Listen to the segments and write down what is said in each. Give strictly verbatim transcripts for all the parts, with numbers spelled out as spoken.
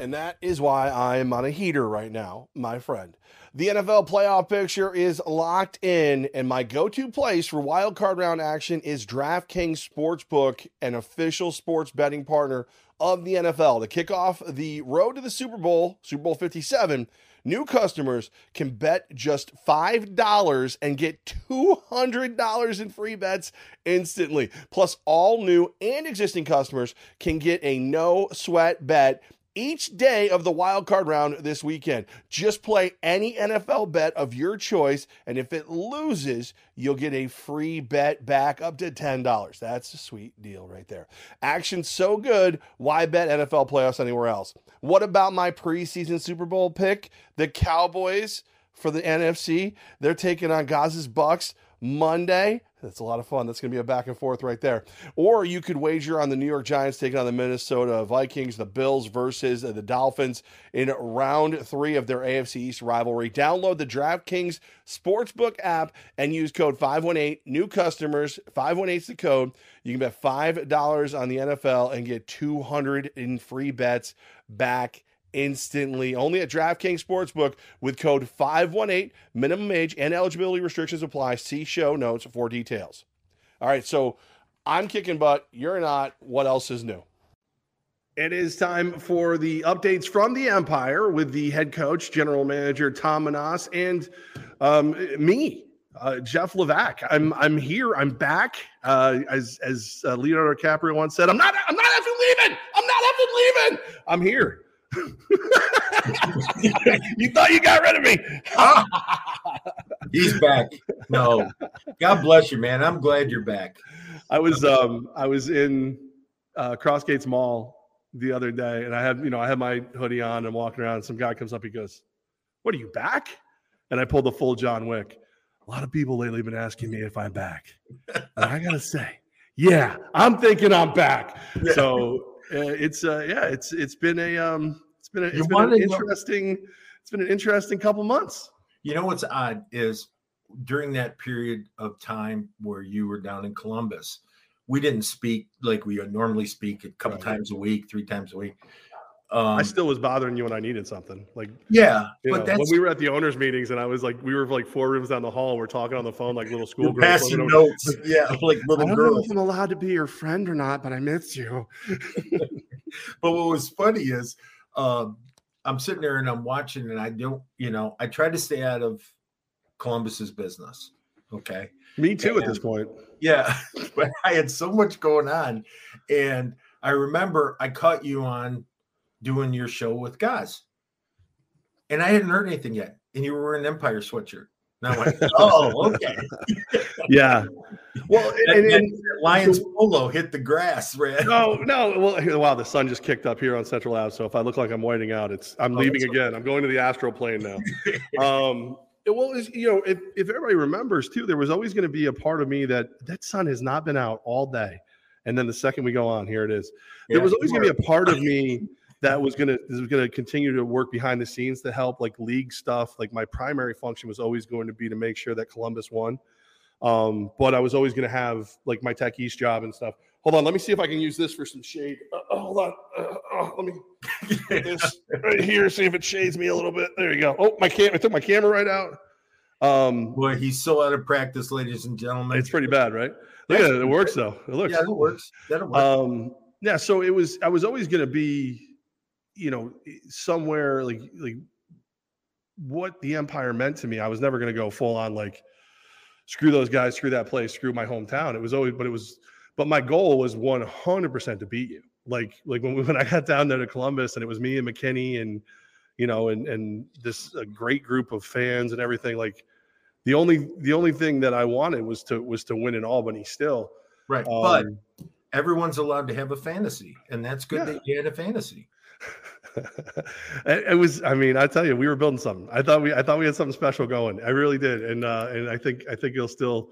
And that is why I'm on a heater right now, my friend. The N F L playoff picture is locked in, and my go-to place for wild card round action is DraftKings Sportsbook, an official sports betting partner of the N F L. To kick off the road to the Super Bowl, Super Bowl fifty-seven, new customers can bet just five dollars and get two hundred dollars in free bets instantly. Plus, all new and existing customers can get a no-sweat bet each day of the wild card round this weekend. Just play any N F L bet of your choice, and if it loses, you'll get a free bet back up to ten dollars. That's a sweet deal right there. Action so good, why bet N F L playoffs anywhere else? What about my preseason Super Bowl pick? The Cowboys for the N F C. They're taking on Gaza's Bucks Monday. That's a lot of fun. That's going to be a back and forth right there. Or you could wager on the New York Giants taking on the Minnesota Vikings, the Bills versus the Dolphins in round three of their A F C East rivalry. Download the DraftKings Sportsbook app and use code five one eight. New customers, five one eight is the code. You can bet five dollars on the N F L and get two hundred in free bets back instantly, only at DraftKings Sportsbook with code five one eight. Minimum age and eligibility restrictions apply. See show notes for details. All right, so I'm kicking butt. You're not. What else is new? It is time for the updates from the Empire with the head coach, general manager Tom Menas, and um, me, uh, Jeff Levack. I'm I'm here. I'm back. Uh, as as uh, Leonardo DiCaprio once said, I'm not. I'm not having leaving. I'm not having leaving. I'm here. You thought you got rid of me. He's back. No, God bless you, man. I'm glad you're back. I was um I was in uh Crossgates Mall the other day, and I had you know I had my hoodie on and walking around, and some guy comes up, he goes, "What, are you back?" And I pulled the full John Wick. A lot of people lately have been asking me if I'm back, and I gotta say, yeah, I'm thinking I'm back. So Uh, it's uh yeah it's it's been a um it's been a, it's been an interesting go. it's been an interesting couple months. You know what's odd is during that period of time where you were down in Columbus, we didn't speak like we normally speak a couple right. times a week, three times a week. Um, I still was bothering you when I needed something. Like yeah, but know, that's, when we were at the owners' meetings, and I was like, we were like four rooms down the hall. We're talking on the phone like little school girls, passing notes. Yeah, like little girls. I don't girls. know if I'm allowed to be your friend or not, but I miss you. But what was funny is, um, I'm sitting there and I'm watching, and I don't, you know, I try to stay out of Columbus's business. Okay, me too and, at this point. Yeah, but I had so much going on, and I remember I caught you on doing your show with guys, and I hadn't heard anything yet, and you were wearing an Empire sweatshirt. Now I'm like, oh, okay, yeah. Well, that, and, and, that Lions so, polo hit the grass, right? No, no. Well, wow, the sun just kicked up here on Central Ave, so if I look like I'm whiting out, it's I'm oh, leaving again. Okay. I'm going to the Astral Plane now. um, it, well, it's, you know, if if everybody remembers too, there was always going to be a part of me that that sun has not been out all day, and then the second we go on, here it is. Yeah, there was always going to be a part of me that was gonna was gonna continue to work behind the scenes to help like league stuff. Like my primary function was always going to be to make sure that Columbus won. Um, but I was always gonna have like my Tech East job and stuff. Hold on, let me see if I can use this for some shade. Uh, oh, hold on, uh, oh, let me get this right here. See if it shades me a little bit. There you go. Oh, my cam! I took my camera right out. Um, Boy, he's so out of practice, ladies and gentlemen. It's pretty bad, right? Look at it. It works though. It looks. Yeah, it works. That'll work. Um, yeah. So it was. I was always gonna be, you know, somewhere like like what the Empire meant to me. I was never going to go full on like screw those guys, screw that place, screw my hometown. It was always, but it was, but my goal was one hundred percent to beat you. Like like when we, when I got down there to Columbus, and it was me and McKinney and you know and and this a great group of fans and everything. Like the only the only thing that I wanted was to was to win in Albany still. Right, um, but everyone's allowed to have a fantasy, and that's good yeah. that you had a fantasy. It was, I mean, I tell you, we were building something. I thought we, I thought we had something special going. I really did. And, uh, and I think, I think you'll still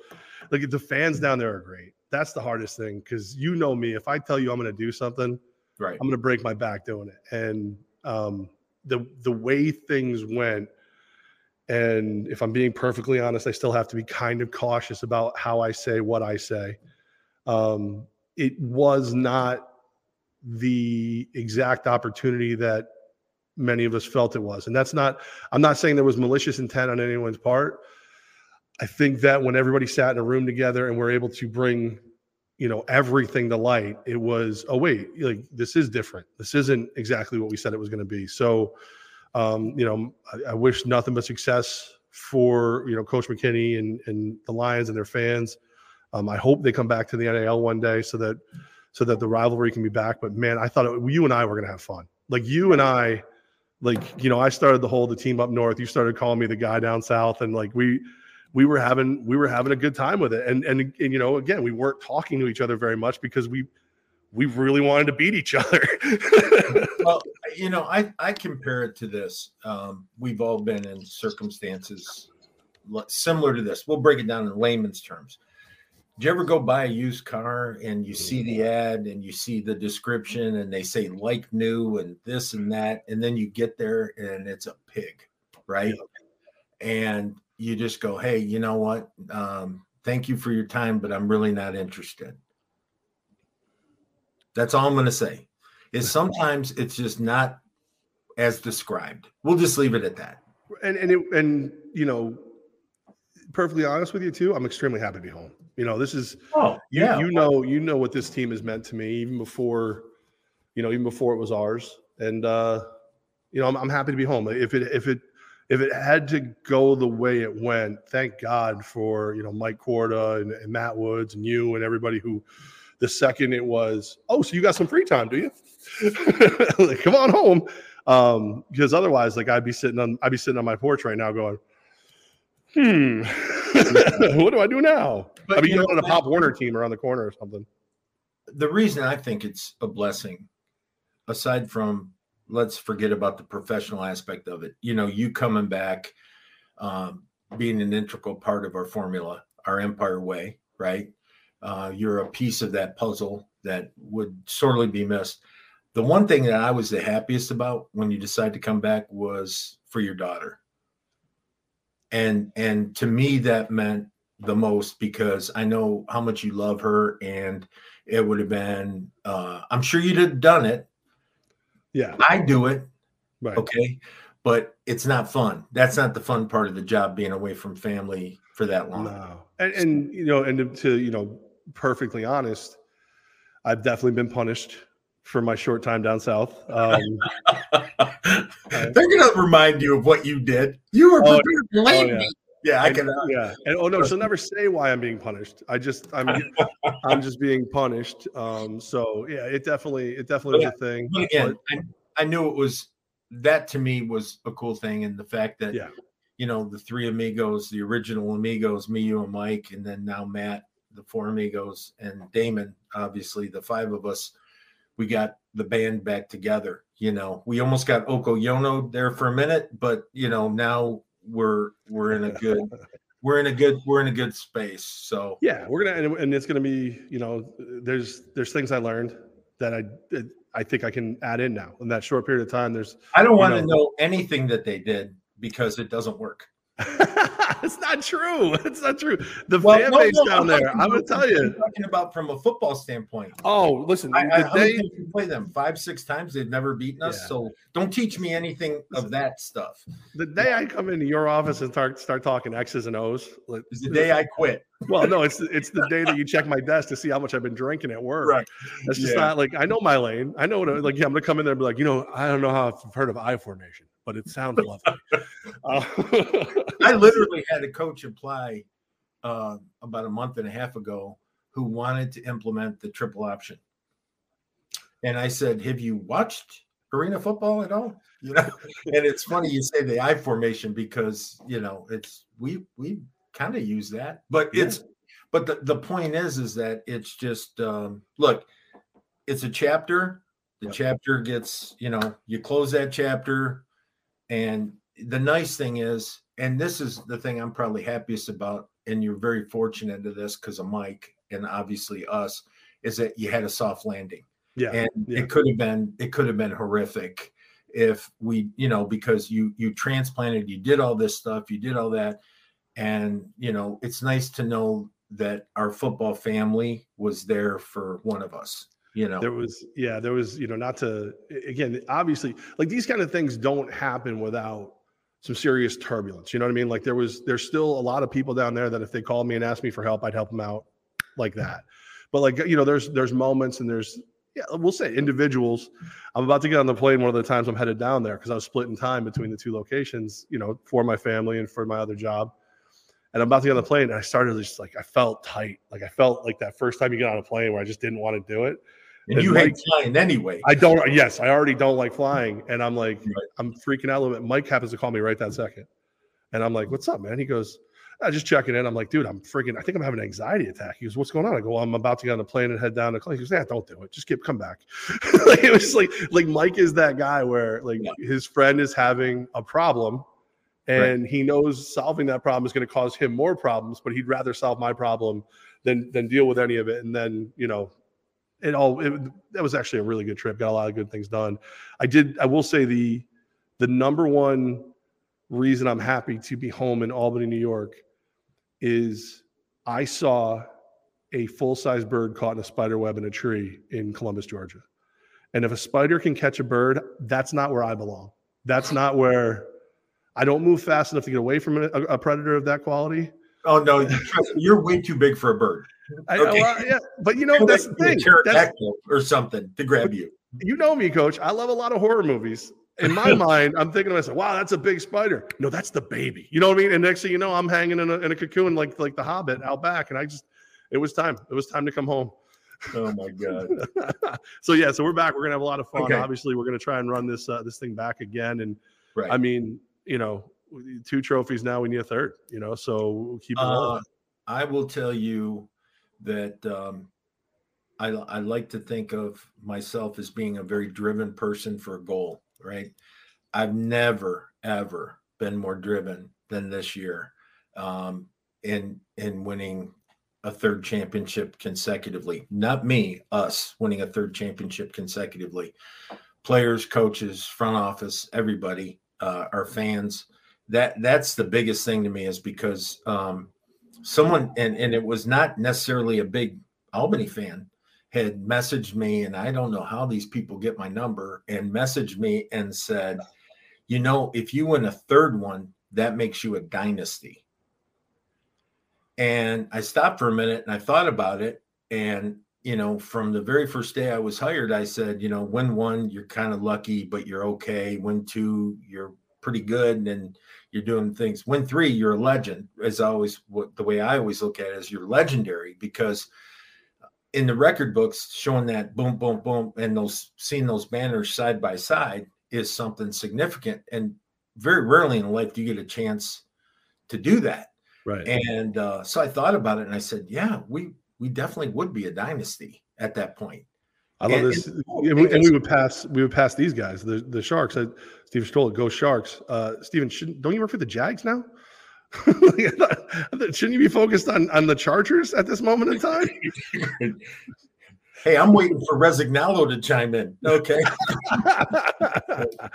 look at the fans down there are great. That's the hardest thing. Cause you know me, if I tell you I'm going to do something, right, I'm going to break my back doing it. And, um, the, the way things went, and if I'm being perfectly honest, I still have to be kind of cautious about how I say what I say. Um, it was not the exact opportunity that many of us felt it was. And that's not – I'm not saying there was malicious intent on anyone's part. I think that when everybody sat in a room together and were able to bring, you know, everything to light, it was, oh, wait, like this is different. This isn't exactly what we said it was going to be. So, um, you know, I, I wish nothing but success for, you know, Coach McKinney and, and the Lions and their fans. Um, I hope they come back to the N A L one day so that so that the rivalry can be back. But, man, I thought it, you and I were going to have fun. Like you and I, like, you know, I started the whole the team up north. You started calling me the guy down south. And, like, we – we were having we were having a good time with it, and and and you know, again, we weren't talking to each other very much because we we really wanted to beat each other. Well, you know, I I compare it to this. Um, we've all been in circumstances similar to this. We'll break it down in layman's terms. Do you ever go buy a used car and you see the ad and you see the description and they say like new and this and that, and then you get there and it's a pig, right? Yeah. And you just go, hey, you know what? Um, thank you for your time, but I'm really not interested. That's all I'm going to say is sometimes it's just not as described. We'll just leave it at that. And, and, it, and you know, perfectly honest with you too, I'm extremely happy to be home. You know, this is, oh yeah, you, you know, you know what this team has meant to me even before, you know, even before it was ours. And, uh, you know, I'm, I'm happy to be home. If it, if it, If it had to go the way it went, thank God for, you know, Mike Corda and, and Matt Woods and you and everybody who, the second it was, oh, so you got some free time, do you? Like, come on home. Um, because otherwise, like, I'd be sitting on, I'd be sitting on my porch right now going, hmm, what do I do now? But, I mean, you know, on a Pop Warner team around the corner or something. The reason I think it's a blessing, aside from, let's forget about the professional aspect of it. You know, you coming back, um, being an integral part of our formula, our Empire Way, right? Uh, you're a piece of that puzzle that would sorely be missed. The one thing that I was the happiest about when you decided to come back was for your daughter. And, and to me, that meant the most because I know how much you love her, and it would have been, uh, I'm sure you'd have done it. Yeah, I do it. Right. Okay. But it's not fun. That's not the fun part of the job, being away from family for that long. No. And, and you know, and to, you know, perfectly honest, I've definitely been punished for my short time down south. Um, They're going to remind you of what you did. You were prepared oh, to blame oh, yeah. me. Yeah, I can. Yeah. And oh no, she'll never say why I'm being punished. I just, I'm, I'm just being punished. Um, so yeah, it definitely, it definitely yeah. was a thing. But again, but, I, I knew it was, that to me was a cool thing. And the fact that, yeah. you know, the three amigos, the original amigos, me, you, and Mike, and then now Matt, the four amigos, and Damon, obviously the five of us, we got the band back together. You know, we almost got Okoyono there for a minute, but you know, now, we're we're in a good we're in a good we're in a good space. So yeah, we're gonna and it's gonna be, you know, there's there's things I learned that I I think I can add in now in that short period of time. There's I don't want to know, know anything that they did because it doesn't work. It's not true. It's not true. The well, fan no, base no, down I'm there. I'm gonna tell you. I'm talking about from a football standpoint. Oh, listen, I, I, they, they play them five, six times. They've never beaten us. Yeah. So don't teach me anything listen, of that stuff. The day I come into your office and start start talking X's and O's, like, is the day I quit. Well, no, it's it's the day that you check my desk to see how much I've been drinking at work. Right. That's just yeah. not like I know my lane. I know what I'm, like yeah, I'm gonna come in there and be like, you know, I don't know how I've heard of I formation, but it sounds lovely. Uh, I literally had a coach apply uh, about a month and a half ago who wanted to implement the triple option. And I said, have you watched arena football at all? You know, and it's funny you say the I formation because, you know, it's we we kind of use that. But yeah. it's but the, the point is, is that it's just um, look, it's a chapter. The yep. chapter gets, you know, you close that chapter. And the nice thing is, and this is the thing I'm probably happiest about, and you're very fortunate to this because of Mike and obviously us, is that you had a soft landing. Yeah. And yeah. it could have been, it could have been horrific if we, you know, because you, you transplanted, you did all this stuff, you did all that. And, you know, it's nice to know that our football family was there for one of us. you know, there was, yeah, there was, you know, not to, again, obviously, like, these kind of things don't happen without some serious turbulence. You know what I mean? Like, there was, there's still a lot of people down there that if they called me and asked me for help, I'd help them out like that. But, like, you know, there's, there's moments and there's, yeah, we'll say individuals. I'm about to get on the plane one of the times I'm headed down there because I was splitting time between the two locations, you know, for my family and for my other job. And I'm about to get on the plane, and I started just like, I felt tight. Like, I felt like that first time you get on a plane where I just didn't want to do it. And, and you Mike, hate flying anyway. I don't. Yes, I already don't like flying. And I'm like, right. I'm freaking out a little bit. Mike happens to call me right that second. And I'm like, what's up, man? He goes, ah, just checking in. I'm like, dude, I'm freaking, I think I'm having an anxiety attack. He goes, what's going on? I go, well, I'm about to get on the plane and head down to Columbus. He goes, yeah, don't do it. Just get, come back. Like, it was like, like Mike is that guy where, like, yeah, his friend is having a problem. And right, he knows solving that problem is going to cause him more problems, but he'd rather solve my problem than than deal with any of it. And then, you know, it all, it, that was actually a really good trip. Got a lot of good things done. I did, I will say the the number one reason I'm happy to be home in Albany, New York is I saw a full-size bird caught in a spider web in a tree in Columbus, Georgia. And if a spider can catch a bird, that's not where I belong. That's not where, I don't move fast enough to get away from a, a predator of that quality. Oh no, trust me, you're way too big for a bird. I, okay. well, yeah, but you know you're that's the thing. That's, or something to grab you. You know me, Coach. I love a lot of horror movies. In my mind, I'm thinking to myself, "Wow, that's a big spider." No, that's the baby. You know what I mean? And next thing you know, I'm hanging in a, in a cocoon like like the Hobbit out back, and I just, it was time. It was time to come home. Oh my God. So yeah, so we're back. We're gonna have a lot of fun. Okay. Obviously, we're gonna try and run this uh, this thing back again. And right, I mean, you know, two trophies now, we need a third, you know, so we'll keep it rolling. Uh, I will tell you that um, I, I like to think of myself as being a very driven person for a goal, right? I've never, ever been more driven than this year um, in, in winning a third championship consecutively. Not me, us winning a third championship consecutively. Players, coaches, front office, everybody. Uh, our fans, that that's the biggest thing to me, is because um, someone, and, and it was not necessarily a big Albany fan, had messaged me, and I don't know how these people get my number, and messaged me and said, you know, if you win a third one, that makes you a dynasty. And I stopped for a minute and I thought about it. And, you know, from the very first day I was hired, I said, you know, win one, you're kind of lucky, but you're okay. Win two, you're pretty good, and you're doing things. Win three, you're a legend. As always, what, the way I always look at it is you're legendary, because in the record books, showing that boom, boom, boom, and those, seeing those banners side by side is something significant. And very rarely in life do you get a chance to do that. Right. And uh, so I thought about it, and I said, yeah, we – we definitely would be a dynasty at that point. I love and, this, and, and, and we would pass. We would pass these guys, the the Sharks. I, Steve Stoll, go Sharks. Uh, Steven, shouldn't don't you work for the Jags now? Like, shouldn't you be focused on on the Chargers at this moment in time? Hey, I'm waiting for Rosignolo to chime in. Okay.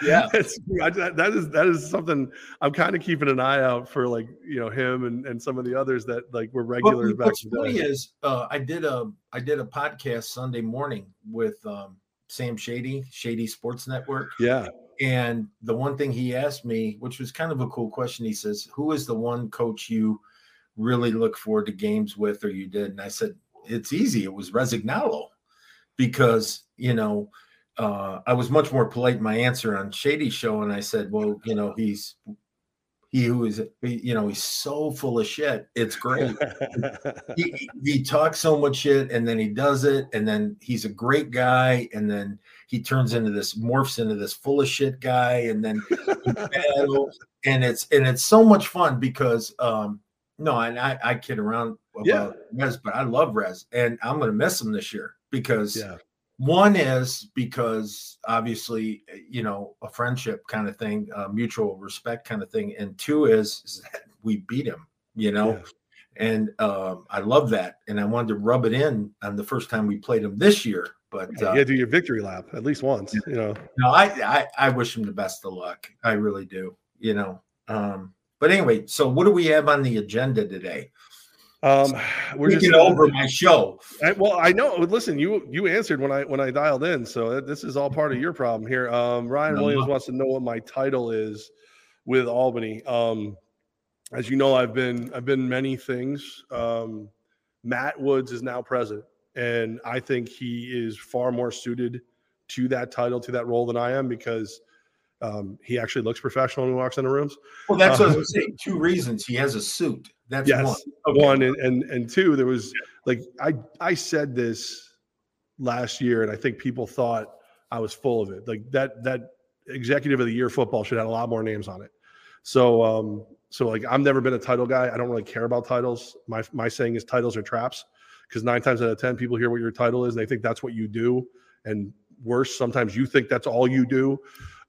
Yeah, it's, that is that is something I'm kind of keeping an eye out for, like, you know, him and, and some of the others that, like, were regulars well, back. What's funny is uh, I did a I did a podcast Sunday morning with um, Sam Shady, Shady Sports Network. Yeah, and the one thing he asked me, which was kind of a cool question, he says, "Who is the one coach you really look forward to games with, or you did?" And I said, "It's easy. It was Rosignolo." Because, you know, uh, I was much more polite in my answer on Shady's show. And I said, well, you know, he's, he who is, you know, he's so full of shit. It's great. he, he talks so much shit, and then he does it. And then he's a great guy. And then he turns into this, morphs into this full of shit guy. And then, and it's, and it's so much fun because, um, no, and I, I kid around about yeah. Rez, but I love Rez, and I'm going to miss him this year. Because yeah. one is because obviously, you know, a friendship kind of thing, uh, mutual respect kind of thing. And two is, is that we beat him, you know, yeah. and um, I love that. And I wanted to rub it in on the first time we played him this year. But yeah, uh, you do your victory lap at least once, you know. No, I, I, I wish him the best of luck. I really do, you know. Um, but anyway, so what do we have on the agenda today? Um, we're just get over my show. I, well, I know. Listen, you you answered when I when I dialed in, so this is all part of your problem here. Um, Ryan no, Williams no. wants to know what my title is with Albany. Um, as you know, I've been I've been many things. Um, Matt Woods is now president, and I think he is far more suited to that title, to that role than I am, because um, he actually looks professional when he walks in the rooms. Well, that's um, what I was saying. Two reasons he has a suit. That's yes, one. Okay. One and, and and two, there was like I I said this last year, and I think people thought I was full of it. Like that that executive of the year football should have a lot more names on it. So um so like I've never been a title guy. I don't really care about titles. My my saying is titles are traps, because nine times out of ten people hear what your title is and they think that's what you do, and worse, sometimes you think that's all you do.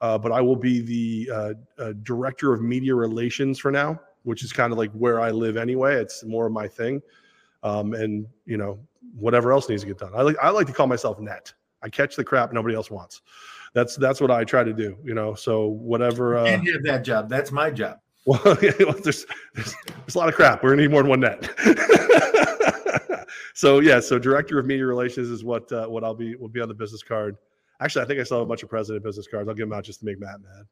Uh, but I will be the uh, uh, director of media relations for now, which is kind of like where I live anyway. It's more of my thing. Um, and, you know, whatever else needs to get done. I like I like to call myself Net. I catch the crap nobody else wants. That's that's what I try to do, you know. So whatever. Uh, you can't have that job. That's my job. Well, there's, there's, there's a lot of crap. We're going to need more than one Net. So, yeah, so director of media relations is what uh, what I'll be will be on the business card. Actually, I think I still have a bunch of president business cards. I'll give them out just to make Matt mad.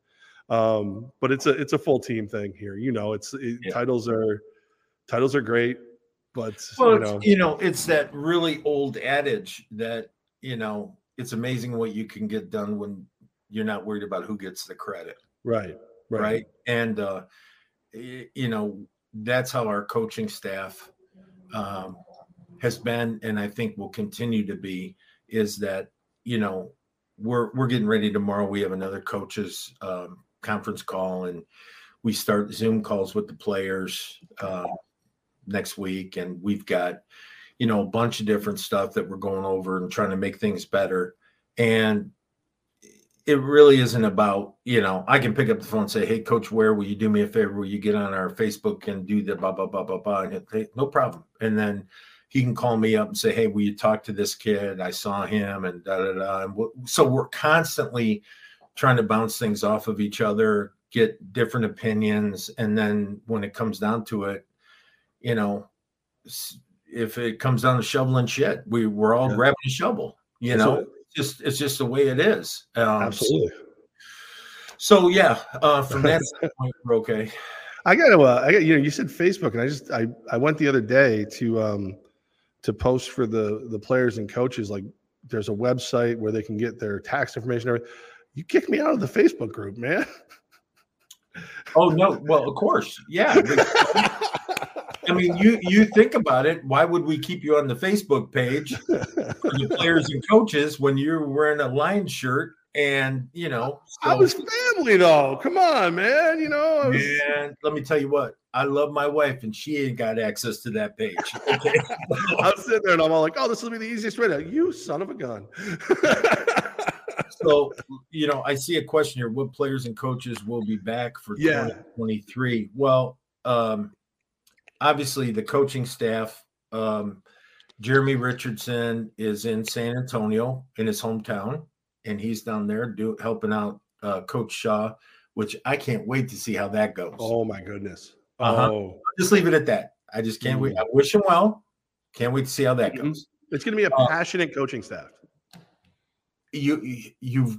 Um, but it's a it's a full team thing here. You know, it's it, yeah. titles are titles are great, but well, you know, you know, it's that really old adage that, you know, it's amazing what you can get done when you're not worried about who gets the credit. Right. Right. right? And uh, you know, that's how our coaching staff um, has been, and I think will continue to be, is that, you know, we're we're getting ready tomorrow. We have another coaches um, conference call, and we start Zoom calls with the players uh, next week. And we've got, you know, a bunch of different stuff that we're going over and trying to make things better. And it really isn't about, you know, I can pick up the phone and say, hey, Coach Ware, will you do me a favor? Will you get on our Facebook and do the blah, blah, blah, blah, blah? And hey, no problem. And then he can call me up and say, hey, will you talk to this kid? I saw him and da, da, da. And w- so we're constantly trying to bounce things off of each other, get different opinions. And then when it comes down to it, you know, if it comes down to shoveling shit, we we're all yeah. grabbing a shovel, you Absolutely. know, it's just, it's just the way it is. Um, Absolutely. So, so yeah, uh, from that standpoint, we're okay. I got to, uh, I got, you know, you said Facebook, and I just, I, I went the other day to, um, to post for the the players and coaches. Like, there's a website where they can get their tax information and everything. You kicked me out of the Facebook group, man. Oh no, well, of course. Yeah. I mean, you you think about it, why would we keep you on the Facebook page for the players and coaches when you're wearing a Lions shirt? And, you know, so. I was family though. Come on, man. You know, I was... and let me tell you what, I love my wife, and she ain't got access to that page. Okay. I'm sitting there and I'm all like, oh, this will be the easiest way to you son of a gun. So, you know, I see a question here. What players and coaches will be back for yeah. twenty twenty-three? Well, um, obviously the coaching staff, um, Jeremy Richardson is in San Antonio in his hometown. And he's down there do, helping out uh, Coach Shaw, which I can't wait to see how that goes. Oh, my goodness. Oh. Uh-huh. I'll just leave it at that. I just can't mm-hmm. wait. I wish him well. Can't wait to see how that mm-hmm. goes. It's going to be a passionate uh, coaching staff. You, you've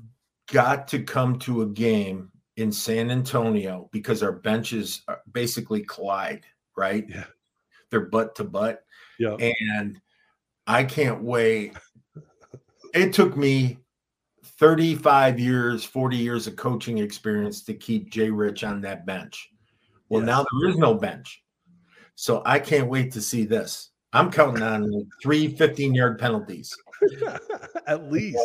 got to come to a game in San Antonio because our benches are basically collide, right? Yeah. They're butt to butt. Yeah. And I can't wait. It took me thirty-five years, forty years of coaching experience to keep Jay Rich on that bench. Well, yes. Now there is no bench. So I can't wait to see this. I'm counting on like three fifteen-yard penalties. At least.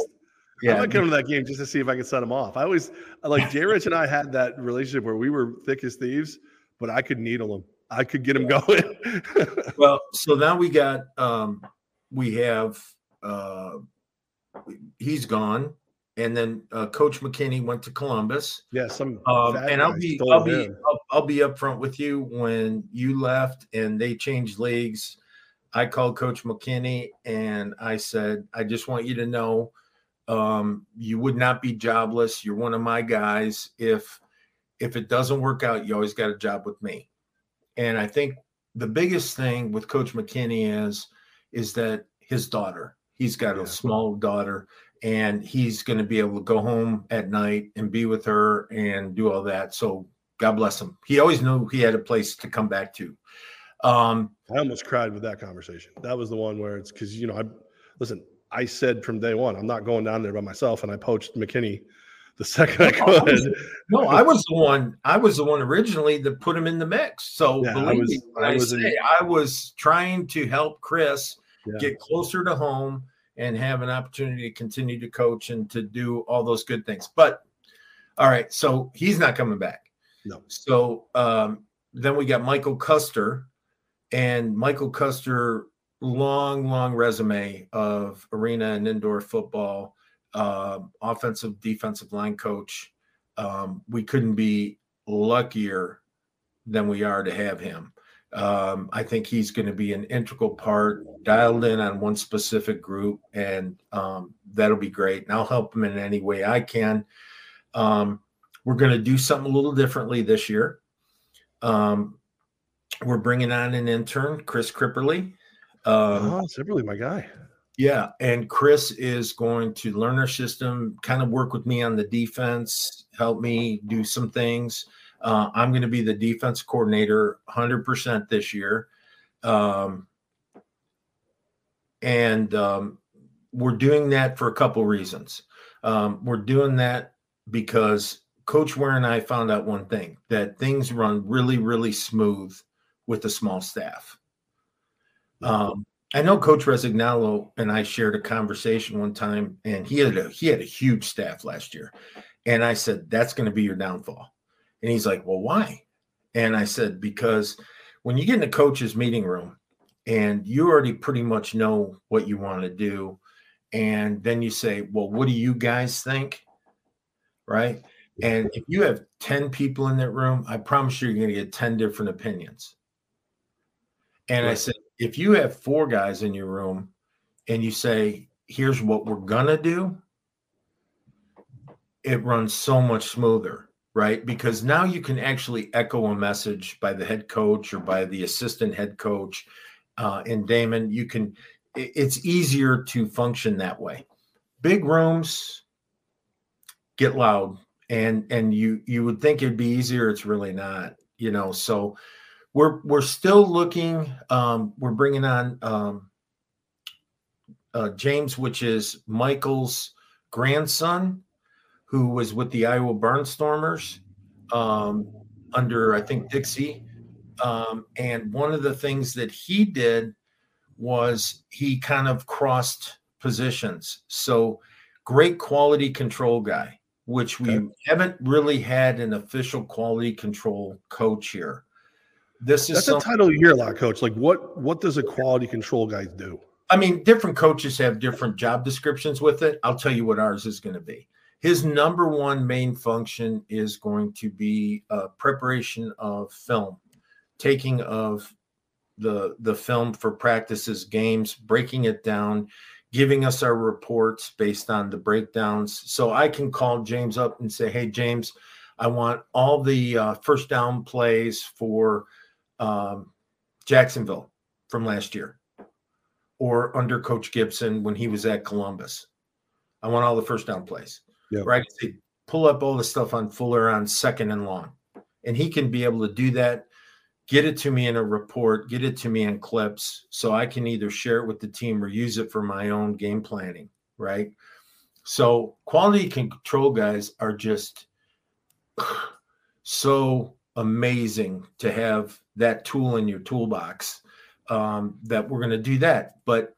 Yeah. I might come to that game just to see if I can set them off. I always – like Jay Rich and I had that relationship where we were thick as thieves, but I could needle them. I could get them yeah. going. Well, so now we got um, – we have uh, – he's gone. And then uh, Coach McKinney went to Columbus. Yeah, some um, and I'll be I'll be I'll, I'll be upfront with you. When you left and they changed leagues, I called Coach McKinney and I said, I just want you to know, um, you would not be jobless. You're one of my guys. If if it doesn't work out, you always got a job with me. And I think the biggest thing with Coach McKinney is, is that his daughter, he's got yeah. a small daughter, and he's going to be able to go home at night and be with her and do all that. So God bless him. He always knew he had a place to come back to. Um, I almost cried with that conversation. That was the one where it's because, you know, I listen, I said from day one, I'm not going down there by myself. And I poached McKinney the second I could. I was, no, I was the one. I was the one originally that put him in the mix. So yeah, believe I was, me, I, I, was say, a, I was trying to help Chris yeah. get closer to home and have an opportunity to continue to coach and to do all those good things. But all right, so he's not coming back. No. So um, then we got Michael Custer, and Michael Custer, long, long resume of arena and indoor football, uh, offensive, defensive line coach. Um, we couldn't be luckier than we are to have him. Um, I think he's going to be an integral part, dialed in on one specific group, and um, that'll be great. And I'll help him in any way I can. Um, we're going to do something a little differently this year. Um, we're bringing on an intern, Chris Cripperly. Um, oh, that's really my guy. Yeah, and Chris is going to learn our system, kind of work with me on the defense, help me do some things. Uh, I'm going to be the defense coordinator one hundred percent this year. Um, and um, we're doing that for a couple reasons. Um, we're doing that because Coach Ware and I found out one thing, that things run really, really smooth with a small staff. Um, I know Coach Rosignolo and I shared a conversation one time, and he had a, he had a huge staff last year. And I said, that's going to be your downfall. And he's like, well, why? And I said, because when you get in a coach's meeting room and you already pretty much know what you want to do, and then you say, well, what do you guys think? Right? And if you have ten people in that room, I promise you, you're going to get ten different opinions. And right. I said, if you have four guys in your room and you say, here's what we're going to do, it runs so much smoother. Right? Because now you can actually echo a message by the head coach or by the assistant head coach. Uh, and Damon, you can, it, it's easier to function that way. Big rooms get loud, and, and you, you would think it'd be easier. It's really not, you know, so we're, we're still looking, um, we're bringing on um, uh, James, which is Michael's grandson, who was with the Iowa Barnstormers um, under, I think, Dixie. Um, and one of the things that he did was he kind of crossed positions. So great quality control guy, which we okay. haven't really had an official quality control coach here. This is That's a title you hear a lot, Coach. Like, what, what does a quality control guy do? I mean, different coaches have different job descriptions with it. I'll tell you what ours is going to be. His number one main function is going to be uh, preparation of film, taking of the the film for practices, games, breaking it down, giving us our reports based on the breakdowns. So I can call James up and say, hey, James, I want all the uh, first down plays for um, Jacksonville from last year or under Coach Gibson when he was at Columbus. I want all the first down plays. Yep. Right, they pull up all the stuff on Fuller on second and long, and he can be able to do that, get it to me in a report, get it to me in clips, so I can either share it with the team or use it for my own game planning, right? So quality control guys are just so amazing to have that tool in your toolbox um, that we're going to do that. But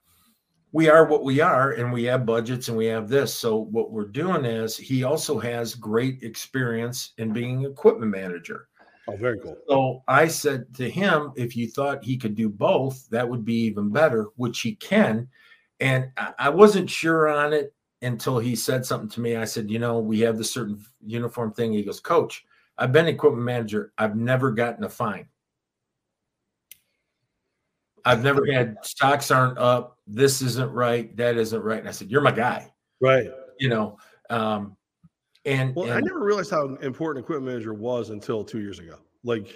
we are what we are, and we have budgets, and we have this. So what we're doing is he also has great experience in being an equipment manager. Oh, very cool. So I said to him, if you thought he could do both, that would be even better, which he can. And I wasn't sure on it until he said something to me. I said, you know, we have this certain uniform thing. He goes, Coach, I've been equipment manager. I've never gotten a fine. I've never had stocks aren't up. This isn't right. That isn't right. And I said, you're my guy. Right. You know, um, and, well, and I never realized how important equipment manager was until two years ago. Like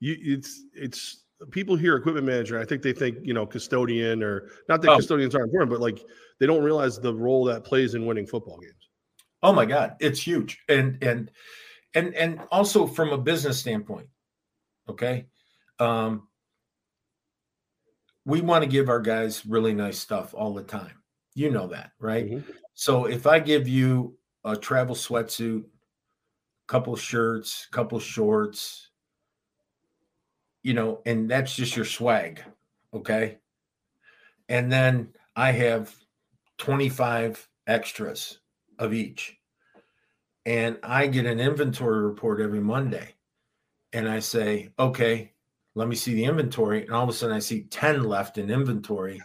you, it's, it's, people hear equipment manager, I think they think, you know, custodian, or not that oh. custodians aren't important, but like they don't realize the role that plays in winning football games. Oh my God, it's huge. And, and, and, and also from a business standpoint, okay. Um, we want to give our guys really nice stuff all the time. You know that, right? Mm-hmm. So if I give you a travel sweatsuit, couple shirts, couple shorts, you know, and that's just your swag, okay? And then I have twenty-five extras of each. And I get an inventory report every Monday. And I say, okay, let me see the inventory. And all of a sudden I see ten left in inventory,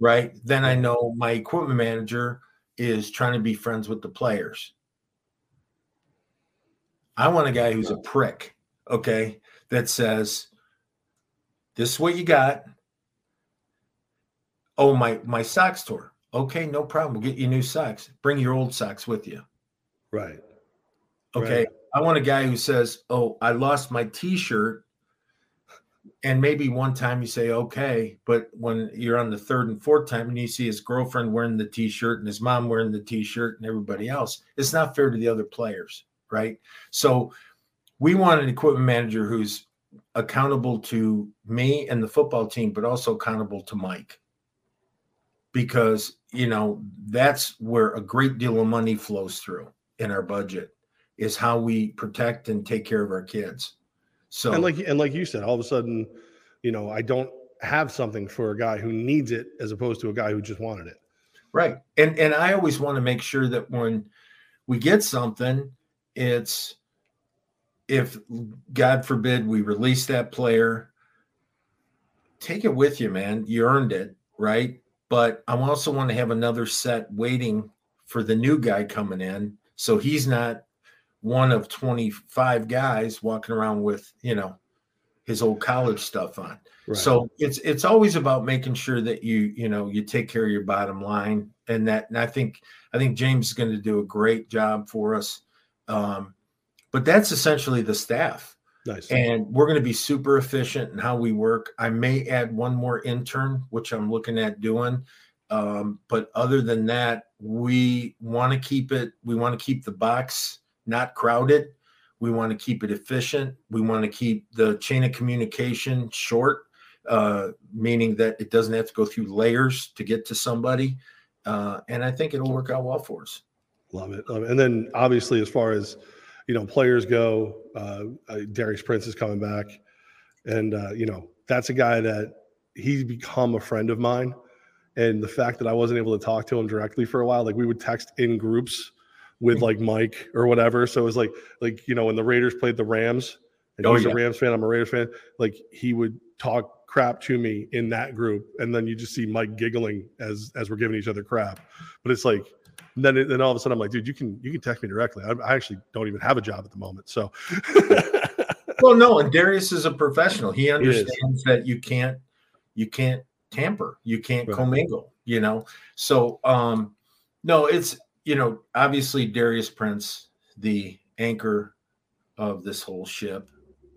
right? Then I know my equipment manager is trying to be friends with the players. I want a guy who's a prick, okay, that says, this is what you got. Oh, my my socks tore. Okay, no problem. We'll get you new socks. Bring your old socks with you. Right. Okay. Right. I want a guy who says, oh, I lost my T-shirt. And maybe one time you say, okay, but when you're on the third and fourth time and you see his girlfriend wearing the T-shirt and his mom wearing the T-shirt and everybody else, it's not fair to the other players. Right. So we want an equipment manager who's accountable to me and the football team, but also accountable to Mike, because, you know, that's where a great deal of money flows through in our budget, is how we protect and take care of our kids. So, and like, and like you said, all of a sudden, you know, I don't have something for a guy who needs it as opposed to a guy who just wanted it. Right. And, and I always want to make sure that when we get something, it's, if God forbid we release that player, take it with you, man. You earned it, right? But I also want to have another set waiting for the new guy coming in, so he's not one of twenty-five guys walking around with, you know, his old college stuff on. Right. So it's it's always about making sure that you you know you take care of your bottom line, and that and I think I think James is going to do a great job for us. Um, but that's essentially the staff. Nice. And we're going to be super efficient in how we work. I may add one more intern, which I'm looking at doing. Um, but other than that, we want to keep it. We want to keep the box not crowded. We want to keep it efficient. We want to keep the chain of communication short, uh, meaning that it doesn't have to go through layers to get to somebody. Uh, and I think it'll work out well for us. Love it. Love it. And then obviously, as far as, you know, players go, uh, Darius Prince is coming back. And, uh, you know, that's a guy that he's become a friend of mine. And the fact that I wasn't able to talk to him directly for a while, like we would text in groups with like Mike or whatever. So it was like, like, you know, when the Raiders played the Rams, and oh, he's yeah. a Rams fan, I'm a Raiders fan, like he would talk crap to me in that group. And then you just see Mike giggling as, as we're giving each other crap. But it's like, And then, then all of a sudden, I'm like, dude, you can you can text me directly. I, I actually don't even have a job at the moment. So, well, no, and Darius is a professional. He understands that you can't you can't tamper, you can't right. commingle. You know, so um, no, it's you know, obviously Darius Prince, the anchor of this whole ship.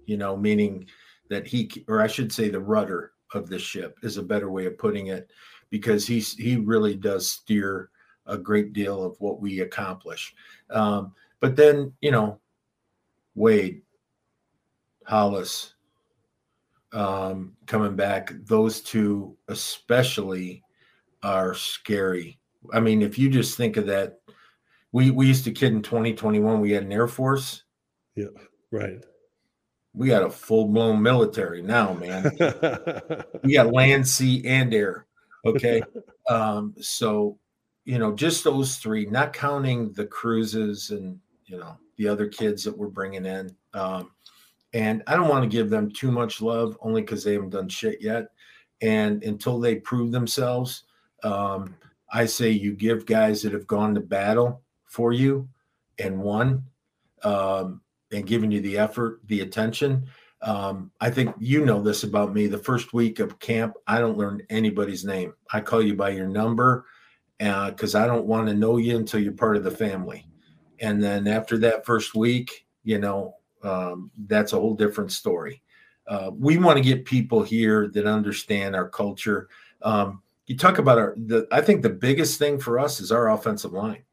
You know, meaning that he, or I should say, the rudder of the ship is a better way of putting it, because he's he really does steer a great deal of what we accomplish. Um, but then, you know, Wade, Hollis, um, coming back, those two especially are scary. I mean, if you just think of that, we, we used to kid in twenty twenty-one, we had an Air Force. Yeah, right. We got a full-blown military now, man. We got land, sea, and air, okay? Um, so, you know, just those three, not counting the Cruzes and, you know, the other kids that we're bringing in. Um, and I don't want to give them too much love, only because they haven't done shit yet. And until they prove themselves, um, I say you give guys that have gone to battle for you and won, um, and given you the effort, the attention. Um, I think you know this about me. The first week of camp, I don't learn anybody's name. I call you by your number, because uh, I don't want to know you until you're part of the family. And then after that first week, you know, um, that's a whole different story. Uh, we want to get people here that understand our culture. Um, you talk about our, the, I think the biggest thing for us is our offensive line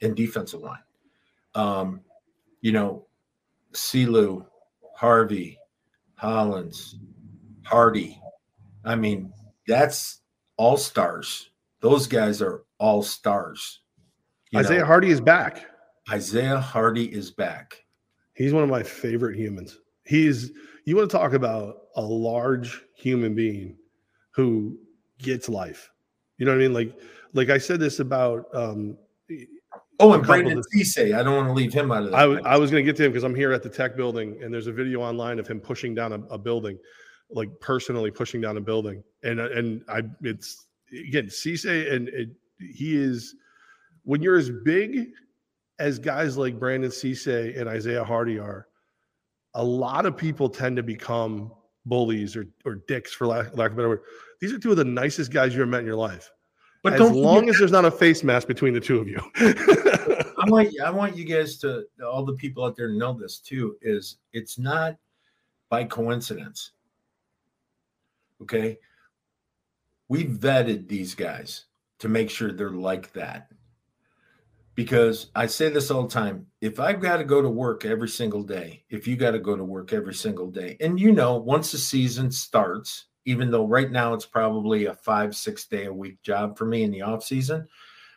and defensive line. Um, you know, Selu, Harvey, Hollins, Hardy. I mean, that's all stars. Those guys are all stars. Isaiah know? Hardy is back. Isaiah Hardy is back. He's one of my favorite humans. He's, you want to talk about a large human being who gets life. You know what I mean? Like, like I said this about um, oh, and Brandon Cissé. I don't want to leave him out of that. I, I was going to get to him because I'm here at the tech building, and there's a video online of him pushing down a, a building, like personally pushing down a building. And and I, it's again Cissé, and it, he is when you're as big as guys like Brandon Cissé and Isaiah Hardy are. A lot of people tend to become bullies or or dicks, for lack, lack of a better word. These are two of the nicest guys you ever met in your life. But as don't long as there's not a face mask between the two of you. I want I want you guys to, all the people out there, to know this too, is it's not by coincidence. Okay? We vetted these guys to make sure they're like that. Because I say this all the time, if I've got to go to work every single day, if you got to go to work every single day, and you know, once the season starts, even though right now it's probably a five, six day a week job for me in the off season,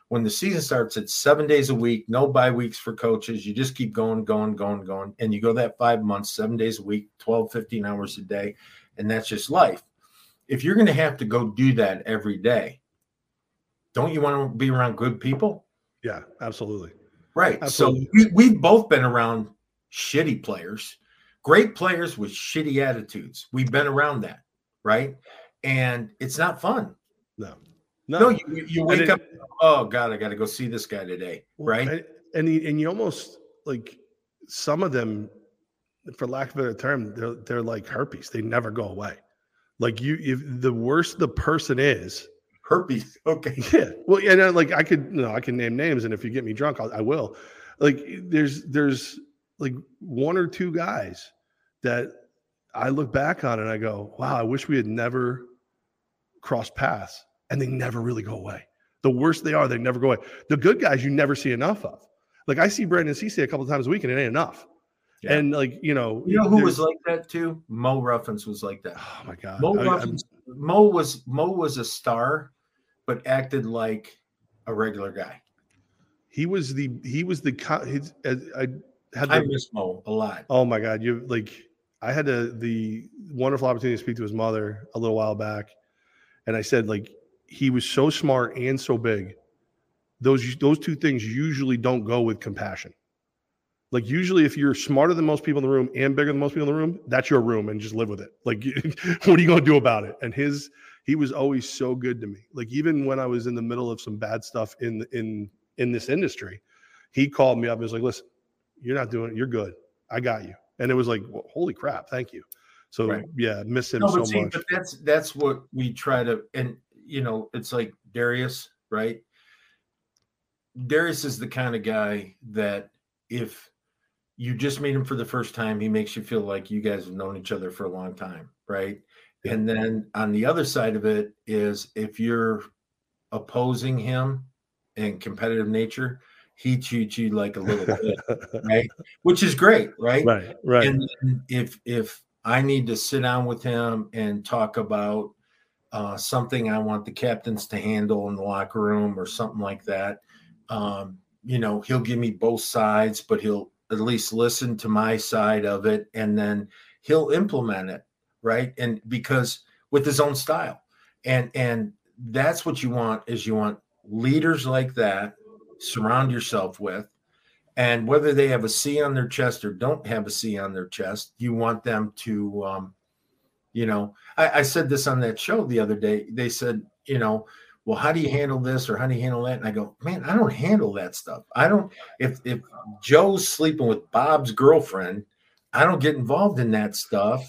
when the season starts, it's seven days a week, no bye weeks for coaches. You just keep going, going, going, going. And you go that five months, seven days a week, twelve, fifteen hours a day. And that's just life. If you're going to have to go do that every day, don't you want to be around good people? Yeah, absolutely. Right. Absolutely. So we, we've both been around shitty players, great players with shitty attitudes. We've been around that, right? And it's not fun. No. No, no you, you wake it, up, oh, God, I got to go see this guy today, right? I, and the, and you almost, like, some of them, for lack of a better term, they're, they're like herpes. They never go away. Like, you, if the worse the person is, herpes. Okay. Yeah. Well, yeah. No, like I could, no, I can name names, and if you get me drunk, I'll, I will. Like there's, there's like one or two guys that I look back on and I go, wow, I wish we had never crossed paths, and they never really go away. The worse they are, they never go away. The good guys you never see enough of. Like I see Brandon Cissé a couple of times a week, and it ain't enough. Yeah. And like, you know, you know who was like that too? Mo Ruffins was like that. Oh my God. Mo I, Ruffins. I'm, Mo was Mo was a star, but acted like a regular guy. He was the he was the his, I, I had the, I miss Mo a lot. Oh my God, you like I had a, the wonderful opportunity to speak to his mother a little while back, and I said like he was so smart and so big. Those those two things usually don't go with compassion. Like usually if you're smarter than most people in the room and bigger than most people in the room, that's your room and just live with it. Like what are you going to do about it? And his he was always so good to me. Like even when I was in the middle of some bad stuff in in in this industry, he called me up and was like, "Listen, you're not doing it. You're good. I got you." And it was like, well, "Holy crap, thank you." So right. yeah, miss him no, so see, much. But that's that's what we try to, and you know, it's like Darius, right? Darius is the kind of guy that if you just meet him for the first time, he makes you feel like you guys have known each other for a long time, right? Yeah. And then on the other side of it is if you're opposing him in competitive nature, he treats you like a little bit, right? Which is great, right? Right, right. And then if if I need to sit down with him and talk about uh, something I want the captains to handle in the locker room or something like that, um, you know, he'll give me both sides, but he'll at least listen to my side of it, and then he'll implement it, right? And because with his own style, and and that's what you want, is you want leaders like that, surround yourself with, and whether they have a C on their chest or don't have a C on their chest, you want them to, um, you know, I, I said this on that show the other day, they said, you know, well, how do you handle this or how do you handle that? And I go, man, I don't handle that stuff. I don't, if if Joe's sleeping with Bob's girlfriend, I don't get involved in that stuff.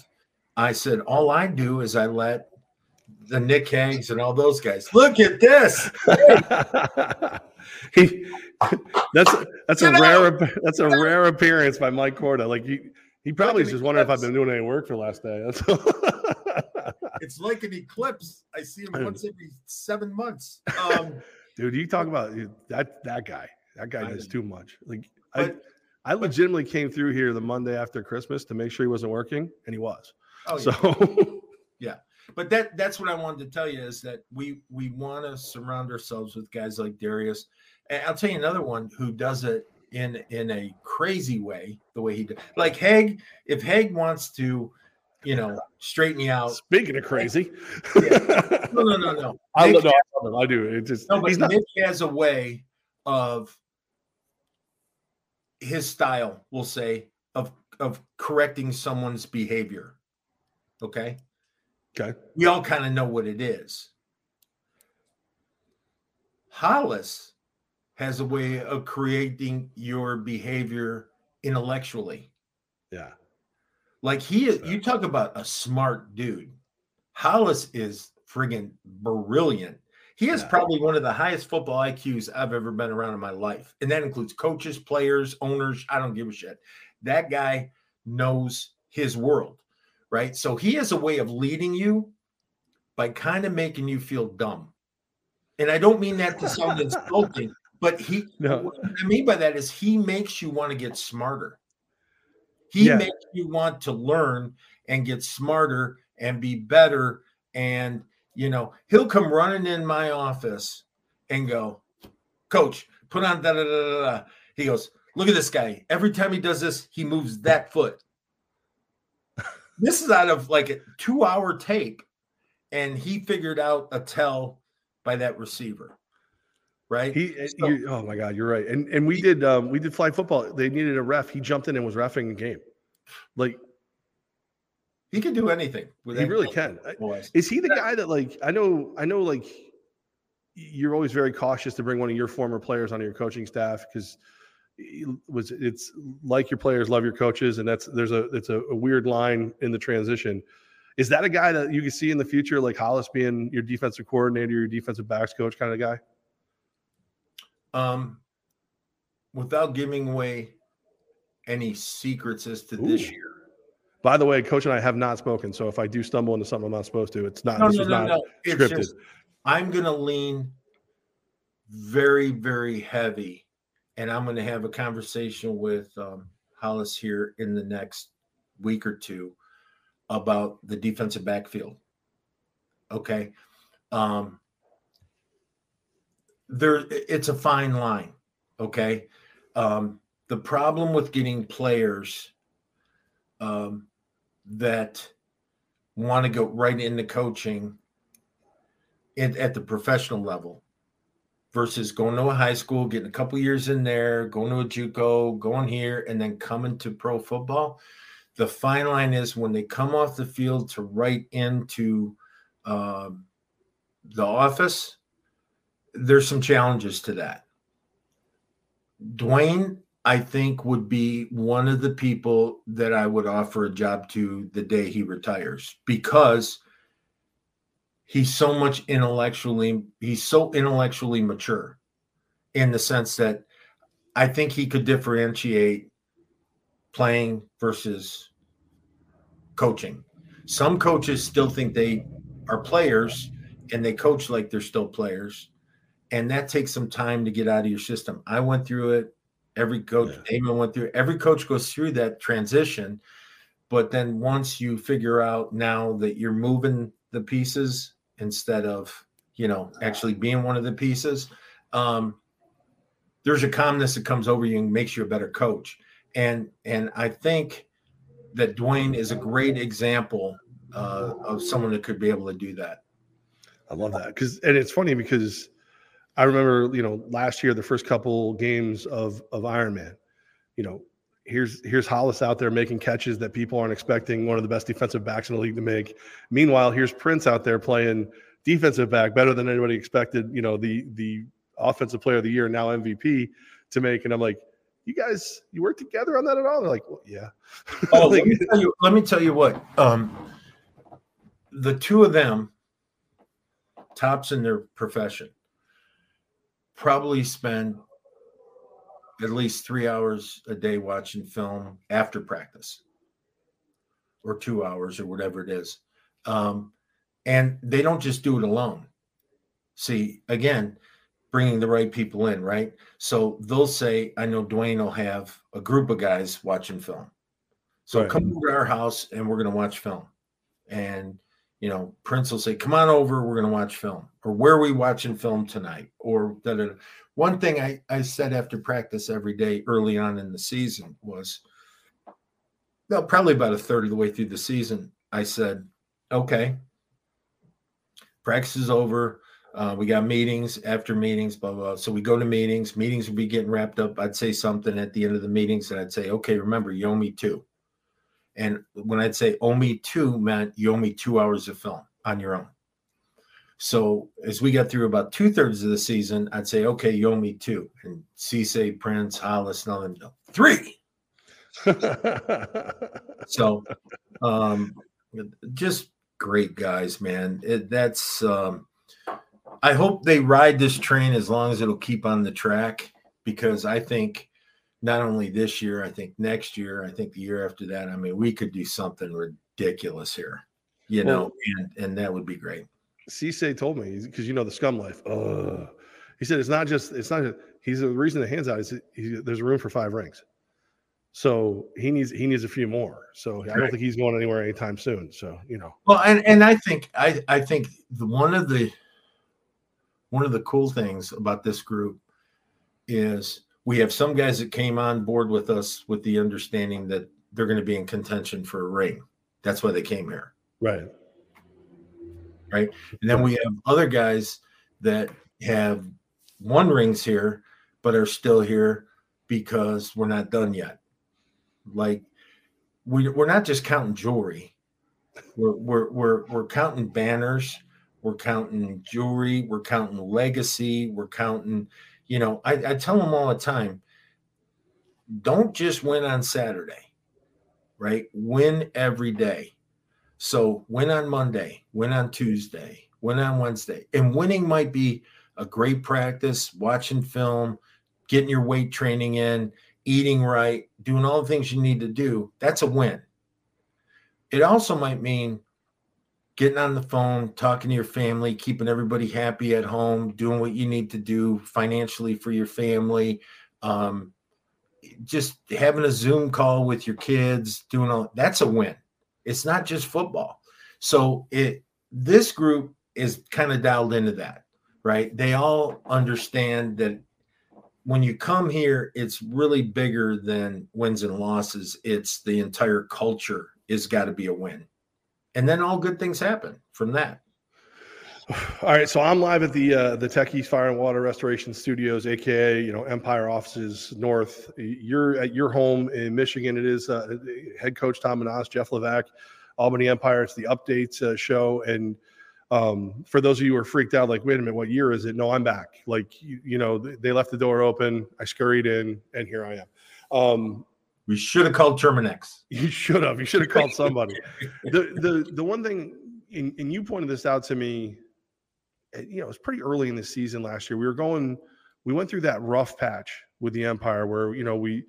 I said, all I do is I let the Nick Haggs and all those guys, look at this. he, that's that's a rare, that's a rare appearance by Mike Corda. Like he, He probably like just wondering if I've been doing any work for the last day. That's all. It's like an eclipse. I see him once every seven months. Um, Dude, you talk about that that guy. That guy does too much. Like but, I, I legitimately came through here the Monday after Christmas to make sure he wasn't working, and he was. Oh, so yeah. yeah. But that that's what I wanted to tell you is that we we want to surround ourselves with guys like Darius. And I'll tell you another one who does it in in a crazy way, the way he did. Like Haig, if Haig wants to, you know, straighten you out. Speaking of crazy. Yeah. No, no, no, no. I love him. I do. It just no, but he's not- Nick has a way of his style, we'll say, of of correcting someone's behavior. Okay. Okay. We all kind of know what it is. Hollis has a way of creating your behavior intellectually. Yeah. Like he is, so. You talk about a smart dude. Hollis is friggin' brilliant. He is yeah. probably one of the highest football I Qs I've ever been around in my life. And that includes coaches, players, owners. I don't give a shit. That guy knows his world. Right. So he has a way of leading you by kind of making you feel dumb. And I don't mean that to sound insulting, but he, no. what I mean by that is he makes you want to get smarter. He yeah. makes you want to learn and get smarter and be better. And, you know, he'll come running in my office and go, coach, put on da da da da. He goes, look at this guy. Every time he does this, he moves that foot. This is out of like a two-hour tape, and he figured out a tell by that receiver, right? He, so, you, oh my God, you're right. And and we he, did um, we did flag football. They needed a ref. He jumped in and was reffing a game. Like he can do anything. With he anything. really can. Boys. Is he the guy that like I know? I know like you're always very cautious to bring one of your former players onto your coaching staff because. It was it's like your players love your coaches, and that's there's a it's a, a weird line in the transition. Is that a guy that you can see in the future, like Hollis being your defensive coordinator, your defensive backs coach kind of guy? Um, without giving away any secrets as to Ooh. This year. By the way, Coach and I have not spoken, so if I do stumble into something I'm not supposed to, it's not. No, this no, is no, not no. It's scripted. Just, I'm going to lean very, very heavy. And I'm going to have a conversation with um, Hollis here in the next week or two about the defensive backfield. Okay. Um, there, it's a fine line. Okay. Um, the problem with getting players um, that want to go right into coaching at, at the professional level versus going to a high school, getting a couple years in there, going to a JUCO, going here, and then coming to pro football. The fine line is when they come off the field to right into um, the office, there's some challenges to that. Dwayne, I think, would be one of the people that I would offer a job to the day he retires because – He's so much intellectually, he's so intellectually mature in the sense that I think he could differentiate playing versus coaching. Some coaches still think they are players and they coach like they're still players. And that takes some time to get out of your system. I went through it. Every coach, yeah. Damon went through it. Every coach goes through that transition. But then once you figure out now that you're moving the pieces, instead of, you know, actually being one of the pieces, um, there's a calmness that comes over you and makes you a better coach. And, and I think that Dwayne is a great example uh, of someone that could be able to do that. I love that. Cause, and it's funny because I remember, you know, last year, the first couple games of, of Ironman, you know, Here's here's Hollis out there making catches that people aren't expecting, one of the best defensive backs in the league to make. Meanwhile, here's Prince out there playing defensive back better than anybody expected, you know, the the offensive player of the year, now M V P, to make. And I'm like, you guys, you work together on that at all? They're like, well, yeah. Oh, like, let, me tell you, let me tell you what. Um, the two of them, tops in their profession, probably spend – at least three hours a day watching film after practice. or two hours or whatever it is. Um, and they don't just do it alone. See, again, bringing the right people in, right? So they'll say, I know Dwayne will have a group of guys watching film. So right. Come over to our house and we're going to watch film. And, you know, Prince will say, come on over, we're going to watch film. Or where are we watching film tonight? Or da, da, da. One thing I, I said after practice every day early on in the season was, well, probably about a third of the way through the season, I said, okay, practice is over. Uh, we got meetings after meetings, blah, blah, blah. So we go to meetings. Meetings would be getting wrapped up. I'd say something at the end of the meetings, and I'd say, okay, remember, you owe me two. And when I'd say owe me two meant you owe me two hours of film on your own. So as we got through about two-thirds of the season, I'd say, okay, you owe me two. And Cissé, Prince, Hollis, nothing, no, three. So um, just great guys, man. It, that's um, – I hope they ride this train as long as it'll keep on the track, because I think not only this year, I think next year, I think the year after that, I mean, we could do something ridiculous here, you well, know, and, and that would be great. Cissé told me, because, you know, the scum life. Uh, he said it's not just – it's not just, he's the reason the hands out is he, there's room for five rings. So he needs he needs a few more. So I don't think he's going anywhere anytime soon. So you know. Well, and, and I think I, I think the, one of the one of the cool things about this group is we have some guys that came on board with us with the understanding that they're going to be in contention for a ring. That's why they came here. Right. Right. And then we have other guys that have won rings here, but are still here because we're not done yet. Like we, we're not just counting jewelry. We're, we're, we're, we're counting banners. We're counting jewelry. We're counting legacy. We're counting, you know, I, I tell them all the time, don't just win on Saturday, right? Win every day. So win on Monday, win on Tuesday, win on Wednesday. And winning might be a great practice, watching film, getting your weight training in, eating right, doing all the things you need to do. That's a win. It also might mean getting on the phone, talking to your family, keeping everybody happy at home, doing what you need to do financially for your family, um, just having a Zoom call with your kids, doing all that's a win. It's not just football. So it this group is kind of dialed into that, right? They all understand that when you come here, it's really bigger than wins and losses. It's the entire culture is got to be a win. And then all good things happen from that. All right. So I'm live at the, uh, the Techies Fire and Water Restoration Studios, A K A, you know, Empire Offices North. You're at your home in Michigan. It is uh, head coach Tom Menas, Jeff Levack, Albany Empire. It's the updates uh, show. And, Um, for those of you who are freaked out, like, wait a minute, what year is it? No, I'm back. Like, you, you know, they left the door open. I scurried in and here I am. Um, we should have called Terminex. You should have, you should have called somebody. the, the, the one thing, and, and you pointed this out to me, you know, it was pretty early in the season last year. We were going, we went through that rough patch with the Empire where, you know, we,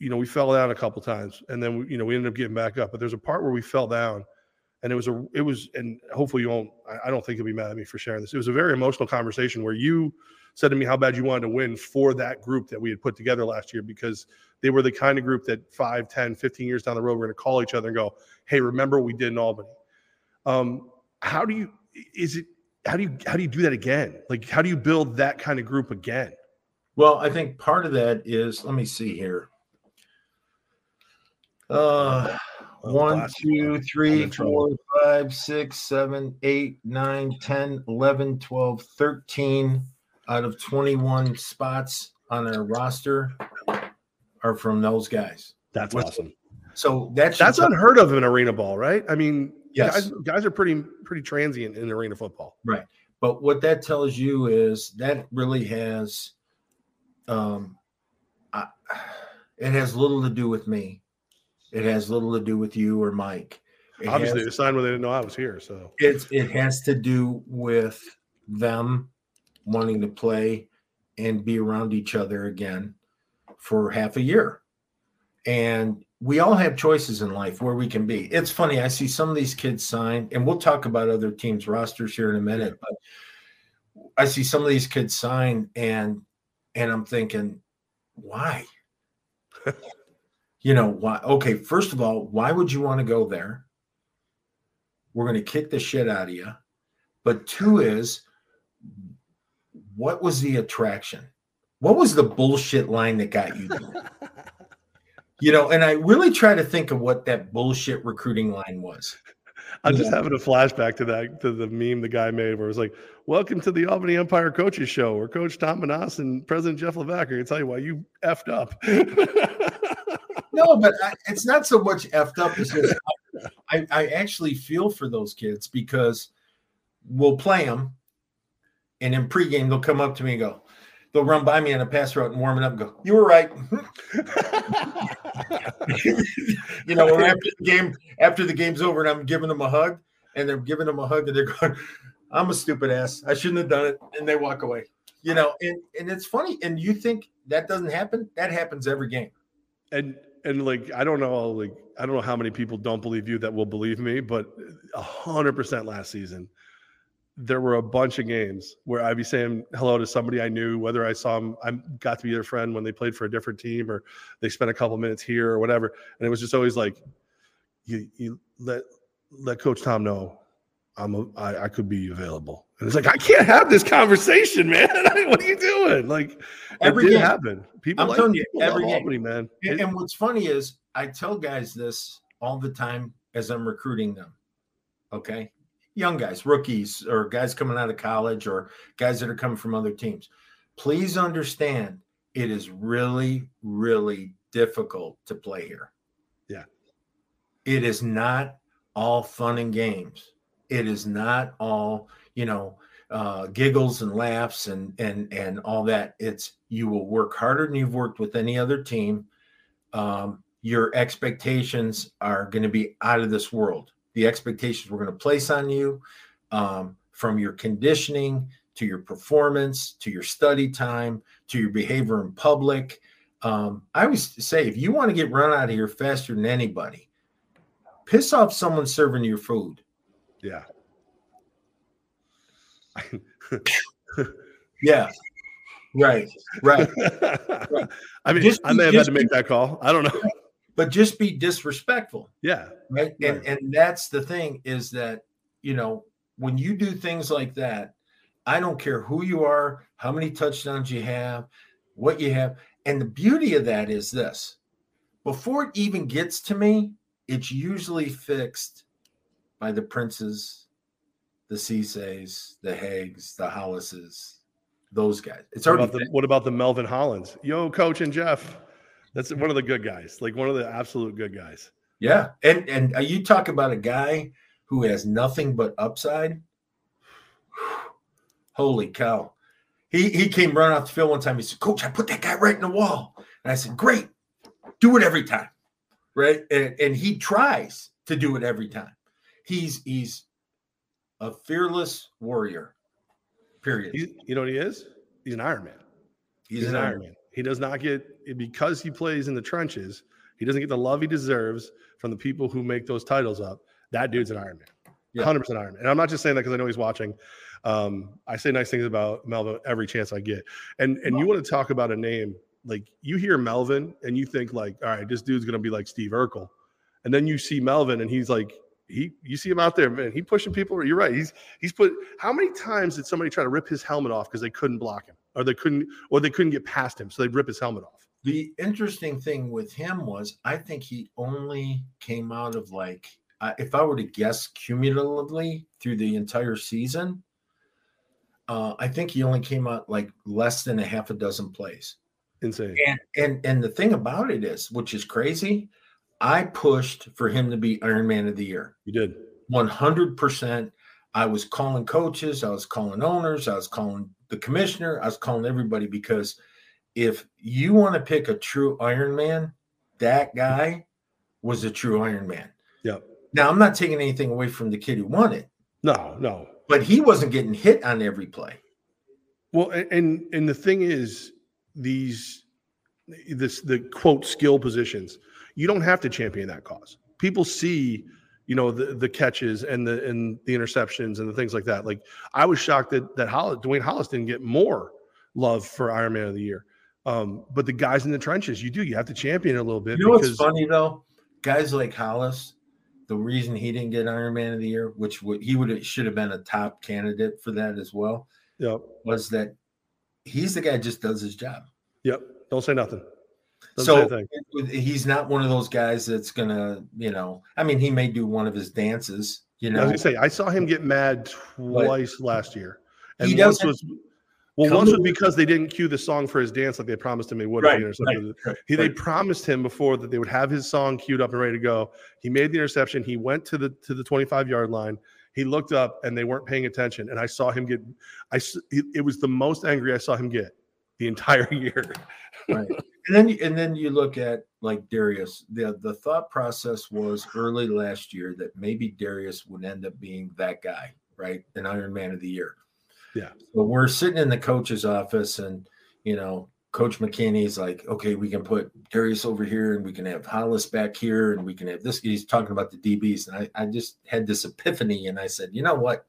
you know, we fell down a couple times and then, we, you know, we ended up getting back up, but there's a part where we fell down. And it was a, it was, and hopefully you won't, I don't think you'll be mad at me for sharing this. It was a very emotional conversation where you said to me how bad you wanted to win for that group that we had put together last year, because they were the kind of group that five, ten, fifteen years down the road, we're going to call each other and go, hey, remember what we did in Albany. Um, how do you, is it, how do you, how do you do that again? Like, how do you build that kind of group again? Well, I think part of that is, let me see here. Uh, One, two, three, four, five, six, seven, eight, nine, ten, eleven, twelve, thirteen out of twenty-one spots on our roster are from those guys. That's What's, awesome. So that's that's unheard of in arena ball, right? I mean, yes, guys, guys are pretty pretty transient in arena football, right? But what that tells you is that really has, um, I, it has little to do with me. It has little to do with you or Mike. It Obviously, has, they signed when they didn't know I was here. So it's it has to do with them wanting to play and be around each other again for half a year. And we all have choices in life where we can be. It's funny. I see some of these kids sign, and we'll talk about other teams' rosters here in a minute, but I see some of these kids sign, and and I'm thinking, why? You know, why? Okay, first of all, why would you want to go there? We're going to kick the shit out of you. But two is, what was the attraction? What was the bullshit line that got you there? You know, and I really try to think of what that bullshit recruiting line was. I'm just yeah. having a flashback to that, to the meme the guy made where it was like, welcome to the Albany Empire Coaches Show, where Coach Tom Menas and President Jeff Levack are going to tell you why you effed up. No, but I, it's not so much effed up. It's just I, I actually feel for those kids, because we'll play them, and in pregame they'll come up to me and go, they'll run by me on a pass route and warm it up and go, you were right. You know, or after the game, after the game's over and I'm giving them a hug, and they're giving them a hug and they're going, I'm a stupid ass. I shouldn't have done it. And they walk away. You know, and, and it's funny. And you think that doesn't happen? That happens every game. And and like I don't know, like I don't know how many people don't believe you that will believe me, but a hundred percent last season, there were a bunch of games where I'd be saying hello to somebody I knew, whether I saw them, I got to be their friend when they played for a different team, or they spent a couple minutes here or whatever. And it was just always like, you, you let, let Coach Tom know I'm a, I, I could be available. And it's like, I can't have this conversation, man. What are you doing? Like every it did game happen. People, I'm like, telling you, every game, Albany, man. And, and what's funny is I tell guys this all the time as I'm recruiting them. Okay. Young guys, rookies, or guys coming out of college, or guys that are coming from other teams, please understand it is really, really difficult to play here. Yeah. It is not all fun and games. It is not all, you know, uh, giggles and laughs and, and, and all that. It's, you will work harder than you've worked with any other team. Um, your expectations are going to be out of this world. The expectations we're going to place on you, um, from your conditioning to your performance, to your study time, to your behavior in public. Um, I always say, if you want to get run out of here faster than anybody, piss off someone serving your food. Yeah. Yeah. Right. Right. Right. I mean, just, I may have just, had to make that call. I don't know. But just be disrespectful. Yeah. Right? Right. And and that's the thing, is that, you know, when you do things like that, I don't care who you are, how many touchdowns you have, what you have. And the beauty of that is this: before it even gets to me, it's usually fixed by the Princes, the Cissés, the Hags, the Hollises, those guys. It's already what about the, what about the Melvin Hollins? Yo, Coach and Jeff. That's one of the good guys, like one of the absolute good guys. Yeah, and and you talk about a guy who has nothing but upside. Holy cow! He he came running off the field one time. He said, "Coach, I put that guy right in the wall." And I said, "Great, do it every time, right?" And and he tries to do it every time. He's he's a fearless warrior. Period. He, you know what he is? He's an Iron Man. He's, he's an, an Iron Man. Man. He does not get, because he plays in the trenches, he doesn't get the love he deserves from the people who make those titles up. That dude's an Iron Man, yeah. one hundred percent Iron Man. And I'm not just saying that because I know he's watching. Um, I say nice things about Melvin every chance I get. And and you want to talk about a name, like you hear Melvin and you think like, all right, this dude's going to be like Steve Urkel. And then you see Melvin and he's like, he, you see him out there, man, he pushing people. You're right. He's, he's put, how many times did somebody try to rip his helmet off because they couldn't block him? Or they couldn't, or they couldn't get past him, so they'd rip his helmet off. The interesting thing with him was, I think he only came out of like, uh, if I were to guess cumulatively through the entire season, uh, I think he only came out like less than a half a dozen plays. Insane. And, and and the thing about it is, which is crazy, I pushed for him to be Iron Man of the Year. You did one hundred percent. I was calling coaches, I was calling owners, I was calling the commissioner, I was calling everybody, because if you want to pick a true Iron Man, that guy was a true Iron Man. Yeah. Now, I'm not taking anything away from the kid who won it. No, no. But he wasn't getting hit on every play. Well, and and the thing is, these this the quote skill positions. you don't have to champion that cause. People see, you know, the, the catches and the and the interceptions and the things like that. Like, I was shocked that that Hollis, Dwayne Hollis didn't get more love for Ironman of the Year. Um, but the guys in the trenches, you do. You have to champion a little bit. You know what's funny, though? Guys like Hollis, the reason he didn't get Ironman of the Year, which would, he would have, should have been a top candidate for that as well, yep, was that he's the guy that just does his job. Yep. Don't say nothing. Doesn't so say he's not one of those guys that's going to, you know, I mean, he may do one of his dances, you know. I was going to say, I saw him get mad twice but last year. And once was – Well, once was because they didn't cue the song for his dance like they promised him they would. Right, right, right, he, they right. promised him before that they would have his song queued up and ready to go. He made the interception. He went to the to the twenty-five-yard line. He looked up, and they weren't paying attention. And I saw him get – I it was the most angry I saw him get the entire year. Right. And then and then you look at, like, Darius. The, the thought process was early last year that maybe Darius would end up being that guy, right, an Ironman of the Year. Yeah. But we're sitting in the coach's office, and, you know, Coach McKinney's like, okay, we can put Darius over here, and we can have Hollis back here, and we can have this. He's talking about the D Bs. And I, I just had this epiphany, and I said, you know what?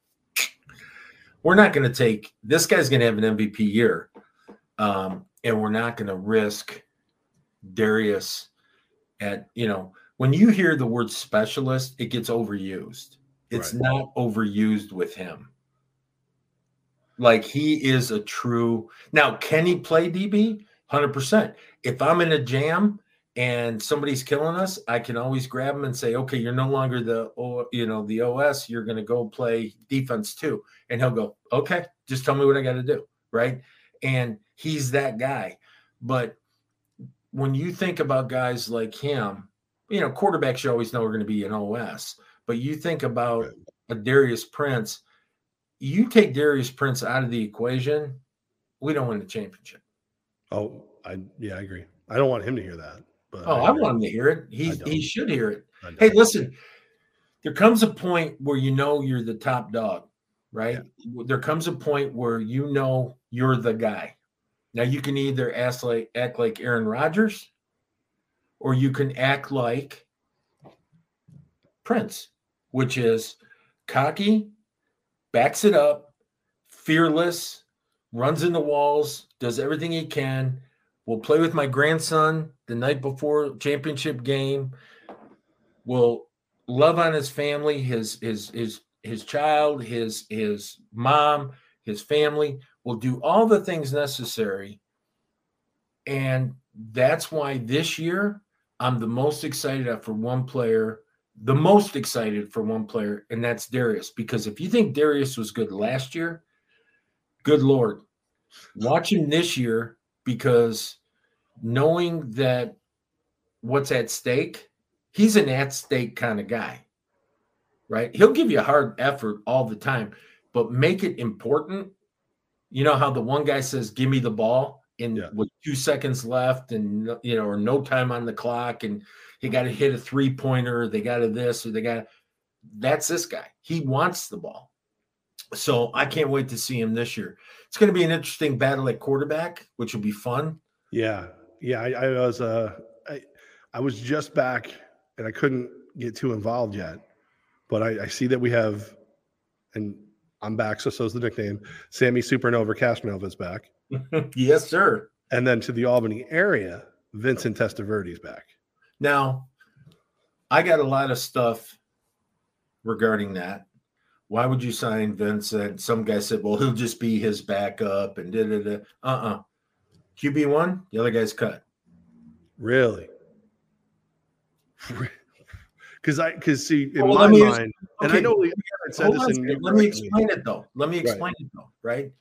We're not going to take – this guy's going to have an M V P year, um, and we're not going to risk Darius at – you know, when you hear the word specialist, it gets overused. It's right. not overused with him. Like, he is a true – now, can he play D B? one hundred percent. If I'm in a jam and somebody's killing us, I can always grab him and say, okay, you're no longer the, you know, the O S. You're going to go play defense too. And he'll go, okay, just tell me what I got to do, right? And he's that guy. But when you think about guys like him, you know, quarterbacks, you always know are going to be an O S. But you think about a Darius Prince – you take Darius Prince out of the equation, we don't win the championship. Oh, I yeah, I agree. I don't want him to hear that. But oh, I, I want him to hear it. He he should hear it. Hey, listen, there comes a point where you know you're the top dog, right? Yeah. There comes a point where you know you're the guy. Now, you can either act like, act like Aaron Rodgers, or you can act like Prince, which is cocky, backs it up, fearless, runs in the walls, does everything he can. We'll play with my grandson the night before championship game. We'll love on his family, his his his his child, his his mom, his family. We'll do all the things necessary. And that's why this year I'm the most excited for one player. The most excited for one player, and that's Darius. Because if you think Darius was good last year, good Lord, watch him this year, because knowing that what's at stake, he's an at-stake kind of guy, right? He'll give you a hard effort all the time, but make it important. You know how the one guy says, give me the ball, and yeah. with two seconds left and, you know, or no time on the clock, and he got to hit a three-pointer, they got to this, or they got to – that's this guy. He wants the ball. So I can't wait to see him this year. It's going to be an interesting battle at quarterback, which will be fun. Yeah. Yeah, I, I was uh, I, I was just back, and I couldn't get too involved yet. But I, I see that we have – and I'm back, so so's the nickname. Sammy Supernova Casanova is back. Yes, sir. And then to the Albany area, Vincent Testaverde is back. Now, I got a lot of stuff regarding that. Why would you sign Vincent? Some guy said, well, he'll just be his backup and da-da-da. Uh-uh. Q B one, the other guy's cut. Really? Because, I, because see, in well, my mind, explain, okay, and I know we haven't said this in – Let me explain it, though. Let me explain right. it, though, right?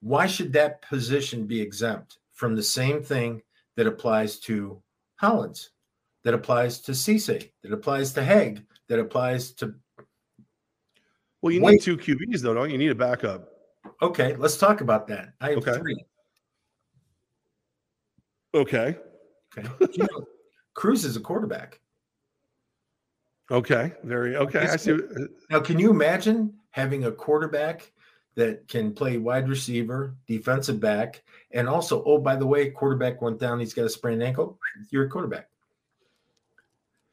Why should that position be exempt from the same thing that applies to – Hollins, that applies to Cissé, that applies to Haig, that applies to. Well, you need Wait. two Q Bs, though, don't you? You need a backup. Okay, let's talk about that. I have okay. three. Okay. Okay. You know, Cruz is a quarterback. Okay. Very okay. I see. Now, can you imagine having a quarterback that can play wide receiver, defensive back, and also, oh, by the way, quarterback went down, he's got a sprained ankle, you're a quarterback.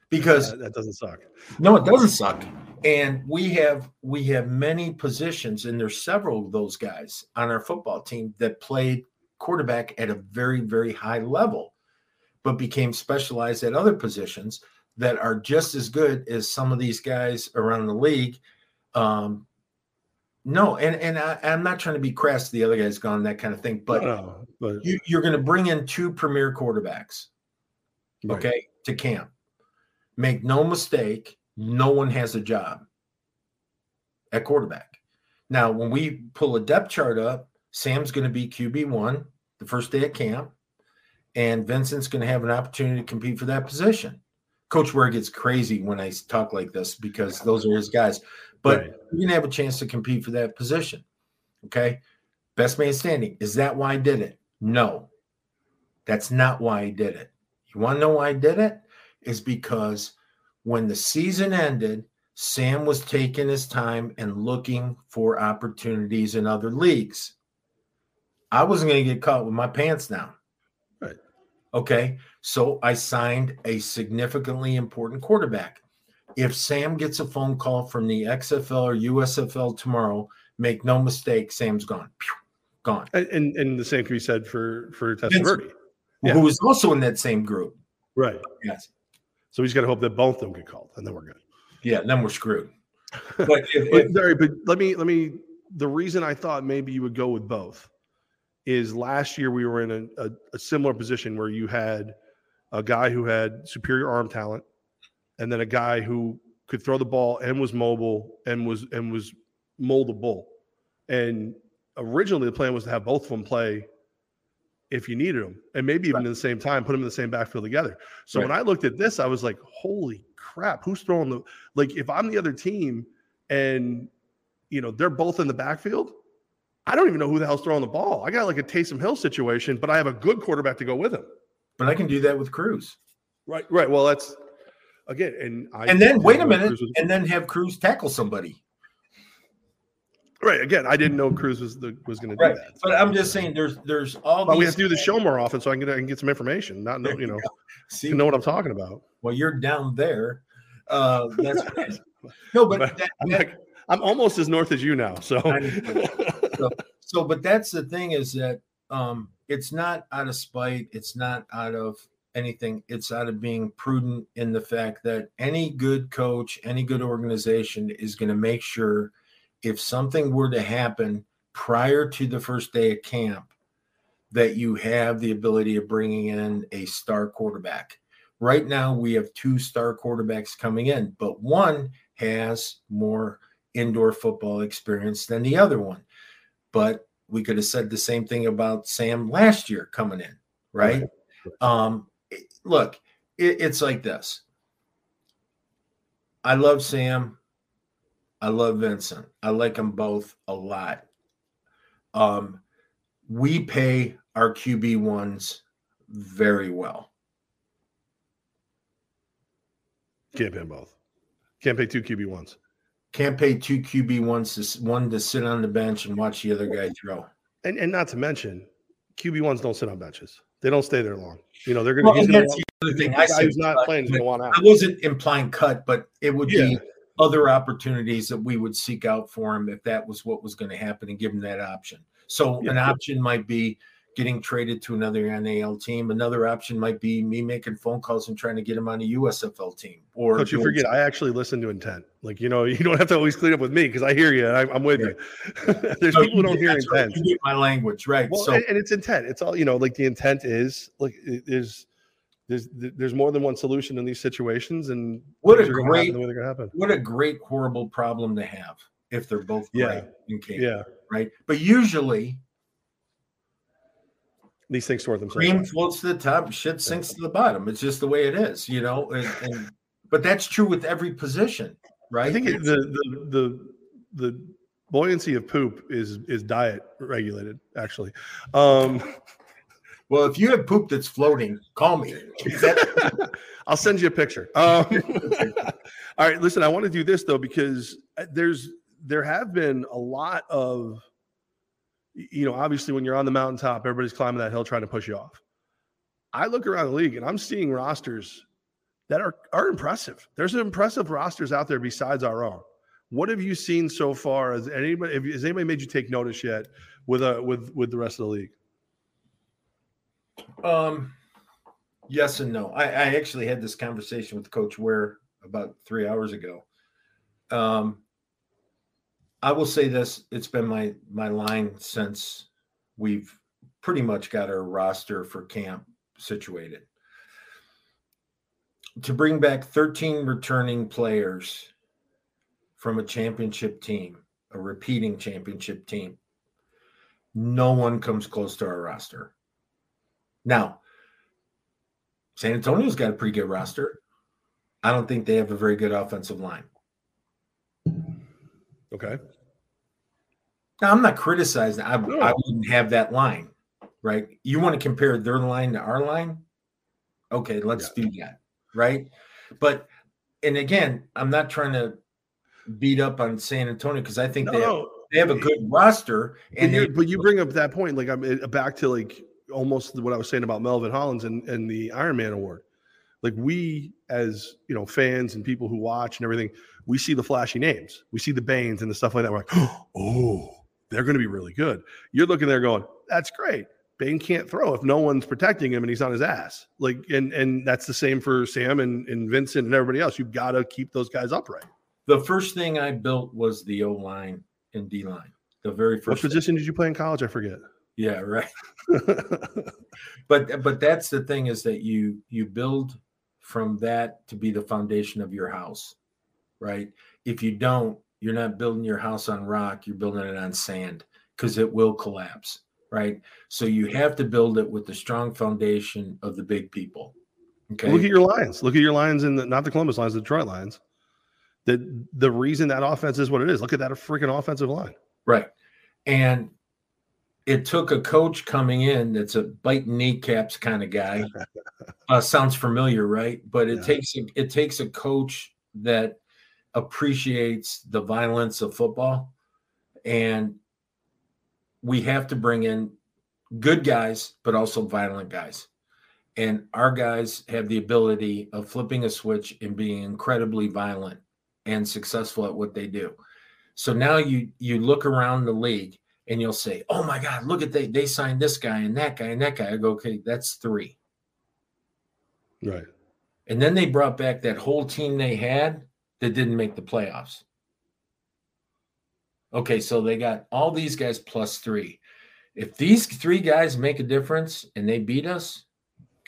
because yeah, that doesn't suck. No, it doesn't suck. And we have we have many positions, and there's several of those guys on our football team that played quarterback at a very, very high level, but became specialized at other positions that are just as good as some of these guys around the league. Um, no, and and I, I'm not trying to be crass. The other guy's gone, that kind of thing. But, no, but you, you're going to bring in two premier quarterbacks, right. okay, to camp. Make no mistake, no one has a job at quarterback. Now, when we pull a depth chart up, Sam's going to be Q B one the first day at camp, and Vincent's going to have an opportunity to compete for that position. Coach Ware gets crazy when I talk like this because those are his guys. But right. you're going to have a chance to compete for that position, okay? Best man standing. Is that why I did it? No, that's not why I did it. You want to know why I did it? It's because when the season ended, Sam was taking his time and looking for opportunities in other leagues. I wasn't going to get caught with my pants down. Right. Okay, so I signed a significantly important quarterback. If Sam gets a phone call from the X F L or U S F L tomorrow, make no mistake, Sam's gone. Pew, gone. And and the same can be said for, for Testaverde. Yeah. Who was also in that same group. Right. Yes. So we just got to hope that both of them get called, and then we're good. Yeah, then we're screwed. But, if, but, if, sorry, but let me let me – the reason I thought maybe you would go with both is last year we were in a, a, a similar position where you had a guy who had superior arm talent, and then a guy who could throw the ball and was mobile and was and was moldable. And originally the plan was to have both of them play if you needed them, and maybe even right. in the same time, put them in the same backfield together. So right. when I looked at this, I was like, holy crap, who's throwing the – like if I'm the other team and, you know, they're both in the backfield, I don't even know who the hell's throwing the ball. I got like a Taysom Hill situation, but I have a good quarterback to go with him. But I can do that with Cruz. Right, right. Well, that's – Again, and I and then wait a minute, was, and then have Cruz tackle somebody. Right. Again, I didn't know Cruz was the, was going to do right. that. But I'm just saying, there's there's all. But these we have to do the show more often, so I can get I can get some information. Not know you know, see, know what I'm talking about. Well, you're down there. Uh, that's no, but, but that, I'm, that, like, I'm almost as north as you now. So. so, so, but that's the thing is that um, it's not out of spite. It's not out of anything. It's out of being prudent in the fact that any good coach, any good organization is going to make sure if something were to happen prior to the first day of camp, that you have the ability of bringing in a star quarterback. Right now, we have two star quarterbacks coming in, but one has more indoor football experience than the other one. But we could have said the same thing about Sam last year coming in, right? right. Um, Look, it, it's like this. I love Sam. I love Vincent. I like them both a lot. Um, we pay our Q B ones very well. Can't pay them both. Can't pay two Q B ones. Can't pay two Q B ones, to, one to sit on the bench and watch the other guy throw. And, and not to mention, Q B ones don't sit on benches. They don't stay there long. You know, they're going well, to that's the other thing. I said, not playing is going to want out. I wasn't implying cut, but it would yeah. be other opportunities that we would seek out for him if that was what was going to happen and give him that option. So yeah. an option might be getting traded to another N A L team. Another option might be me making phone calls and trying to get him on a U S F L team. Or Coach, you forget, I actually listen to intent. Like, you know, you don't have to always clean up with me because I hear you and I, I'm with yeah. you. There's so people who don't hear intent. Right. You get my language, right? Well, so and, and it's intent. It's all, you know, like the intent is like there's there's there's more than one solution in these situations, and what a great the way they're gonna happen. What a great horrible problem to have if they're both yeah right and can't, yeah right. But usually. These things sort themselves. Cream floats to the top, shit sinks to the bottom. It's just the way it is, you know. And, and but that's true with every position, right? I think it, the, the the the buoyancy of poop is is diet regulated, actually. Um, well, if you have poop that's floating, call me. That- I'll send you a picture. Um, all right, listen. I want to do this though because there's there have been a lot of. You know, obviously, when you're on the mountaintop, everybody's climbing that hill trying to push you off. I look around the league, and I'm seeing rosters that are, are impressive. There's some impressive rosters out there besides our own. What have you seen so far? Has anybody, has anybody made you take notice yet with a, with, with the rest of the league? Um, yes and no. I, I actually had this conversation with Coach Ware about three hours ago. Um, I will say this. It's been my, my line since we've pretty much got our roster for camp situated. To bring back thirteen returning players from a championship team, a repeating championship team, no one comes close to our roster. Now, San Antonio's got a pretty good roster. I don't think they have a very good offensive line. Okay. Now, I'm not criticizing. I, no. I wouldn't have that line, right? You want to compare their line to our line? Okay, let's yeah. do that, right? But, and again, I'm not trying to beat up on San Antonio because I think no, they, have, no. they have a good roster. And but, they, but you bring up that point, like I'm back to like almost what I was saying about Melvin Hollis and, and the Iron Man Award. Like we, as you know, fans and people who watch and everything, we see the flashy names, we see the Baines and the stuff like that. We're like, oh, they're going to be really good. You're looking there going, that's great. Bain can't throw if no one's protecting him and he's on his ass. Like, and and that's the same for Sam and, and Vincent and everybody else. You've got to keep those guys upright. The first thing I built was the O line and D line. The very first. What position thing. Did you play in college? I forget. Yeah, right. but but that's the thing is that you you build from that to be the foundation of your house, right? If you don't, you're not building your house on rock. You're building it on sand because it will collapse, right? So you have to build it with the strong foundation of the big people. Okay. Look at your Lions. Look at your Lions in the, not the Columbus Lions, the Detroit Lions. The, the reason that offense is what it is. Look at that freaking offensive line. Right. And it took a coach coming in that's a biting kneecaps kind of guy. uh, sounds familiar, right? But it yeah. takes a, it takes a coach that appreciates the violence of football. And we have to bring in good guys, but also violent guys. And our guys have the ability of flipping a switch and being incredibly violent and successful at what they do. So now you you look around the league and you'll say, oh my God, look at they they signed this guy and that guy and that guy. I go, okay, that's three. Right. And then they brought back that whole team they had that didn't make the playoffs. Okay, so they got all these guys plus three. If these three guys make a difference and they beat us,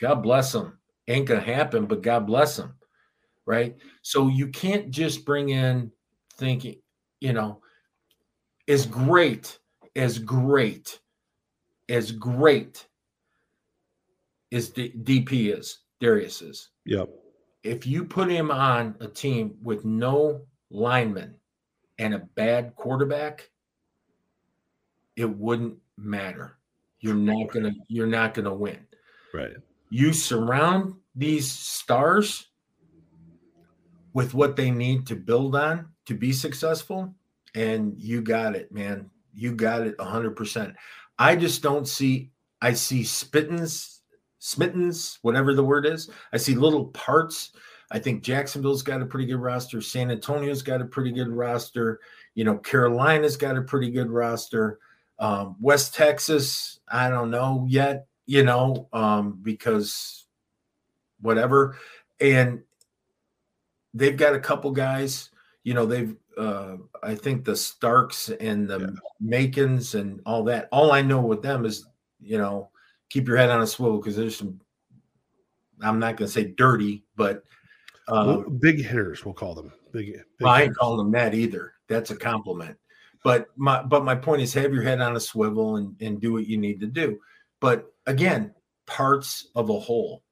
God bless them. Ain't going to happen, but God bless them, right? So you can't just bring in thinking, you know, as great, as great, as great as D- DP is, Darius is. Yep. If you put him on a team with no linemen, and a bad quarterback, it wouldn't matter. You're not gonna, you're not gonna win. Right. You surround these stars with what they need to build on to be successful, and you got it, man. You got it one hundred percent. I just don't see. I see spittens, smittens, whatever the word is. I see little parts. I think Jacksonville's got a pretty good roster. San Antonio's got a pretty good roster. You know, Carolina's got a pretty good roster. Um, West Texas, I don't know yet, you know, um, because whatever. And they've got a couple guys, you know, they've, uh, I think the Starks and the yeah. Makins and all that. All I know with them is, you know, keep your head on a swivel because there's some, I'm not going to say dirty, but Um, big hitters, we'll call them. Big, big well, I ain't calling them that either. That's a compliment. But my but my point is have your head on a swivel and, and do what you need to do. But, again, parts of a whole,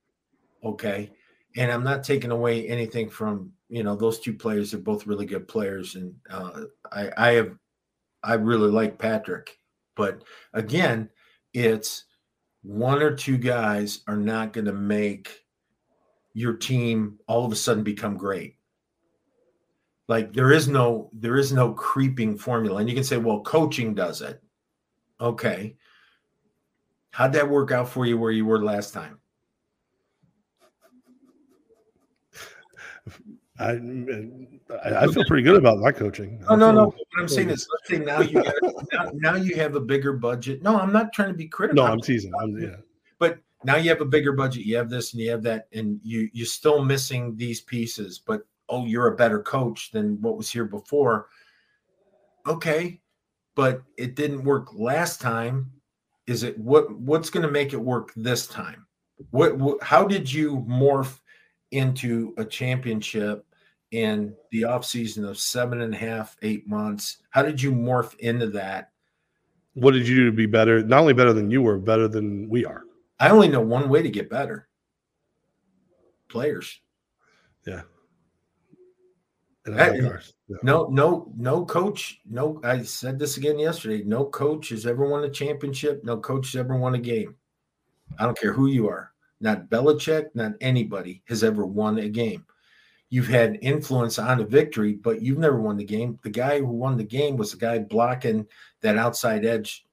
okay? And I'm not taking away anything from, you know, those two players are both really good players. And uh, I, I have I really like Patrick. But, again, it's one or two guys are not going to make – your team all of a sudden become great. Like there is no, there is no creeping formula. And you can say, well, coaching does it. Okay. How'd that work out for you where you were last time? I I feel pretty good about my coaching. No, no, no. What I'm saying is, let's say now you have, now, now you have a bigger budget. No, I'm not trying to be critical. No, I'm teasing. I'm, yeah. But now you have a bigger budget. You have this and you have that, and you you're still missing these pieces. But oh, you're a better coach than what was here before. Okay, but it didn't work last time. Is it what what's going to make it work this time? What, what how did you morph into a championship in the offseason of seven and a half, eight months? How did you morph into that? What did you do to be better? Not only better than you were, better than we are. I only know one way to get better. Players. Yeah. And I like ours. Yeah. No, no, no coach. No, I said this again yesterday. No coach has ever won a championship. No coach has ever won a game. I don't care who you are. Not Belichick, not anybody has ever won a game. You've had influence on a victory, but you've never won the game. The guy who won the game was the guy blocking that outside edge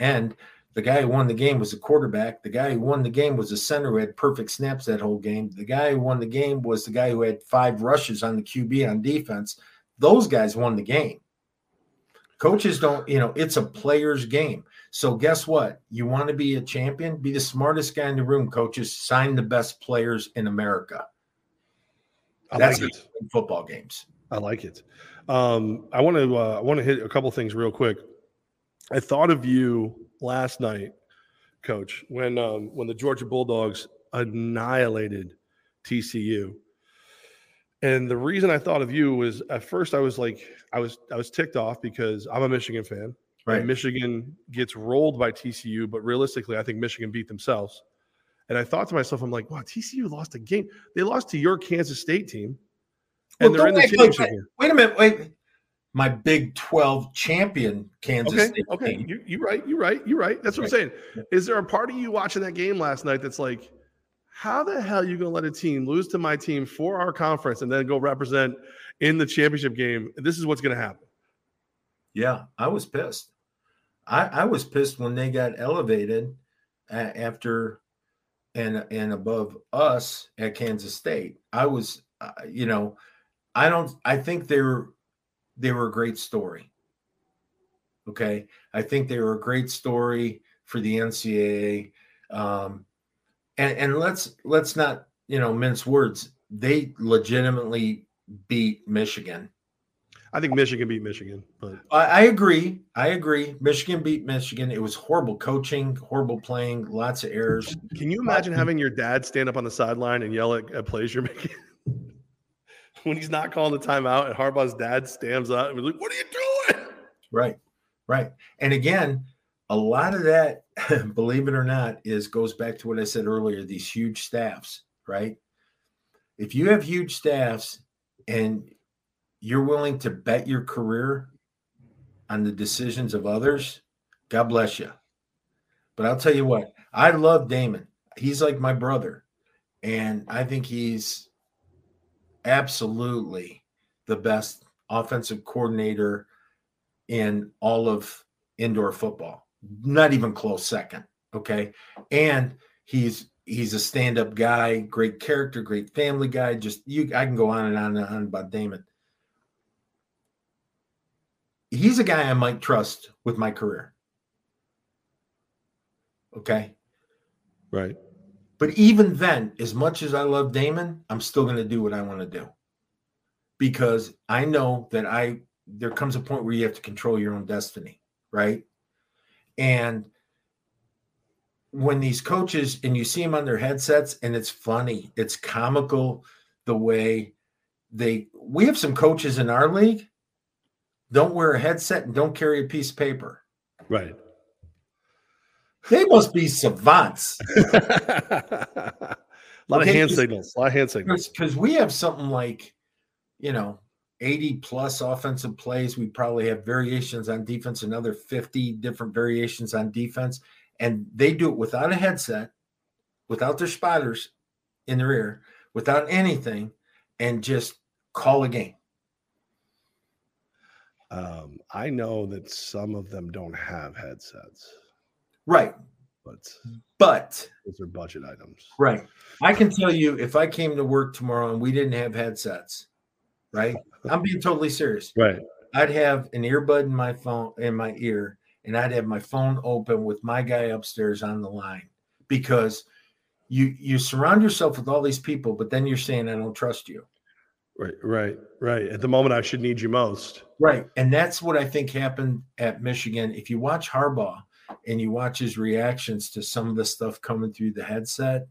end. The guy who won the game was the quarterback. The guy who won the game was the center who had perfect snaps that whole game. The guy who won the game was the guy who had five rushes on the Q B on defense. Those guys won the game. Coaches don't, you know, it's a player's game. So guess what? You want to be a champion? Be the smartest guy in the room, coaches. Sign the best players in America. I That's like it. In football games. I like it. Um, I want to uh, I want to hit a couple things real quick. I thought of you last night, Coach, when um, when the Georgia Bulldogs annihilated T C U. And the reason I thought of you was at first I was like I was I was ticked off because I'm a Michigan fan. Right. And Michigan gets rolled by T C U, but realistically, I think Michigan beat themselves. And I thought to myself, I'm like, wow, T C U lost a game. They lost to your Kansas State team, and well, they're in the championship like, here. Wait a minute, wait. My Big twelve champion Kansas okay, State okay. team. Okay, you, you're right, you're right, you're right. That's what right. I'm saying. Is there a part of you watching that game last night that's like, how the hell are you going to let a team lose to my team for our conference and then go represent in the championship game? This is what's going to happen. Yeah, I was pissed. I, I was pissed when they got elevated after – And, and above us at Kansas State. I was, uh, you know, I don't, I think they were, they were a great story. Okay. I think they were a great story for the N C double A. Um, and, and let's, let's not, you know, mince words. They legitimately beat Michigan. I think Michigan beat Michigan. But I, I agree. I agree. Michigan beat Michigan. It was horrible coaching, horrible playing, lots of errors. Can you imagine having your dad stand up on the sideline and yell at, at plays you're making? When he's not calling the timeout and Harbaugh's dad stands up and he's like, what are you doing? Right, right. And again, a lot of that, believe it or not, is goes back to what I said earlier, these huge staffs, right? If you have huge staffs and – you're willing to bet your career on the decisions of others, God bless you. But I'll tell you what, I love Damon. He's like my brother. And I think he's absolutely the best offensive coordinator in all of indoor football. Not even close second, okay? And he's he's a stand-up guy, great character, great family guy. Just you, I can go on and on and on about Damon. He's a guy I might trust with my career. Okay. Right. But even then, as much as I love Damon, I'm still going to do what I want to do because I know that I, there comes a point where you have to control your own destiny. Right. And when these coaches and you see them on their headsets and it's funny, it's comical the way they, we have some coaches in our league. Don't wear a headset and don't carry a piece of paper. Right. They must be savants. a lot okay. of hand signals. A lot of hand signals. Because we have something like, you know, eighty plus offensive plays. We probably have variations on defense, another fifty different variations on defense. And they do it without a headset, without their spotters in their ear, without anything, and just call a game. Um, I know that some of them don't have headsets. Right. But but those are budget items. Right. I can tell you if I came to work tomorrow and we didn't have headsets, right? I'm being totally serious. Right. I'd have an earbud in my phone in my ear, and I'd have my phone open with my guy upstairs on the line, because you you surround yourself with all these people, but then you're saying, I don't trust you. Right, right, right. At the moment, I should need you most. Right. And that's what I think happened at Michigan. If you watch Harbaugh and you watch his reactions to some of the stuff coming through the headset,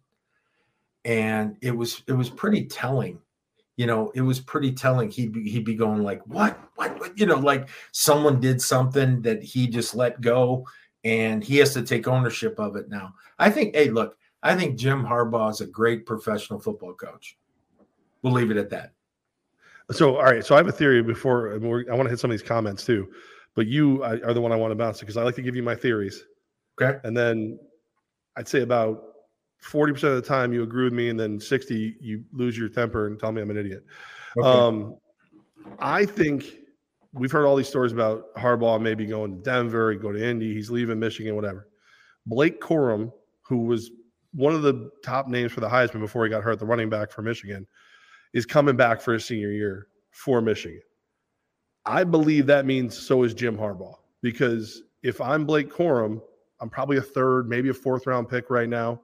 and it was it was pretty telling. You know, it was pretty telling. He'd be, he'd be going like, what? what, what, you know, like someone did something that he just let go, and he has to take ownership of it now. I think, hey, look, I think Jim Harbaugh is a great professional football coach. We'll leave it at that. So, all right. So I have a theory before I want to hit some of these comments too, but you are the one I want to bounce to, because I like to give you my theories. Okay. And then I'd say about forty percent of the time you agree with me, and then sixty, you lose your temper and tell me I'm an idiot. Okay. Um, I think we've heard all these stories about Harbaugh maybe going to Denver, he'd go to Indy, he's leaving Michigan, whatever. Blake Corum, who was one of the top names for the Heisman before he got hurt, the running back for Michigan, is coming back for his senior year for Michigan. I believe that means so is Jim Harbaugh, because if I'm Blake Corum, I'm probably a third, maybe a fourth round pick right now.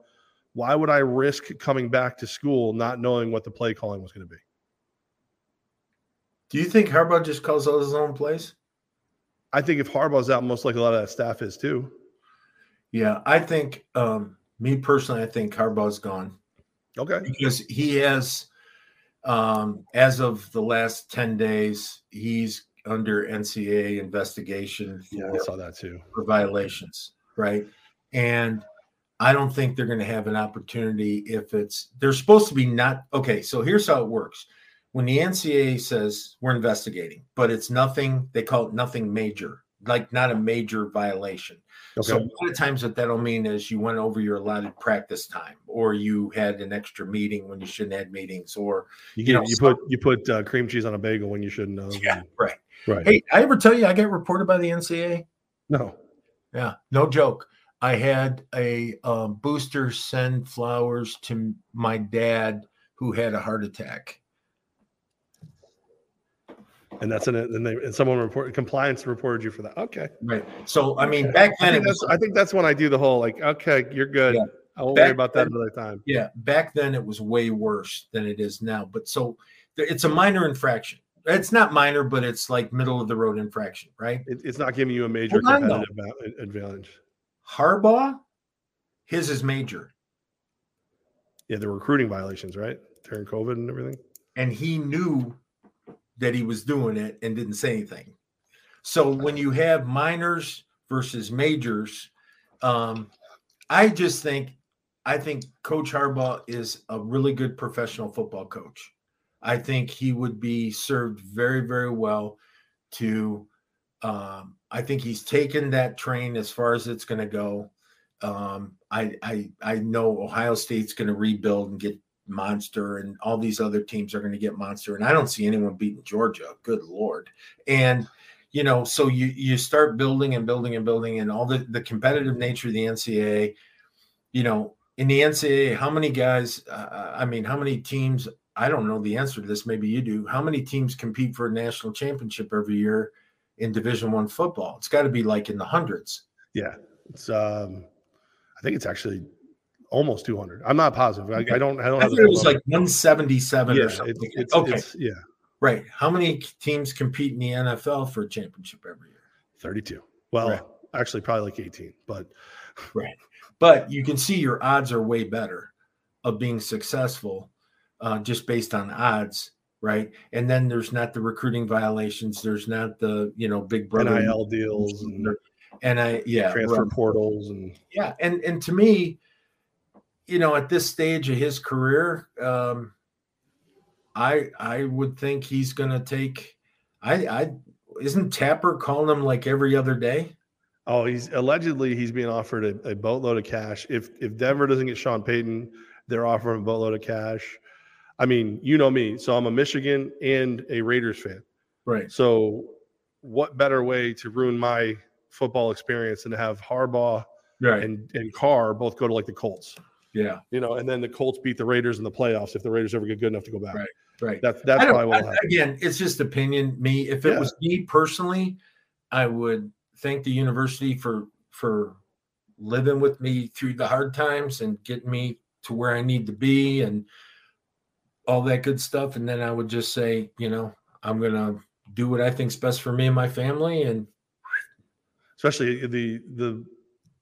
Why would I risk coming back to school not knowing what the play calling was going to be? Do you think Harbaugh just calls all his own plays? I think if Harbaugh's out, most likely a lot of that staff is too. Yeah, I think, um, me personally, I think Harbaugh's gone. Okay. Because he has, um, as of the last ten days, he's under N C A A investigation for, yeah, I saw that too. for violations, right? And I don't think they're going to have an opportunity if it's – they're supposed to be not – okay, so here's how it works. When the N C A A says we're investigating, but it's nothing – they call it nothing major, like not a major violation. Okay. So a lot of times what that'll mean is you went over your allotted practice time, or you had an extra meeting when you shouldn't have meetings, or – You, you, know, you put you put uh, cream cheese on a bagel when you shouldn't uh, – Yeah, right. right. Hey, I ever tell you I got reported by the N C A A? No. Yeah, no joke. I had a um, booster send flowers to my dad who had a heart attack, and that's an and, they, and someone reported compliance reported you for that. Okay, right. So I mean, back then I think, it was, I think that's when I do the whole like, okay, you're good. Yeah. I won't back worry about that then, another time. Yeah, back then it was way worse than it is now. But so it's a minor infraction. It's not minor, but it's like middle of the road infraction, right? It, it's not giving you a major well, competitive advantage. Harbaugh, his is major. Yeah, the recruiting violations, right? During COVID and everything. And he knew that he was doing it and didn't say anything. So when you have minors versus majors, um, I just think I think Coach Harbaugh is a really good professional football coach. I think he would be served very, very well to um, – I think he's taken that train as far as it's going to go. Um, I, I I know Ohio State's going to rebuild and get monster, and all these other teams are going to get monster. And I don't see anyone beating Georgia. Good Lord. And, you know, so you you start building and building and building, and all the, the competitive nature of the N C A A, you know, in the N C A A, how many guys, uh, I mean, how many teams, I don't know the answer to this, maybe you do, how many teams compete for a national championship every year in Division One football? It's got to be like in the hundreds. Yeah. It's, um, I think it's actually almost two hundred. I'm not positive. I, I don't, I don't I have it was moment. Like one seventy-seven yeah, or something. It, it's, okay. It's, yeah. Right. How many teams compete in the N F L for a championship every year? thirty-two. Well, right. Actually probably like eighteen, but right. But you can see your odds are way better of being successful uh, just based on odds. Right. And then there's not the recruiting violations. There's not the, you know, big brother N I L deals and, and I, yeah, transfer right. portals. And yeah. And, and to me, you know, at this stage of his career, um, I, I would think he's going to take, I, I, isn't Tapper calling him like every other day? Oh, he's allegedly he's being offered a, a boatload of cash. If, if Denver doesn't get Sean Payton, they're offering a boatload of cash. I mean, you know me, so I'm a Michigan and a Raiders fan. Right. So what better way to ruin my football experience than to have Harbaugh right. and, and Carr both go to like the Colts. Yeah. You know, and then the Colts beat the Raiders in the playoffs if the Raiders ever get good enough to go back. Right. Right. That's that's probably what happened. Again, it's just opinion. Me, if it yeah. was me personally, I would thank the university for for living with me through the hard times and getting me to where I need to be and all that good stuff. And then I would just say, you know, I'm gonna do what I think's best for me and my family. And especially the the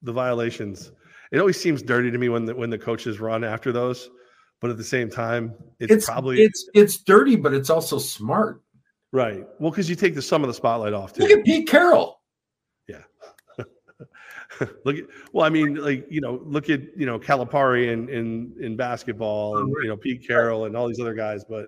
the violations. It always seems dirty to me when the, when the coaches run after those. But at the same time, it's, it's probably it's it's dirty, but it's also smart, right? Well, because you take the some of the spotlight off too. Look at Pete Carroll. Yeah. Look at well, I mean, like you know, look at you know Calipari in in, in basketball, and you know Pete Carroll and all these other guys. But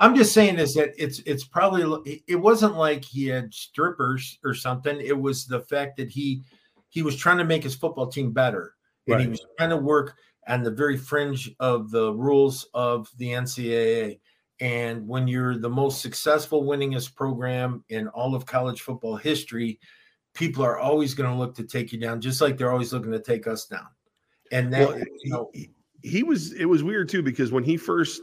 I'm just saying is that it's it's probably it wasn't like he had strippers or something. It was the fact that he he was trying to make his football team better, and right. he was trying to work. And the very fringe of the rules of the N C double A. And when you're the most successful, winningest program in all of college football history, people are always going to look to take you down, just like they're always looking to take us down. And that, well, you know, he, he was, it was weird too, because when he first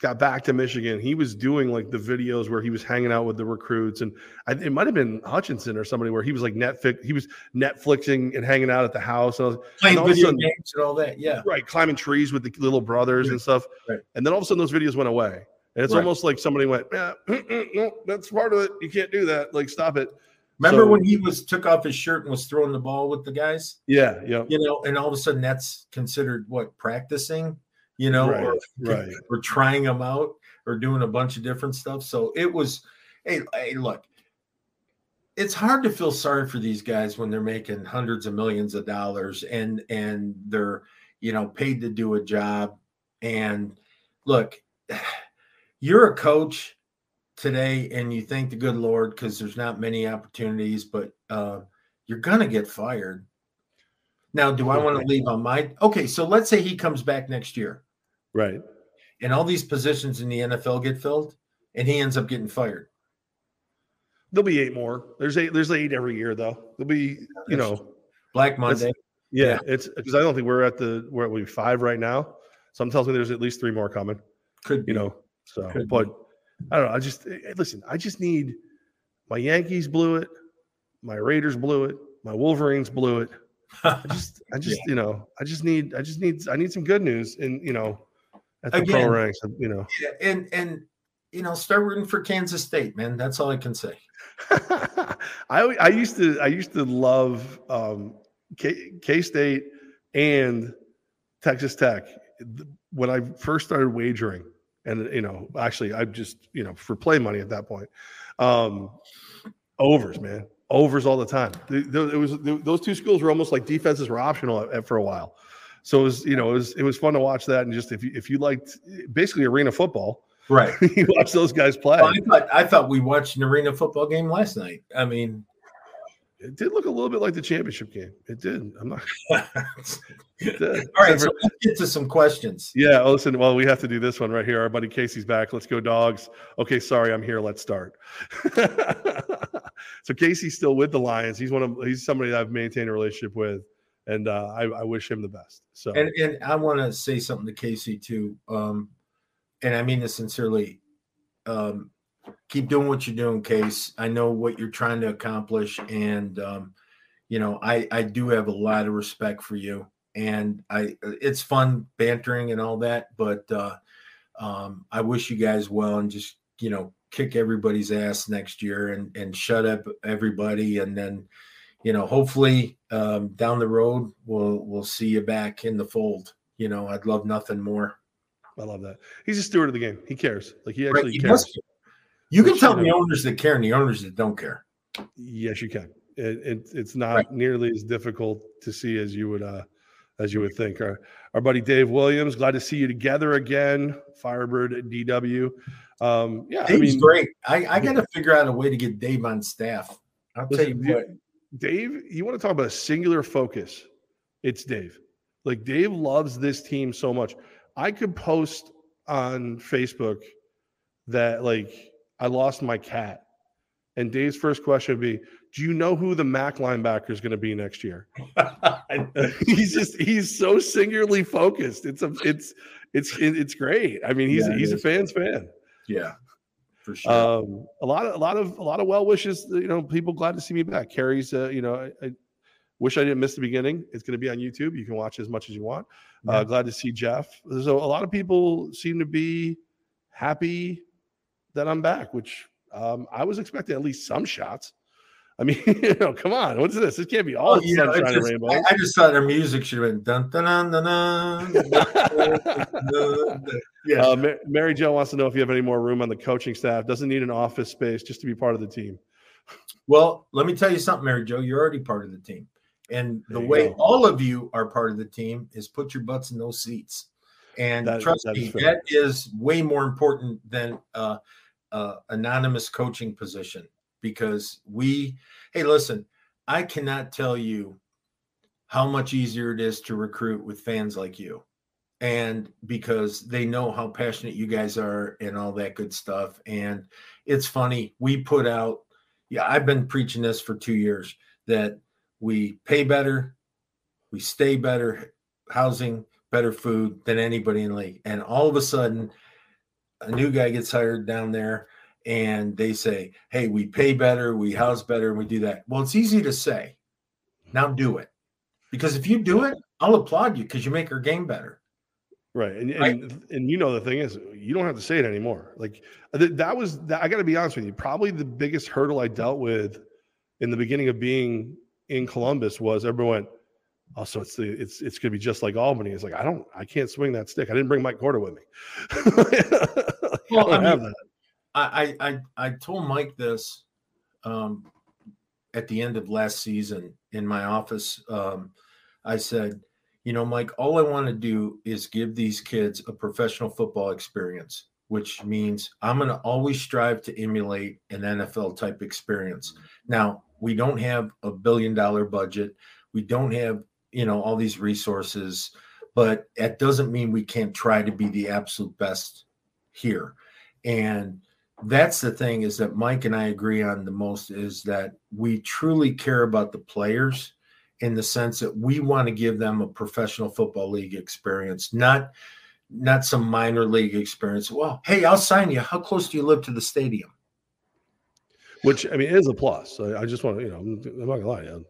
got back to Michigan, he was doing like the videos where he was hanging out with the recruits. And I, it might've been Hutchinson or somebody where he was like Netflix, he was Netflixing and hanging out at the house. And, I was, playing and all video of a sudden, games and all that. Yeah. Right. Climbing trees with the little brothers yeah. and stuff. Right. And then all of a sudden those videos went away. And it's right. almost like somebody went, yeah, no, that's part of it. You can't do that. Like, stop it. Remember so, when he was took off his shirt and was throwing the ball with the guys? Yeah. Yeah. You know, and all of a sudden that's considered what practicing? You know, right, or, right. or trying them out or doing a bunch of different stuff. So it was, hey, hey, look, it's hard to feel sorry for these guys when they're making hundreds of millions of dollars and, and they're, you know, paid to do a job. And look, you're a coach today and you thank the good Lord because there's not many opportunities, but uh, you're going to get fired. Now, do I want to leave on my – okay, so let's say he comes back next year. Right. And all these positions in the N F L get filled, and he ends up getting fired. There'll be eight more. There's eight There's eight every year, though. There'll be, you know – Black Monday. Yeah, yeah. It's because I don't think we're at the – we're at we're five right now. Something tells me there's at least three more coming. Could be. You know, so – but I don't know. I just – listen, I just need – my Yankees blew it. My Raiders blew it. My Wolverines blew it. I just, I just, yeah. you know, I just need, I just need, I need some good news, and you know, at the Again, pro ranks, you know, yeah, and and you know, start rooting for Kansas State, man. That's all I can say. I I used to I used to love um, K K State and Texas Tech when I first started wagering, and you know, actually, I just you know for play money at that point, um, overs, man. Overs all the time. It was those two schools were almost like defenses were optional for a while, so it was you know it was it was fun to watch that and just if you, if you liked basically arena football, right? You watch those guys play. Well, I thought I thought we watched an arena football game last night. I mean, it did look a little bit like the championship game. It did. I'm not. It did. All right, never... so let's get to some questions. Yeah, listen. Well, we have to do this one right here. Our buddy Casey's back. Let's go, dogs. Okay, sorry, I'm here. Let's start. So Casey's still with the Lions. He's one of he's somebody that I've maintained a relationship with, and uh, I, I wish him the best. So, and, and I want to say something to Casey too, um, and I mean this sincerely. Um, keep doing what you're doing, Case. I know what you're trying to accomplish, and um, you know I I do have a lot of respect for you. And I it's fun bantering and all that, but uh, um, I wish you guys well, and just you know. kick everybody's ass next year and, and shut up everybody. And then, you know, hopefully um, down the road, we'll, we'll see you back in the fold. You know, I'd love nothing more. I love that. He's a steward of the game. He cares. Like he actually right, he cares. Care. You Which, can tell you know, the owners that care and the owners that don't care. Yes, you can. It, it, it's not right. nearly as difficult to see as you would, uh, as you would think. Our, our buddy, Dave Williams, glad to see you together again. Firebird at D W. Um, yeah, Dave's I mean, great. I, I got to figure out a way to get Dave on staff. I'll listen, tell you what, Dave, you want to talk about a singular focus? It's Dave. Like Dave loves this team so much. I could post on Facebook that like I lost my cat, and Dave's first question would be, "Do you know who the Mac linebacker is going to be next year?" he's just he's so singularly focused. It's a it's. it's it's great. I mean, he's yeah, he's a fan's fan. Yeah, for sure. Um, a lot of a lot of a lot of well wishes. You know, people glad to see me back. Carrie's, uh, you know, I, I wish I didn't miss the beginning. It's going to be on YouTube. You can watch as much as you want. Yeah. Uh, glad to see Jeff. So a lot of people seem to be happy that I'm back, which um, I was expecting at least some shots. I mean, you know, come on. What's this? This can't be all oh, the sunshine know, just, and rainbow. I, I just thought their music should have been dun dun dun dun. dun, dun, dun, dun. Yeah. Uh, Ma- Mary Jo wants to know if you have any more room on the coaching staff. Doesn't need an office space just to be part of the team. Well, let me tell you something, Mary Jo. You're already part of the team, and the way go. all of you are part of the team is put your butts in those seats. And that, trust that me, fair. that is way more important than uh, uh, anonymous coaching position. Because we, hey, listen, I cannot tell you how much easier it is to recruit with fans like you. And because they know how passionate you guys are and all that good stuff. And it's funny, we put out, yeah, I've been preaching this for two years, that we pay better, we stay better, housing, better food than anybody in the league. And all of a sudden, a new guy gets hired down there. And they say, hey, we pay better, we house better, and we do that. Well, it's easy to say. Now do it. Because if you do it, I'll applaud you because you make our game better. Right. And, right? and and you know, the thing is, you don't have to say it anymore. Like th- that was, th- I got to be honest with you, probably the biggest hurdle I dealt with in the beginning of being in Columbus was everyone went, oh, so it's the, it's it's going to be just like Albany. It's like, I don't, I can't swing that stick. I didn't bring Mike Corda with me. like, well, I don't I mean, have that. I I I told Mike this um, at the end of last season in my office. Um, I said, you know, Mike, all I want to do is give these kids a professional football experience, which means I'm going to always strive to emulate an N F L type experience. Now, we don't have a billion dollar budget. We don't have, you know, all these resources, but that doesn't mean we can't try to be the absolute best here. And that's the thing is that Mike and I agree on the most is that we truly care about the players in the sense that we want to give them a professional football league experience, not, not some minor league experience. Well, hey, I'll sign you. How close do you live to the stadium? Which, I mean, is a plus. I, I just want to, you know, I'm not going to lie. The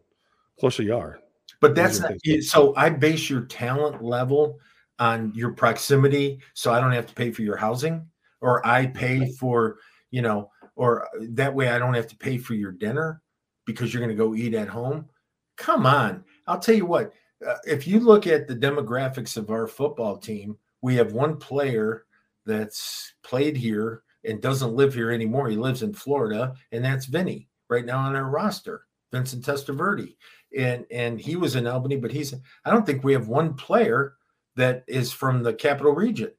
closer you are. But that's not – so I base your talent level on your proximity so I don't have to pay for your housing. Or I pay for, you know, or that way I don't have to pay for your dinner because you're going to go eat at home. Come on. I'll tell you what, uh, if you look at the demographics of our football team, we have one player that's played here and doesn't live here anymore. He lives in Florida, and that's Vinny right now on our roster, Vincent Testaverde. And, and he was in Albany, but he's – I don't think we have one player that is from the Capital Region.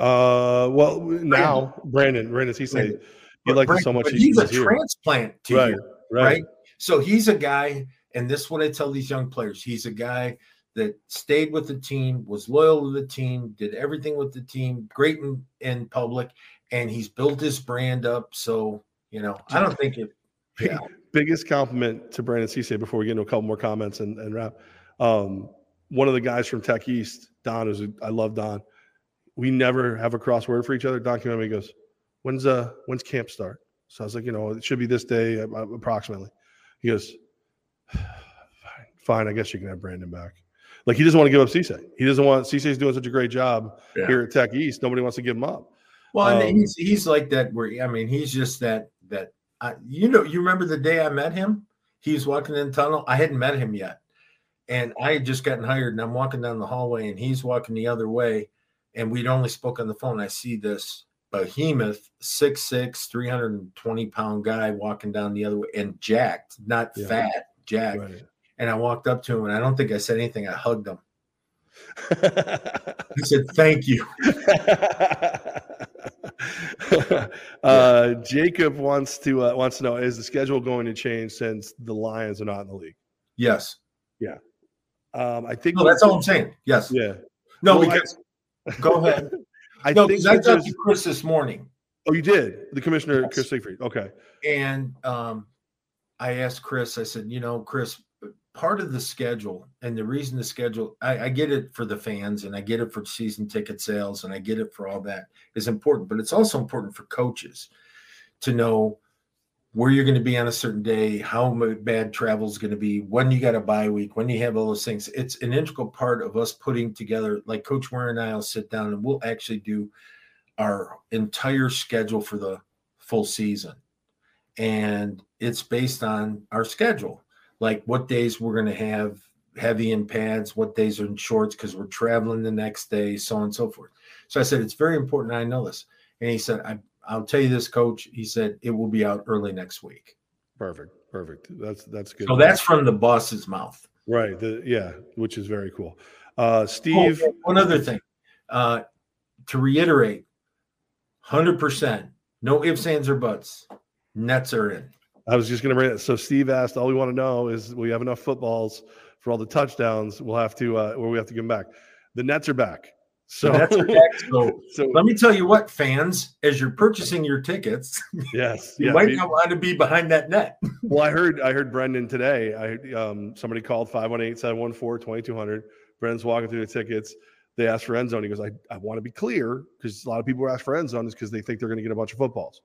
Uh, well, now Brandon, Brandon, he said he liked it so much. He's a transplant to you, right? So he's a guy, and this is what I tell these young players. He's a guy that stayed with the team, was loyal to the team, did everything with the team, great in, in public, and he's built his brand up. So, you know, I don't think it. Yeah. Biggest compliment to Brandon Cissé before we get into a couple more comments and, and wrap. Um, one of the guys from Tech East, Don, is I love Don. We never have a crossword for each other. Don came to me and goes, when's, uh, when's camp start? So I was like, you know, it should be this day approximately. He goes, fine, fine, I guess you can have Brandon back. Like, he doesn't want to give up Cissé. He doesn't want – Cissé's doing such a great job yeah. here at Tech East. Nobody wants to give him up. Well, um, and he's, he's like that where – I mean, he's just that – that I, you know, you remember the day I met him? He was walking in the tunnel. I hadn't met him yet. And I had just gotten hired, and I'm walking down the hallway, and he's walking the other way. And we'd only spoke on the phone. I see this behemoth, six six, three hundred twenty pound guy walking down the other way and jacked, not yeah. fat, jacked. Right. And I walked up to him, and I don't think I said anything. I hugged him. He said, thank you. uh, Jacob wants to uh, wants to know, is the schedule going to change since the Lions are not in the league? Yes. Yeah. Um, I think no, that's all I'm saying. Yes. Yeah. No, well, because. I- Go ahead. I no, because I talked to Chris this morning. Oh, you did? The commissioner, yes. Chris Siegfried. Okay. And um, I asked Chris, I said, you know, Chris, part of the schedule, and the reason the schedule, I, I get it for the fans, and I get it for season ticket sales, and I get it for all that is important, but it's also important for coaches to know where you're going to be on a certain day, how bad travel is going to be, when you got a bye week, when you have all those things. It's an integral part of us putting together, like Coach Warren and I will sit down and we'll actually do our entire schedule for the full season. And it's based on our schedule, like what days we're going to have heavy in pads, what days are in shorts because we're traveling the next day, so on and so forth. So I said, it's very important I know this. And he said, I, I'll tell you this, Coach. He said, it will be out early next week. Perfect. Perfect. That's that's good. So that's from the boss's mouth. Right. The, yeah, which is very cool. Uh, Steve. Oh, one other thing. Uh, to reiterate, one hundred percent, no ifs, ands, or buts. Nets are in. I was just going to bring that. So Steve asked, all we want to know is we have enough footballs for all the touchdowns. We'll have to, uh, or we have to give them back. The Nets are back. So, that's so, so let me tell you what, fans, as you're purchasing your tickets, yes, you yeah, might I mean, not want to be behind that net. Well, I heard I heard Brendan today. I um, somebody called five one eight, seven one four, two two zero zero. Brendan's walking through the tickets. They asked for end zone. He goes, I, I want to be clear because a lot of people ask for end zone is because they think they're going to get a bunch of footballs.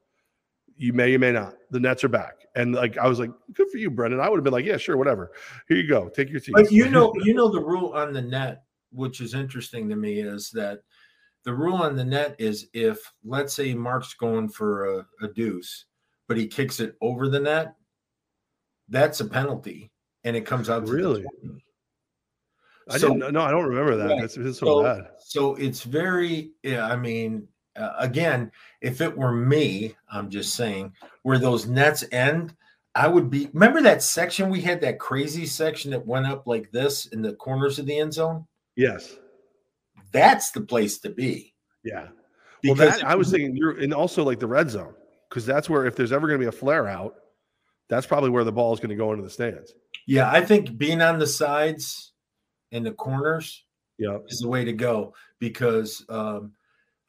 You may, you may not. The Nets are back. And like I was like, good for you, Brendan. I would have been like, yeah, sure, whatever. Here you go. Take your team. But you know, you know the rule on the net, which is interesting to me, is that the rule on the net is if, let's say, Mark's going for a, a deuce, but he kicks it over the net, that's a penalty, and it comes out to really? The I so, didn't, no, I don't remember that. Right. That's, that's so, so bad. So it's very, yeah, I mean, uh, again, if it were me, I'm just saying, where those nets end, I would be, remember that section we had, that crazy section that went up like this in the corners of the end zone? Yes. That's the place to be. Yeah. Because well, that, I was thinking, you're, and also like the red zone, because that's where if there's ever going to be a flare out, that's probably where the ball is going to go into the stands. Yeah. I think being on the sides and the corners yeah. is the way to go because um,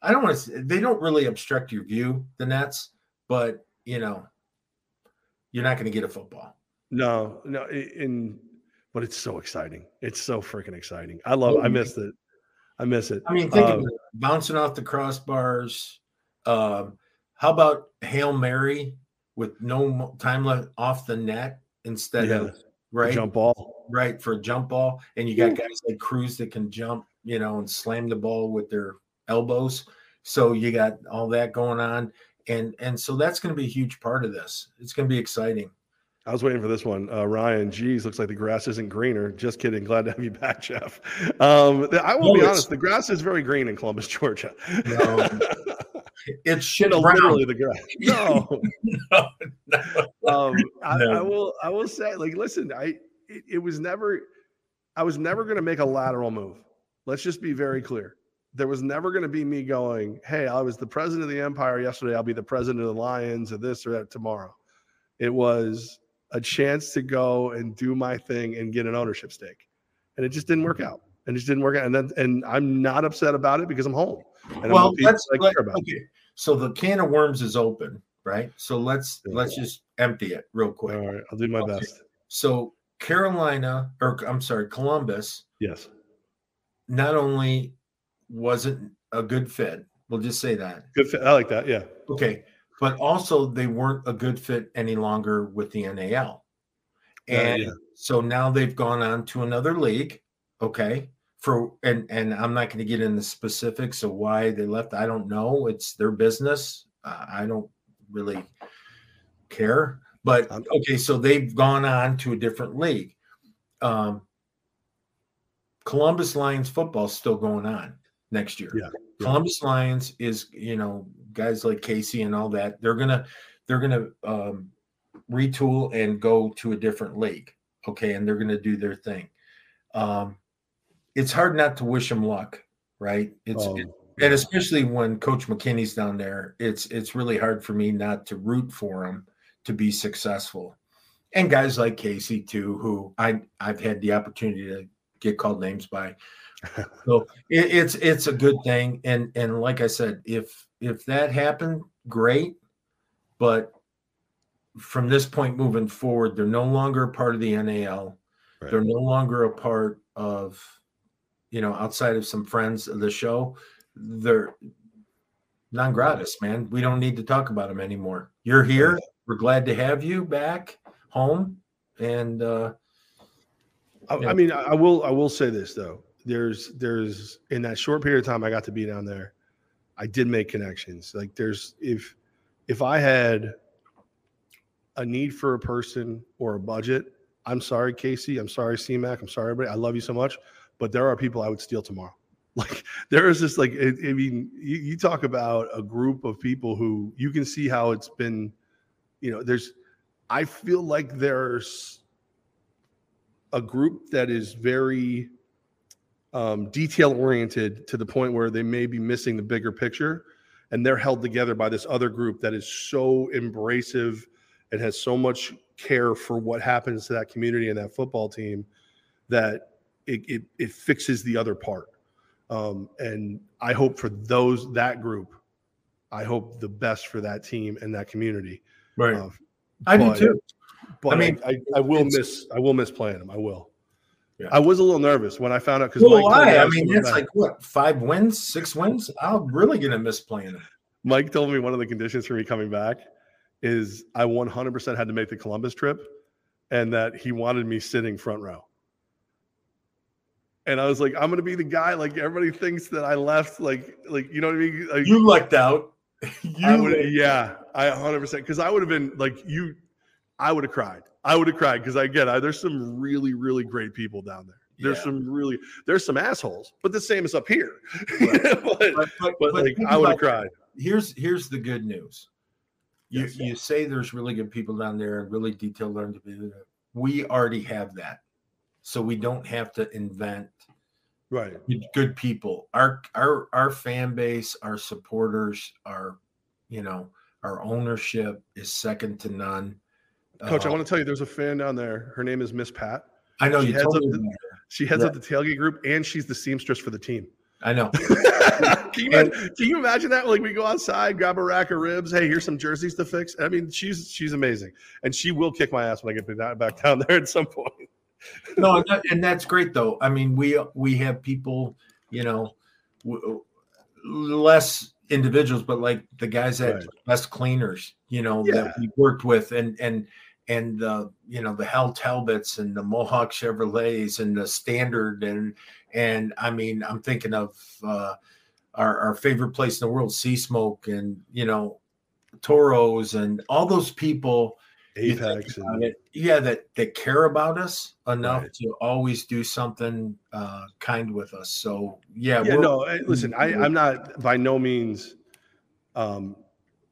I don't want to, they don't really obstruct your view, the nets, but you know, you're not going to get a football. No, no. In, But it's so exciting. It's so freaking exciting. I love it. I missed it. I miss it. I mean, think um, of it. Bouncing off the crossbars. Um, how about Hail Mary with no time left off the net instead yeah, of right jump ball, right for a jump ball, and you got guys like Cruz that can jump, you know, and slam the ball with their elbows. So you got all that going on, and and so that's going to be a huge part of this. It's going to be exciting. I was waiting for this one. Uh, Ryan, geez, looks like the grass isn't greener. Just kidding. Glad to have you back, Jeff. Um, I will no, be honest. The grass is very green in Columbus, Georgia. No, it's shit around. Literally the grass. No. no, no, um, I, no. I will I will say, like, listen, I it, it was never – I was never going to make a lateral move. Let's just be very clear. There was never going to be me going, hey, I was the president of the Empire yesterday. I'll be the president of the Lions or this or that tomorrow. It was – a chance to go and do my thing and get an ownership stake. And it just didn't work out. And it just didn't work out. And then, and I'm not upset about it because I'm home. And well, let's, I care about okay. So the can of worms is open, right? So let's, yeah. let's just empty it real quick. All right. I'll do my okay. best. So Carolina, or I'm sorry, Columbus. Yes. Not only wasn't a good fit. We'll just say that. Good fit. I like that. Yeah. Okay. But also they weren't a good fit any longer with the N A L. And uh, yeah. so now they've gone on to another league, okay, for and, and I'm not going to get into specifics of why they left. I don't know. It's their business. Uh, I don't really care. But, okay, so they've gone on to a different league. Um, Columbus Lions football is still going on next year. Yeah. Columbus Lions is, you know, guys like Casey and all that, they're going to, they're going to um, retool and go to a different league. Okay. And they're going to do their thing. Um, it's hard not to wish them luck, right? It's, oh. it, and especially when Coach McKinney's down there, it's, it's really hard for me not to root for him to be successful. And guys like Casey too, who I I've had the opportunity to get called names by. So it, it's it's a good thing, and and like I said, if if that happened, great. But from this point moving forward, they're no longer part of the N A L. Right. They're no longer a part of, you know, outside of some friends of the show, they're non gratis, man. We don't need to talk about them anymore. You're here. We're glad to have you back home. And uh, I, I mean, I will, I will say this though. There's, there's in that short period of time I got to be down there, I did make connections. Like there's, if, if I had a need for a person or a budget, I'm sorry, Casey. I'm sorry, C-Mac. I'm sorry, everybody. I love you so much, but there are people I would steal tomorrow. Like there is this, like, I, I mean, you, you talk about a group of people who you can see how it's been, you know, there's, I feel like there's a group that is very um, detail oriented to the point where they may be missing the bigger picture, and they're held together by this other group that is so embracive and has so much care for what happens to that community and that football team that it it, it fixes the other part. Um, and I hope for those, that group, I hope the best for that team and that community. Right. Uh, I but, do too. But I mean, I, I will miss, I will miss playing them. I will. Yeah. I was a little nervous when I found out. Cause well, why? I, I mean, it's like what, five wins, six wins. I'm really going to miss playing them. Mike told me one of the conditions for me coming back is I one hundred percent had to make the Columbus trip and that he wanted me sitting front row. And I was like, I'm going to be the guy. Like everybody thinks that I left. Like, like, you know what I mean? Like, you lucked out. You I would, yeah, I one hundred percent because I would have been like you. I would have cried. I would have cried because I get I, there's some really, really great people down there. There's yeah. some really there's some assholes, but the same as up here. Right. but, but, but, but like I would have cried. Here's here's the good news. You yes, you yes. say there's really good people down there and really detailed learned people. We already have that, so we don't have to invent. Right. Good people. Our our our fan base, our supporters, our you know, our ownership is second to none. Coach, uh, I want to tell you there's a fan down there. Her name is Miss Pat. I know she you heads, up the, she heads yeah. up the tailgate group and she's the seamstress for the team. I know. can, you and, imagine, can you imagine that? Like we go outside, grab a rack of ribs. Hey, here's some jerseys to fix. I mean, she's she's amazing. And she will kick my ass when I get back down there at some point. No, and, that, and that's great though. I mean, we we have people, you know, w- less individuals, but like the guys that right. less cleaners, you know, yeah. that we worked with, and and and the you know the Hal Talbots and the Mohawk Chevrolets and the Standard and and I mean, I'm thinking of uh, our our favorite place in the world, Sea Smoke, and you know, Toros and all those people. Apex and, it, yeah that they care about us enough right. to always do something uh kind with us, so yeah, yeah no listen I I'm not by no means um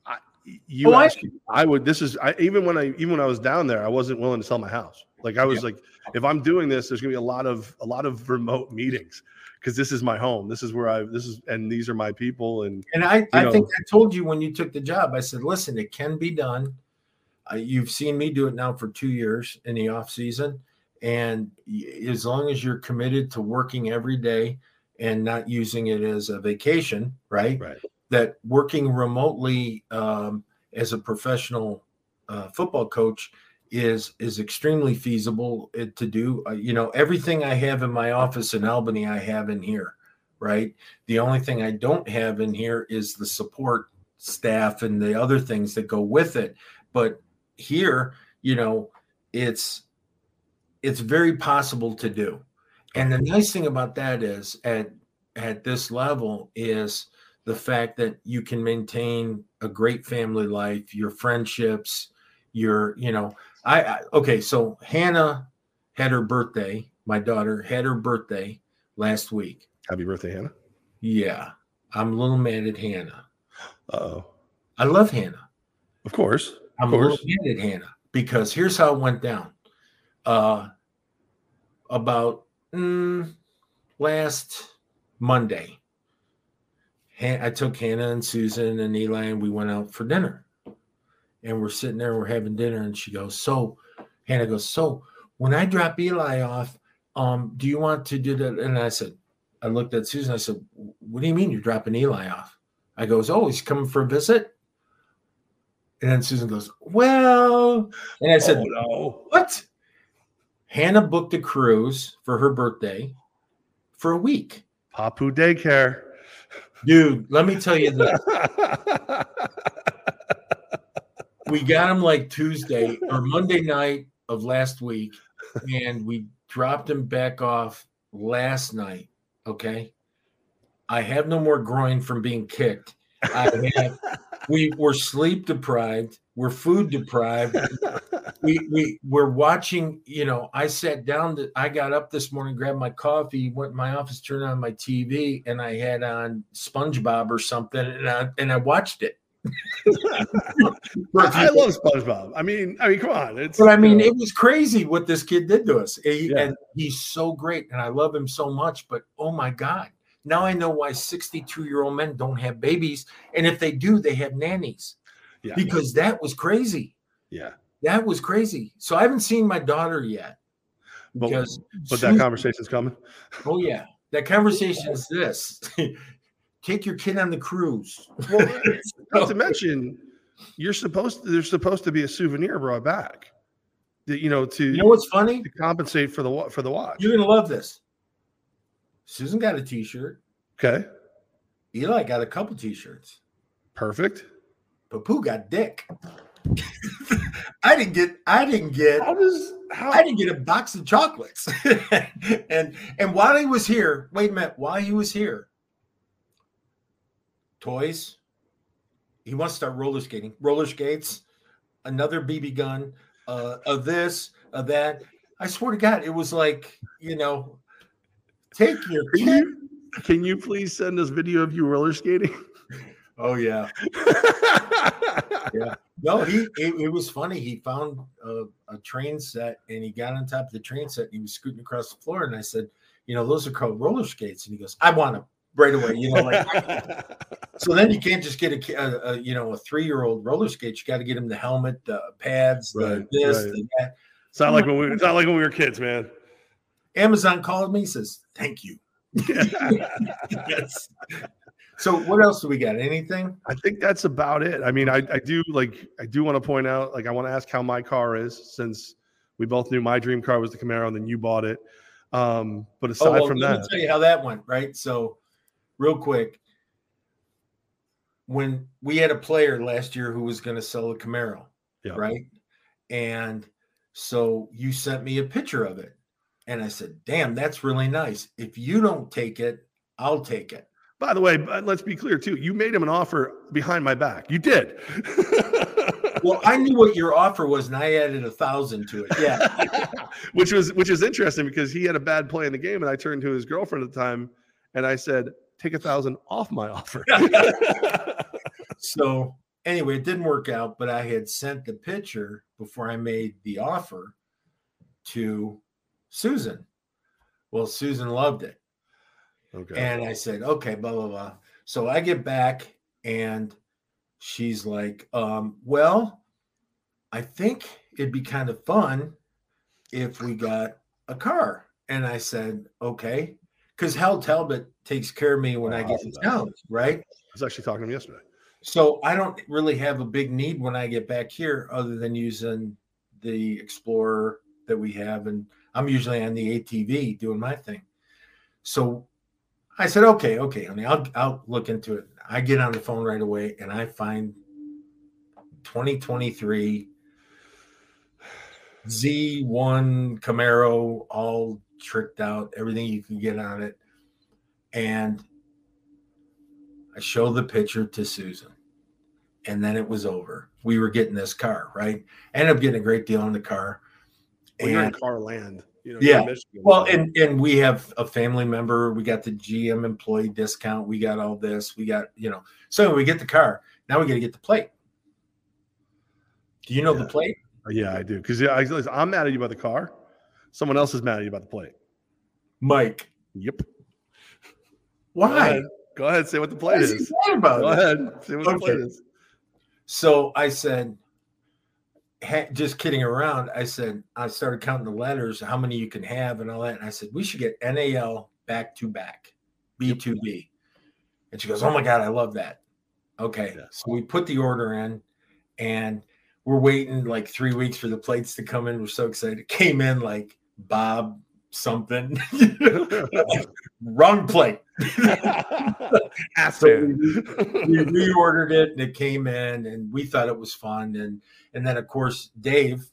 I, you oh, ask, I, I would this is I even when I even when I was down there I wasn't willing to sell my house, like I was yeah. like if I'm doing this there's gonna be a lot of a lot of remote meetings because this is my home, this is where I this is and these are my people, and and I I know, think I told you when you took the job, I said listen, it can be done. You've seen me do it now for two years in the off season. And as long as you're committed to working every day and not using it as a vacation, right? Right. That working remotely um, as a professional uh, football coach is, is extremely feasible to do. Uh, you know, everything I have in my office in Albany, I have in here, right? The only thing I don't have in here is the support staff and the other things that go with it. But here, you know, it's it's very possible to do. And the nice thing about that is at at this level is the fact that you can maintain a great family life, your friendships, your, you know, I, I okay, so Hannah had her birthday, my daughter had her birthday last week. Happy birthday, Hannah. Yeah. I'm a little mad at Hannah. Uh-oh. I love Hannah. Of course. I'm a little mad at Hannah because here's how it went down. Uh, about mm, last Monday, Han- I took Hannah and Susan and Eli and we went out for dinner. And we're sitting there, we're having dinner, and she goes, so, Hannah goes, so, when I drop Eli off, um, do you want to do that? And I said, I looked at Susan, I said, what do you mean you're dropping Eli off? I goes, oh, he's coming for a visit? And then Susan goes, well, and I said, oh, no. What? Hannah booked a cruise for her birthday for a week. Papu daycare. Dude, let me tell you this. We got him like Tuesday or Monday night of last week, and we dropped him back off last night, okay? I have no more groin from being kicked. I have, we were sleep deprived. We're food deprived. We we we're watching. You know, I sat down. To, I got up this morning, grabbed my coffee, went in my office, turned on my T V, and I had on SpongeBob or something, and I and I watched it. I love SpongeBob. I mean, I mean, come on. It's, but I mean, you know, it was crazy what this kid did to us. He, yeah. And he's so great, and I love him so much. But oh my God. Now I know why sixty-two-year-old men don't have babies, and if they do, they have nannies, yeah, because that was crazy. Yeah, that was crazy. So I haven't seen my daughter yet. Because but, but that she, conversation's coming. Oh yeah, that conversation is this: take your kid on the cruise. Well, not to mention, you're supposed to, there's supposed to be a souvenir brought back. That, you know, to you know what's funny, to compensate for the for the watch. You're gonna love this. Susan got a T-shirt. Okay. Eli got a couple T-shirts. Perfect. Papu got dick. I didn't get. I didn't get. How does, how? I didn't get a box of chocolates. and and while he was here, wait a minute. While he was here, toys. He wants to start roller skating. Roller skates. Another B B gun. Uh, of this. Of that. I swear to God, it was like, you know. Take your can you, can you please send us video of you roller skating? Oh yeah, yeah. No, he it, it was funny. He found a, a train set and he got on top of the train set and he was scooting across the floor. And I said, you know, those are called roller skates. And he goes, I want them right away. You know, like so. Then you can't just get a, a, a you know a three year old roller skate. You got to get him the helmet, the pads, right, the this, right. the that. It's not like when we. It's not like when we were kids, man. Amazon called me, says, thank you. Yes. So what else do we got? Anything? I think that's about it. I mean, I, I do like I do want to point out, like I want to ask how my car is, since we both knew my dream car was the Camaro and then you bought it. Um, but aside oh, well, from that, let me tell you how that went, right? So real quick, when we had a player last year who was going to sell a Camaro, yeah, right? And so you sent me a picture of it. And I said, damn, that's really nice. If you don't take it, I'll take it. By the way, let's be clear, too. You made him an offer behind my back. You did. Well, I knew what your offer was, and I added a thousand to it. Yeah. which was which is interesting because he had a bad play in the game, and I turned to his girlfriend at the time, and I said, take a thousand off my offer. So anyway, it didn't work out, but I had sent the picture before I made the offer to Susan. Well, Susan loved it. Okay. And I said, okay, blah, blah, blah. So I get back and she's like, um, well, I think it'd be kind of fun if we got a car. And I said, okay. Because Hal Talbot takes care of me when wow, I get to town, right? I was actually talking to him yesterday. So I don't really have a big need when I get back here other than using the Explorer that we have, and I'm usually on the A T V doing my thing. So I said, okay, okay, honey, I'll, I'll look into it. I get on the phone right away, and I find twenty twenty-three Z one Camaro all tricked out, everything you can get on it. And I show the picture to Susan, and then it was over. We were getting this car, right? I ended up getting a great deal on the car. Well, you're in car land. You know, yeah. Well, and, and we have a family member. We got the G M employee discount. We got all this. We got, you know. So we get the car. Now we got to get the plate. Do you know yeah. the plate? Yeah, I do. Because yeah, I'm mad at you about the car. Someone else is mad at you about the plate. Mike. Yep. Why? Go ahead. Go ahead and say what the plate is. What is he talking about? Go ahead. Say what okay. the plate is. So I said, just kidding around, I said, I started counting the letters, how many you can have and all that. And I said, we should get N A L back to back, B two B. And she goes, oh my God, I love that. Okay. Yeah. So we put the order in and we're waiting like three weeks for the plates to come in. We're so excited. It came in like Bob something. Wrong plate. So we, we reordered it and it came in and we thought it was fun. And and then, of course, Dave,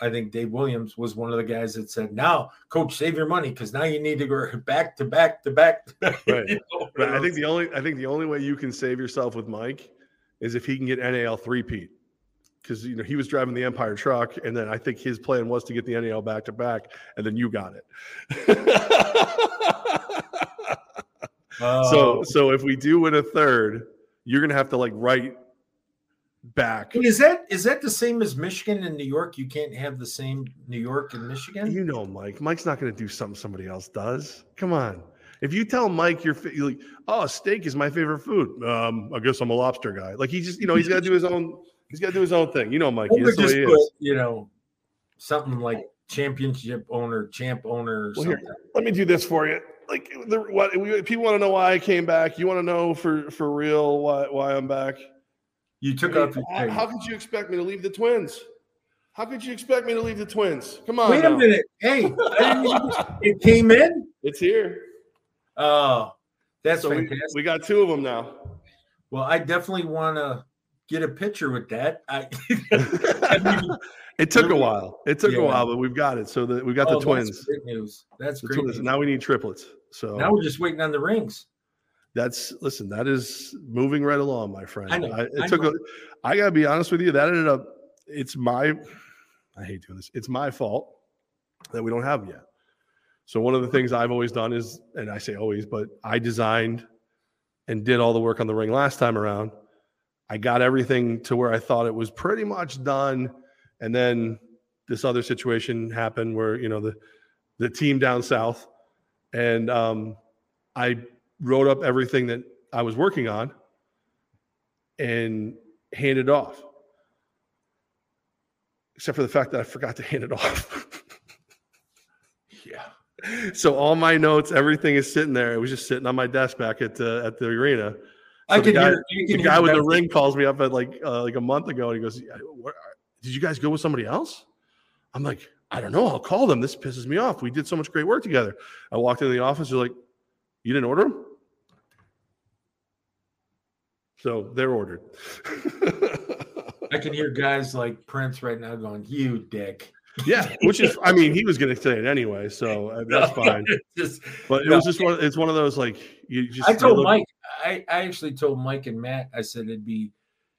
I think Dave Williams was one of the guys that said, now, coach, save your money because now you need to go back to back to back. To back. Right. You know, but I think the only I think the only way you can save yourself with Mike is if he can get N A L three-peat. Because, you know, he was driving the Empire truck, and then I think his plan was to get the N A L back-to-back, and then you got it. oh. So so if we do win a third, you're going to have to, like, write back. Is that is that the same as Michigan and New York? You can't have the same New York and Michigan? You know, Mike. Mike's not going to do something somebody else does. Come on. If you tell Mike you're, you're like, oh, steak is my favorite food. Um, I guess I'm a lobster guy. Like, he just, you know, he's got to do his own – He's got to do his own thing. You know, Mikey. That's what he put, is. You know, something like championship owner, champ owner. Or well, something. Here, let me do this for you. Like, the, what, people want to know why I came back. You want to know for, for real why, why I'm back? You took I mean, out the how, how could you expect me to leave the Twins? How could you expect me to leave the Twins? Come on. Wait now. a minute. Hey, it came in? It's here. Oh, that's so fantastic. We, we got two of them now. Well, I definitely want to – get a picture with that. I, I mean, it took a while. It took yeah. a while, but we've got it. So the, we've got oh, the Twins. That's great news. That's great news. Now we need triplets. So now we're just waiting on the rings. That's listen. That is moving right along, my friend. I know. I, it I took. Know. A, I gotta be honest with you. That ended up. It's my. I hate doing this. It's my fault that we don't have them yet. So one of the things I've always done is, and I say always, but I designed and did all the work on the ring last time around. I got everything to where I thought it was pretty much done. And then this other situation happened where, you know, the, the team down south and um, I wrote up everything that I was working on and handed it off. Except for the fact that I forgot to hand it off. Yeah. So all my notes, everything is sitting there. It was just sitting on my desk back at the, at the arena. So I the can guy, hear, you can the hear guy with the ring calls me up at like uh, like a month ago, and he goes, "Did you guys go with somebody else?" I'm like, "I don't know. I'll call them. This pisses me off. We did so much great work together." I walked into the office. They're like, "You didn't order them?" So they're ordered. I can hear guys like Prince right now going, "You dick." Yeah, which is, I mean, he was going to say it anyway, so that's no, fine. Just, but it no. was just one. It's one of those like you just. I told Mike. I, I actually told Mike and Matt, I said it'd be,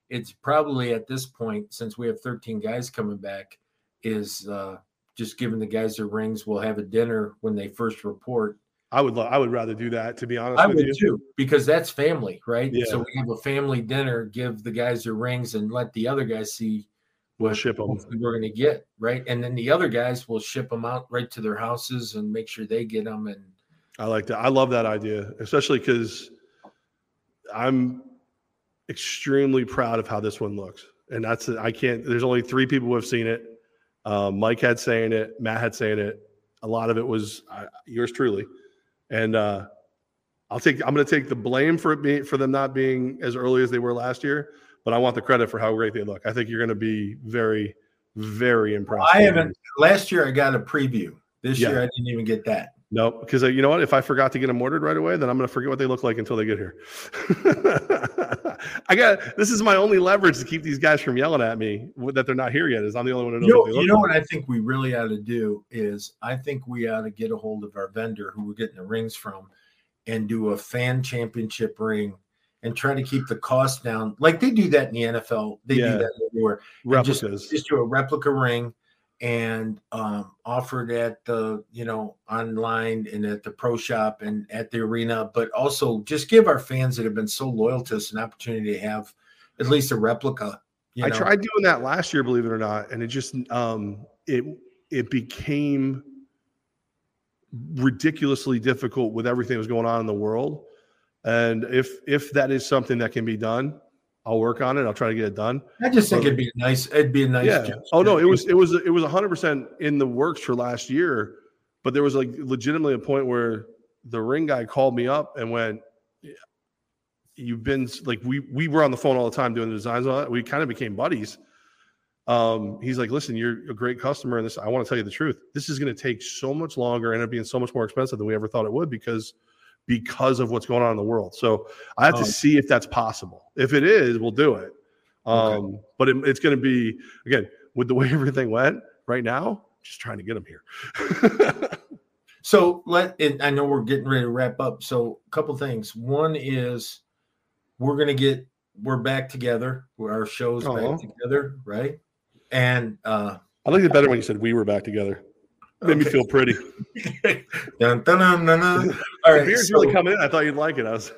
it's probably at this point, since we have thirteen guys coming back, is uh, just giving the guys their rings. We'll have a dinner when they first report. I would, lo- I would rather do that, to be honest. I with would you. too, because that's family, right? Yeah. So we have a family dinner, give the guys their rings, and let the other guys see we'll what ship them. We're going to get right, and then the other guys will ship them out right to their houses and make sure they get them. And I like that. I love that idea, especially because. I'm extremely proud of how this one looks. And that's, I can't, there's only three people who have seen it. Um, Mike had saying it, Matt had saying it. A lot of it was uh, yours truly. And uh, I'll take, I'm going to take the blame for it being, for them not being as early as they were last year, but I want the credit for how great they look. I think you're going to be very, very impressed. I haven't, last year I got a preview. This yeah. year I didn't even get that. No, because you know what? If I forgot to get them ordered right away, then I'm going to forget what they look like until they get here. I got this is my only leverage to keep these guys from yelling at me that they're not here yet. Is I'm the only one who knows. You know, what, they look you know like. What I think we really ought to do is I think we ought to get a hold of our vendor who we're getting the rings from, and do a fan championship ring, and try to keep the cost down. Like they do that in the N F L. They yeah. do that everywhere. Replicas. Just, just do a replica ring. And um, offered at the, you know, online and at the pro shop and at the arena, but also just give our fans that have been so loyal to us an opportunity to have at least a replica. You I know? tried doing that last year, believe it or not, and it just um, it it became ridiculously difficult with everything that was going on in the world. And if if that is something that can be done. I'll work on it. I'll try to get it done. I just think but, it'd be nice. It'd be a nice. Yeah. Oh no, it was it was it was one hundred percent in the works for last year, but there was like legitimately a point where the ring guy called me up and went, yeah, "You've been like we we were on the phone all the time doing the designs and all that. We kind of became buddies." Um, he's like, listen, you're a great customer. And this, I want to tell you the truth. This is going to take so much longer and end up being so much more expensive than we ever thought it would because, because of what's going on in the world. So I have um, to see if that's possible. If it is, we'll do it. Um, okay. But it, it's going to be, again, with the way everything went right now, just trying to get them here. So let it, I know we're getting ready to wrap up. So a couple things. One is we're going to get, we're back together. Our show's uh-huh. back together, right? And uh, I liked it better when you said we were back together. It made okay. me feel pretty. Dun, dun, dun, dun, dun. All right, the beard's so, really coming in. I thought you'd like it. I was.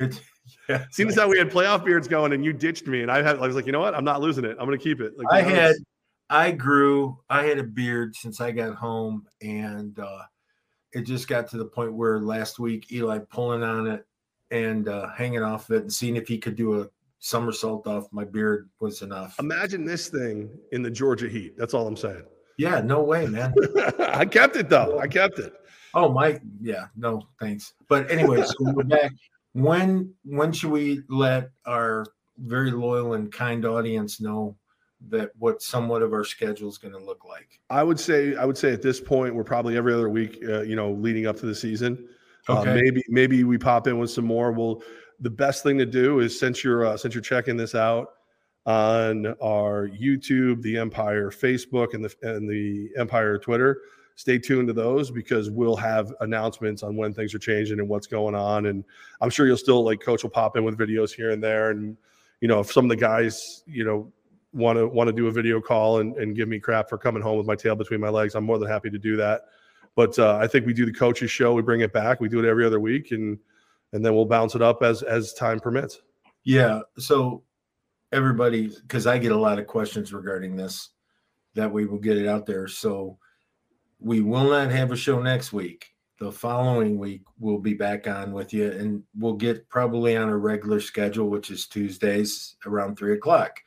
It, yeah. Seeing as how we had playoff beards going, and you ditched me, and I had, I was like, you know what? I'm not losing it. I'm going to keep it. Like, I had, was... I grew, I had a beard since I got home, and uh, it just got to the point where last week Eli pulling on it and uh, hanging off of it and seeing if he could do a somersault off my beard was enough. Imagine this thing in the Georgia heat. That's all I'm saying. Yeah, no way, man. I kept it though. I kept it. Oh, my, yeah, no, thanks. But anyway, so we're back. When when should we let our very loyal and kind audience know that what somewhat of our schedule is going to look like? I would say, I would say at this point we're probably every other week, uh, you know, leading up to the season. Okay. Uh, maybe maybe we pop in with some more. We'll. The best thing to do is since you're uh, since you're checking this out on our YouTube, the Empire Facebook, and the and the Empire Twitter, stay tuned to those because we'll have announcements on when things are changing and what's going on. And I'm sure you'll still like Coach will pop in with videos here and there. And you know, if some of the guys you know want to want to do a video call and, and give me crap for coming home with my tail between my legs, I'm more than happy to do that. But uh, I think we do the coaches show. We bring it back. We do it every other week and. And then we'll bounce it up as as time permits. Yeah. So everybody, because I get a lot of questions regarding this, that we will get it out there. So we will not have a show next week. The following week, we'll be back on with you. And we'll get probably on a regular schedule, which is Tuesdays around three o'clock.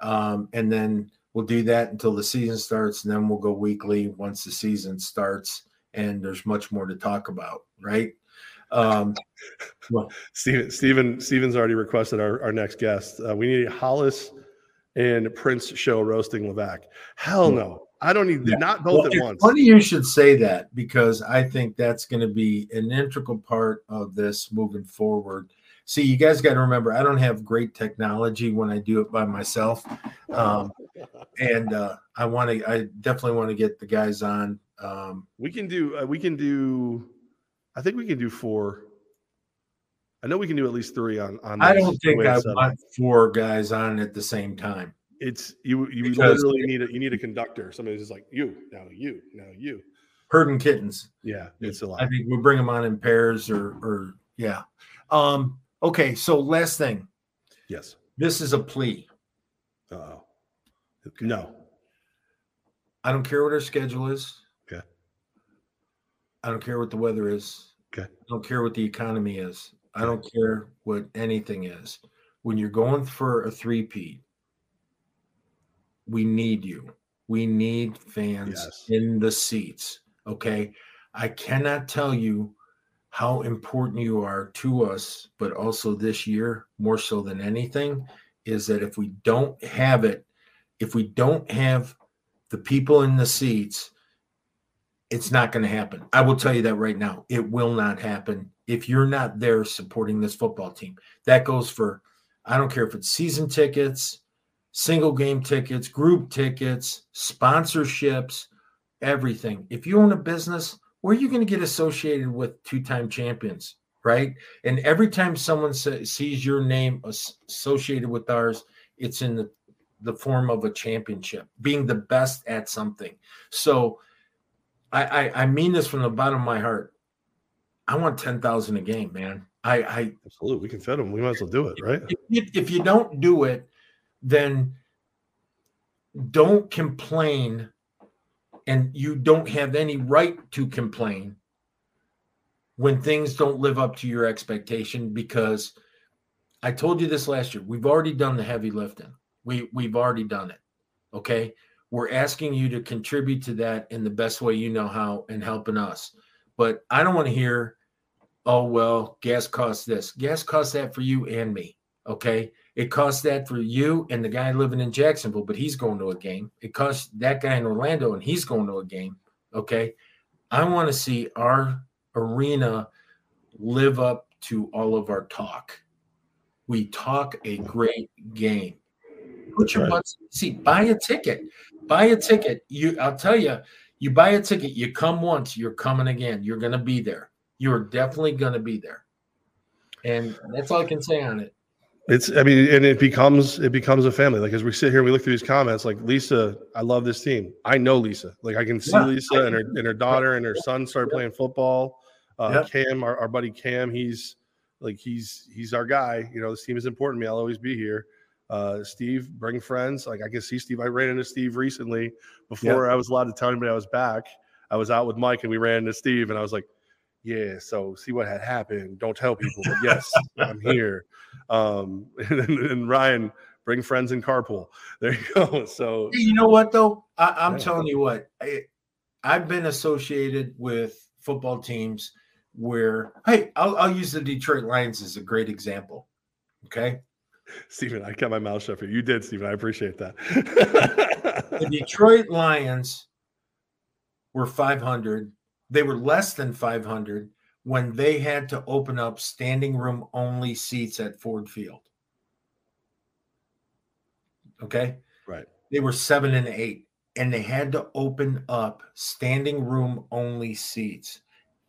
Um, and then we'll do that until the season starts. And then we'll go weekly once the season starts. And there's much more to talk about, right? Um, well, Steven, Steven, Steven's already requested our, our next guest. Uh, we need a Hollis and Prince show roasting Levack. Hell no. I don't need yeah. not both well, at once. Funny you should say that because I think that's going to be an integral part of this moving forward. See, you guys got to remember, I don't have great technology when I do it by myself. Um, and, uh, I want to, I definitely want to get the guys on. Um, we can do, uh, we can do, I think we can do four. I know we can do at least three on. on I don't think I want four guys on at the same time. It's you. You because literally need a you need a conductor. Somebody's just like you now, you now, you. Herding kittens. Yeah, it's a lot. I think we bring them on in pairs, or or yeah. Um, okay, so last thing. Yes. This is a plea. Uh-oh. Okay. No. I don't care what our schedule is. I don't care what the weather is. Okay. I don't care what the economy is. I don't care what anything is. When you're going for a three-peat, we need you. We need fans yes. in the seats, okay? I cannot tell you how important you are to us, but also this year, more so than anything, is that if we don't have it, if we don't have the people in the seats, it's not going to happen. I will tell you that right now. It will not happen if you're not there supporting this football team. That goes for, I don't care if it's season tickets, single game tickets, group tickets, sponsorships, everything. If you own a business, where are you going to get associated with two-time champions, right? And every time someone sees your name associated with ours, it's in the, the form of a championship, being the best at something. So, I, I, I mean this from the bottom of my heart. I want ten thousand a game, man. I, I absolutely. We can fit them. We might as well do it, right? If you, if you don't do it, then don't complain, and you don't have any right to complain when things don't live up to your expectation. Because I told you this last year. We've already done the heavy lifting. We we've already done it. Okay. We're asking you to contribute to that in the best way you know how and helping us. But I don't want to hear, oh, well, gas costs this. Gas costs that for you and me, okay? It costs that for you and the guy living in Jacksonville, but he's going to a game. It costs that guy in Orlando, and he's going to a game, okay? I want to see our arena live up to all of our talk. We talk a great game. Put your butts in the seat. Buy a ticket. Buy a ticket. You, I'll tell you, you buy a ticket, you come once, you're coming again. You're going to be there. You're definitely going to be there. And that's all I can say on it. It's, I mean, and it becomes, it becomes a family. Like, as we sit here, we look through these comments, like, Lisa, I love this team. I know Lisa. Like, I can see yeah. Lisa and her and her daughter and her son start playing football. Uh, yeah. Cam, our, our buddy Cam, he's like, he's, he's our guy. You know, this team is important to me. I'll always be here. Uh, Steve, bring friends. Like, I can see Steve. I ran into Steve recently before yeah. I was allowed to tell anybody I was back. I was out with Mike and we ran into Steve and I was like, yeah, so see what had happened. Don't tell people. But yes, I'm here. Um, and, and Ryan, bring friends and carpool. There you go. So you know what though, I, I'm yeah. telling you what, I, I've been associated with football teams where, hey, I'll, I'll use the Detroit Lions as a great example. Okay, Stephen, I kept my mouth shut for you. You did, Stephen. I appreciate that. The Detroit Lions were five hundred. They were less than five hundred when they had to open up standing room only seats at Ford Field. Okay? Right. They were seven and eight, and they had to open up standing room only seats.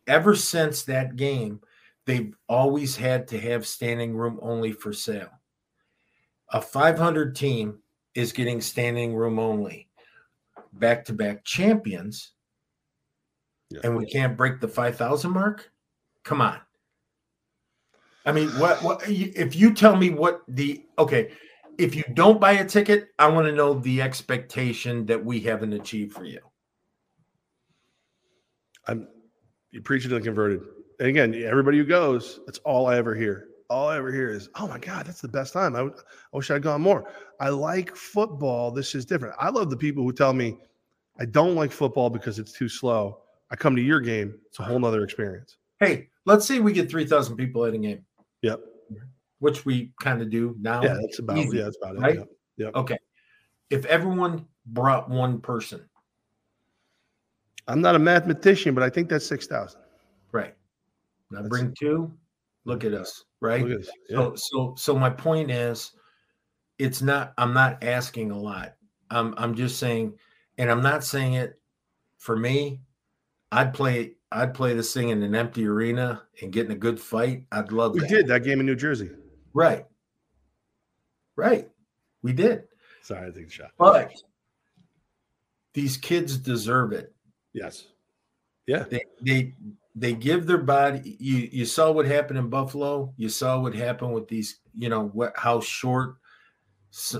Ever since that game, they've always had to have standing room only for sale. A five hundred team is getting standing room only. Back-to-back champions. Yeah. And we can't break the five thousand mark? Come on. I mean, what, what? If you tell me what the – okay, if you don't buy a ticket, I want to know the expectation that we haven't achieved for you. I'm you're preaching to the converted. And again, everybody who goes, that's all I ever hear. All I ever hear is, oh, my God, that's the best time. I, I wish I had gone more. I like football. This is different. I love the people who tell me I don't like football because it's too slow. I come to your game. It's a whole nother experience. Hey, let's say we get three thousand people at a game. Yep. Which we kind of do now. Yeah, that's about, Easy, yeah, that's about right? it. Yep. Yep. Okay. If everyone brought one person. I'm not a mathematician, but I think that's six thousand. Right. Now that's, bring two. Look at us. Right. Look at us. Yeah. So, so, so my point is it's not, I'm not asking a lot. I'm, I'm just saying, and I'm not saying it for me. I'd play I'd play this thing in an empty arena and get in a good fight. I'd love we that. We did that game in New Jersey. Right. Right. We did. Sorry, I took a shot. But these kids deserve it. Yes. Yeah. They they, they give their body. You, you saw what happened in Buffalo. You saw what happened with these, you know, what, how short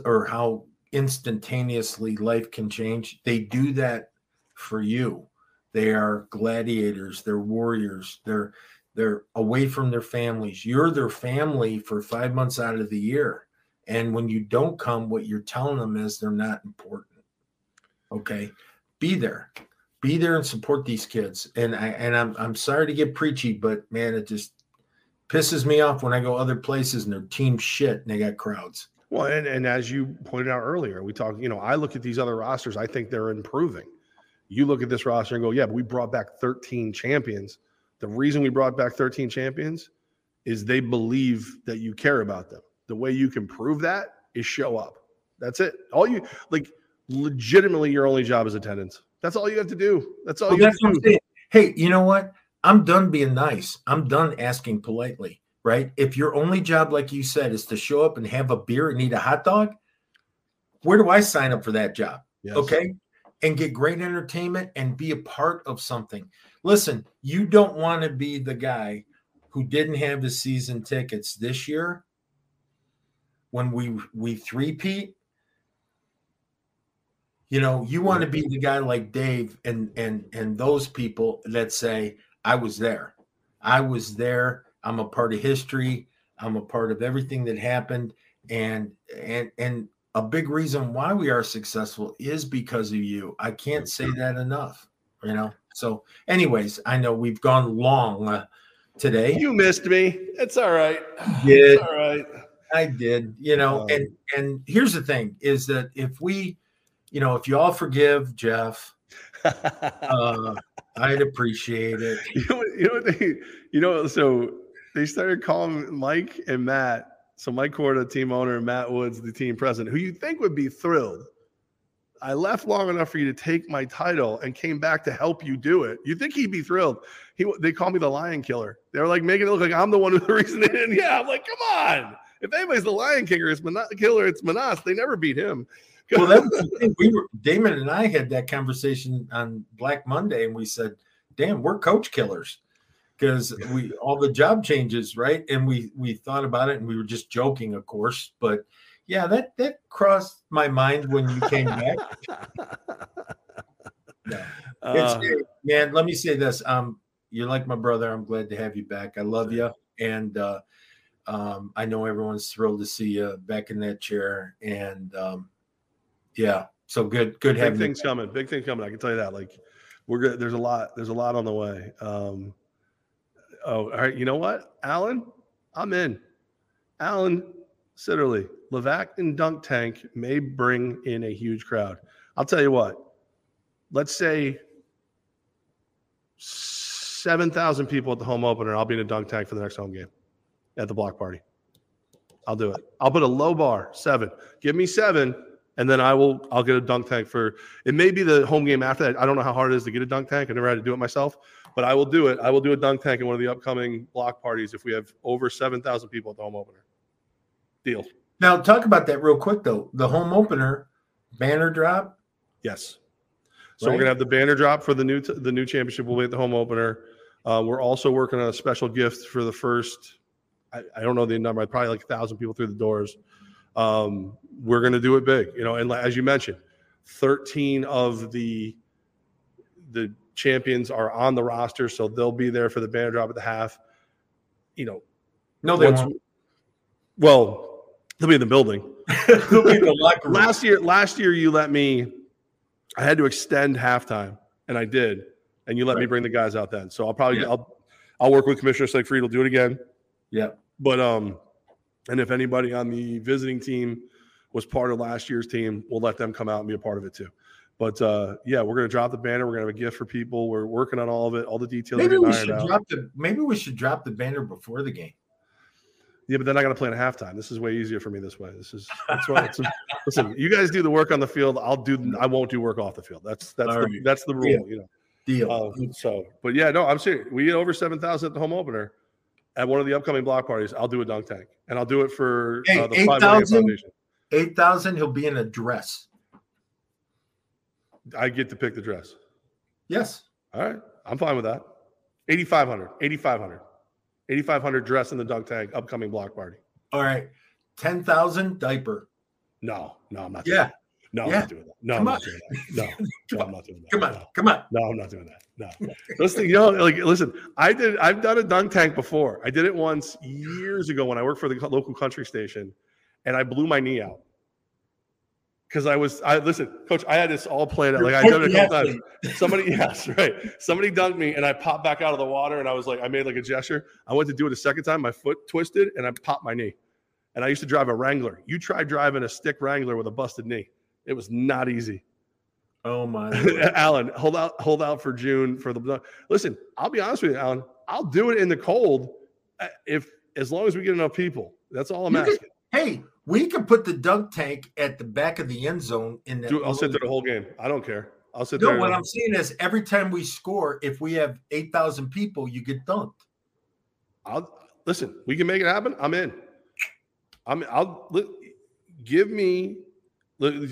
or how instantaneously life can change. They do that for you. They are gladiators. They're warriors. They're they're away from their families. You're their family for five months out of the year. And when you don't come, what you're telling them is they're not important. Okay, be there, be there and support these kids. And I and I'm I'm sorry to get preachy, but man, it just pisses me off when I go other places and their team shit and they got crowds. Well, and and as you pointed out earlier, we talk. You know, I look at these other rosters. I think they're improving. You look at this roster and go, yeah, but we brought back thirteen champions. The reason we brought back thirteen champions is they believe that you care about them. The way you can prove that is show up. That's it. All you like, legitimately, your only job is attendance. That's all you have to do. That's all well, you that's have to do. Hey, you know what? I'm done being nice. I'm done asking politely, right? If your only job, like you said, is to show up and have a beer and eat a hot dog, where do I sign up for that job? Yes. Okay. And get great entertainment and be a part of something. Listen, you don't want to be the guy who didn't have his season tickets this year when we we three-peat. You know, you want to be the guy like Dave and and and those people that say, I was there. I was there. I'm a part of history. I'm a part of everything that happened. And and and a big reason why we are successful is because of you. I can't say that enough, you know? So anyways, I know we've gone long uh, today. You missed me. It's all right. Yeah. It's all right. I did, you know, um, and, and here's the thing is that if we, you know, if you all forgive Jeff, uh, I'd appreciate it. You know, you know, what they, you know, so they started calling Mike and Matt. So Mike Corda, team owner, and Matt Woods, the team president, who you think would be thrilled. I left long enough for you to take my title and came back to help you do it. You think he'd be thrilled. He, they call me the lion killer. They were like making it look like I'm the one who the reason they didn't. Yeah, I'm like, come on. If anybody's the lion kicker, it's Menas, killer, it's Menas. They never beat him. Well, that was the thing. We were, Damon and I had that conversation on Black Monday, and we said, damn, we're coach killers because we all the job changes, right? And we we thought about it, and we were just joking, of course, but – yeah, that, that crossed my mind when you came back. No. uh, it's, man, let me say this. Um, you're like my brother. I'm glad to have you back. I love you. And uh, um, I know everyone's thrilled to see you back in that chair. And, um, yeah, so good good having you. Big things coming. Big things coming. I can tell you that. Like, we're good. There's a lot. There's a lot on the way. Um, oh, all right. You know what? Alan, I'm in. Alan Sitterly. Levack and Dunk Tank may bring in a huge crowd. I'll tell you what. Let's say seven thousand people at the home opener, I'll be in a Dunk Tank for the next home game at the block party. I'll do it. I'll put a low bar, seven. Give me seven, and then I will, I'll get a Dunk Tank for – it may be the home game after that. I don't know how hard it is to get a Dunk Tank. I never had to do it myself, but I will do it. I will do a Dunk Tank in one of the upcoming block parties if we have over seven thousand people at the home opener. Deal. Now, talk about that real quick, though. The home opener, banner drop? Yes. So right? We're going to have the banner drop for the new t- the new championship. We'll be at the home opener. Uh, we're also working on a special gift for the first, I, I don't know the number, probably like one thousand people through the doors. Um, we're going to do it big. You know, and as you mentioned, thirteen of the the champions are on the roster, so they'll be there for the banner drop at the half. You know. No, they won't. We, well, they'll be in the building. They'll be in the locker room. Last year, last year you let me – I had to extend halftime, and I did, and you let right. me bring the guys out then. So I'll probably yeah. – I'll I'll work with Commissioner Siegfried. He'll do it again. Yeah. But – um, and if anybody on the visiting team was part of last year's team, we'll let them come out and be a part of it too. But, uh, yeah, we're going to drop the banner. We're going to have a gift for people. We're working on all of it, all the details. Maybe we should drop the, maybe we should drop the banner before the game. Yeah, but then I got to play in halftime. This is way easier for me this way. This is that's why. It's, listen, you guys do the work on the field. I'll do. I won't do work off the field. That's that's the, right. that's the rule. Deal. You know. Deal. Um, so, but yeah, no, I'm serious. We get over seven thousand at the home opener. At one of the upcoming block parties, I'll do a dunk tank, and I'll do it for hey, uh, the five million foundation. Eight thousand. He'll be in a dress. I get to pick the dress. Yes. All right, I'm fine with that. Eighty-five hundred. Eighty-five hundred. eighty-five hundred dress in the dunk tank, upcoming block party. All right. ten thousand diaper. No, no, I'm not doing yeah. that. No, yeah. I'm not doing that. No, come I'm on. not doing that. No, no, I'm not doing that. Come on, no. come on. No, I'm not doing that. No. no. Listen, you know, like, listen, I did, I've done a dunk tank before. I did it once years ago when I worked for the local country station, and I blew my knee out. Because I was, I listen, Coach, I had this all planned out. Like I done it a couple times. Somebody, yes, right. Somebody dunked me, and I popped back out of the water, and I was like, I made like a gesture. I went to do it a second time. My foot twisted, and I popped my knee. And I used to drive a Wrangler. You try driving a stick Wrangler with a busted knee. It was not easy. Oh, my. Alan, hold out, hold out for June for the – listen, I'll be honest with you, Alan. I'll do it in the cold if as long as we get enough people. That's all I'm you asking. Could, hey. We can put the dunk tank at the back of the end zone. In that Dude, I'll sit there the whole game. I don't care. I'll sit no, there. No, what I'm saying is every time we score, if we have eight thousand people, you get dunked. I'll listen. We can make it happen. I'm in. I'm. I'll look, give me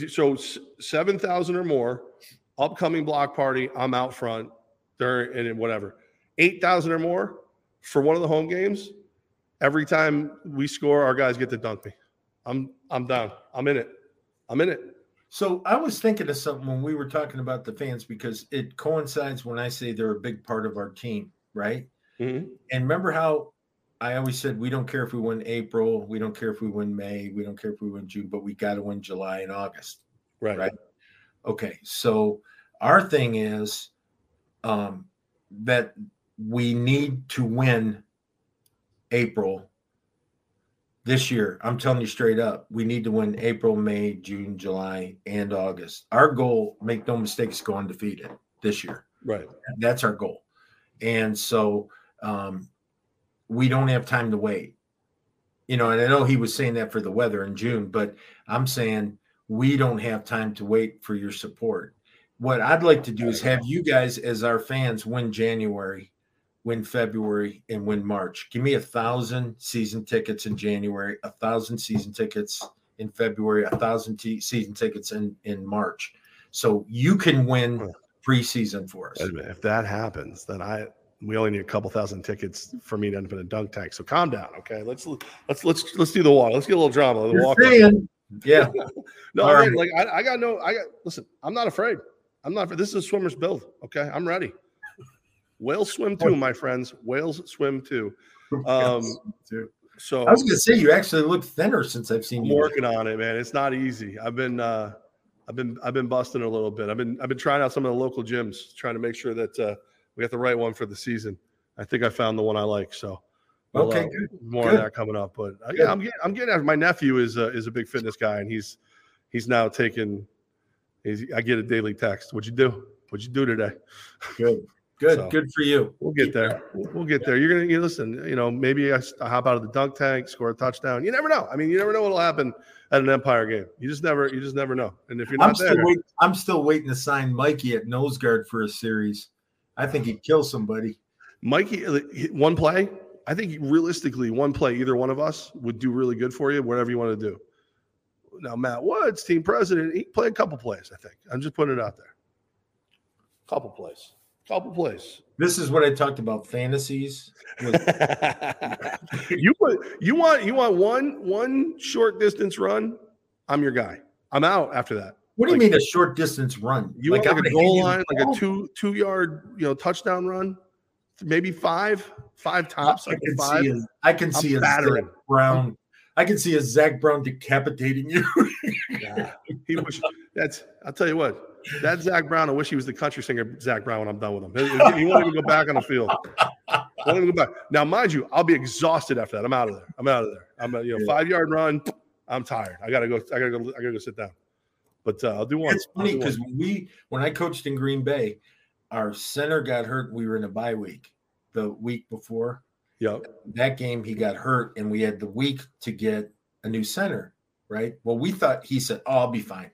so seven thousand or more upcoming block party. I'm out front during and whatever. eight thousand or more for one of the home games. Every time we score, our guys get to dunk me. I'm I'm down. I'm in it. I'm in it. So I was thinking of something when we were talking about the fans because it coincides when I say they're a big part of our team, right? Mm-hmm. And remember how I always said we don't care if we win April, we don't care if we win May, we don't care if we win June, but we got to win July and August, right? Right. Okay. So our thing is um, that we need to win April, this year, I'm telling you straight up, we need to win April, May, June, July, and August. Our goal, make no mistakes, go undefeated this year. Right. That's our goal. And so um, we don't have time to wait. You know, and I know he was saying that for the weather in June, but I'm saying we don't have time to wait for your support. What I'd like to do is have you guys as our fans win January, win February, and win March. Give me a thousand season tickets in January, a thousand season tickets in February, a thousand t- season tickets in, in March. So you can win preseason for us. If that happens, then I we only need a couple thousand tickets for me to end up in a dunk tank. So calm down, okay? Let's let's let's let's do the walk. Let's get a little drama. The You're walk. Saying, yeah. no, All right. like I, I got no. I got listen. I'm not afraid. I'm not. This is a swimmer's build. Okay, I'm ready. Whales swim too, my friends. Whales swim too. Um, so I was going to say you actually look thinner since I've seen I'm you. Working on it, man. It's not easy. I've been, uh, I've been, I've been busting a little bit. I've been, I've been trying out some of the local gyms, trying to make sure that uh, we got the right one for the season. I think I found the one I like. So we'll, okay, uh, good. More good. Of that coming up. But uh, yeah, I'm getting, I'm getting. After. My nephew is uh, is a big fitness guy, and he's he's now taking. I get a daily text. What'd you do? What'd you do today? Good, good, so, good for you. We'll get there. We'll get there. You're gonna you listen. You know, maybe I hop out of the dunk tank, score a touchdown. You never know. I mean, you never know what'll happen at an Empire game. You just never, you just never know. And if you're not I'm there, still wait, I'm still waiting to sign Mikey at nose guard for a series. I think he'd kill somebody. Mikey, one play. I think realistically, one play, either one of us would do really good for you. Whatever you want to do. Now, Matt Woods, team president, he played a couple plays, I think. I'm just putting it out there. Couple plays. Couple plays. This is what I talked about, fantasies. you, you want you want one one short distance run, I'm your guy. I'm out after that. What do you like, mean a short distance run? You like, want like a goal line, like a two, two-yard you know, touchdown run? Maybe five, five tops. I like can five. see a, I can I'm see a Zach Brown. I can see a Zach Brown decapitating you. yeah, he wish, that's. I'll tell you what. That Zach Brown, I wish he was the country singer Zach Brown when I'm done with him. He won't even go back on the field. Won't even go back. Now, mind you, I'll be exhausted after that. I'm out of there. I'm out of there. I'm a you know yeah. five yard run. I'm tired. I gotta go. I gotta go. I gotta go sit down. But uh, I'll do one. It's funny because when we when I coached in Green Bay, our center got hurt. We were in a bye week the week before. Yeah, that game he got hurt, and we had the week to get a new center, right? Well, we thought he said, "Oh, I'll be fine."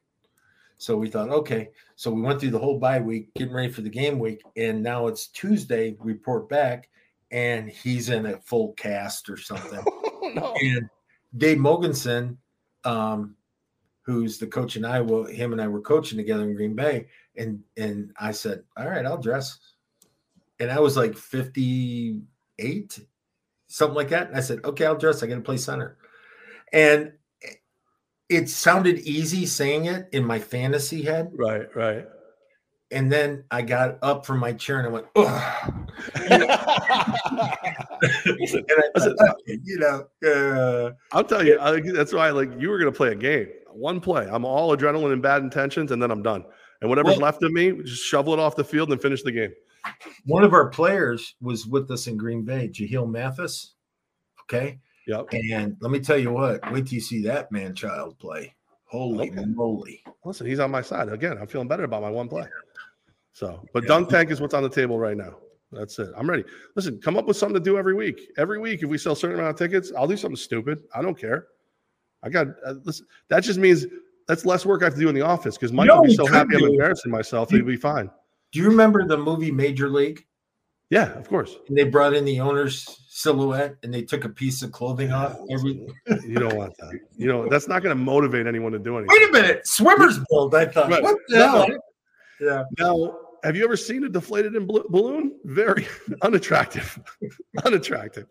So we thought, okay. So we went through the whole bye week, getting ready for the game week, and now it's Tuesday. Report back, and he's in a full cast or something. Oh, no. And Dave Mogensen, um, who's the coach in Iowa, him and I were coaching together in Green Bay, and and I said, "All right, I'll dress," and I was like fifty-eight. Something like that. And I said, okay, I'll dress. I got to play center. And it sounded easy saying it in my fantasy head. Right, right. And then I got up from my chair and I went, oh. You know, and I said, you know. Uh, I'll tell you, I, that's why like you were going to play a game. One play. I'm all adrenaline and bad intentions, and then I'm done. And whatever's well, left of me, just shovel it off the field and finish the game. One of our players was with us in Green Bay, Jahiel Mathis. Okay. Yep. And let me tell you what, wait till you see that man child play. Holy okay. moly. Listen, he's on my side. Again, I'm feeling better about my one play. So, but yeah. dunk tank is what's on the table right now. That's it. I'm ready. Listen, come up with something to do every week. Every week, if we sell a certain amount of tickets, I'll do something stupid. I don't care. I got uh, listen, that just means that's less work I have to do in the office because Mike no, will be so happy do. I'm embarrassing myself. He'll be fine. Do you remember the movie Major League? Yeah, of course. And they brought in the owner's silhouette and they took a piece of clothing yeah, off. Every- you don't want that. You know, that's not going to motivate anyone to do anything. Wait a minute. Swimmer's build, I thought. Right. What the no. hell? Yeah. Now, have you ever seen a deflated balloon? Very unattractive. unattractive.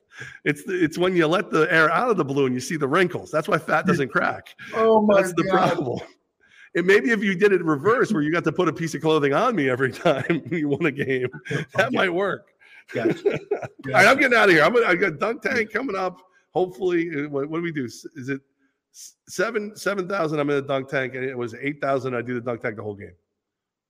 It's it's when you let the air out of the balloon, you see the wrinkles. That's why fat doesn't crack. Oh, my God. That's the God. problem. And maybe if you did it reverse where you got to put a piece of clothing on me every time you won a game, that okay. might work. Gotcha. Gotcha. All right, I'm getting out of here. I'm gonna, I got dunk tank coming up. Hopefully, what, what do we do? Is it seven seven thousand? I'm in the dunk tank, and it was eight thousand. I do the dunk tank the whole game.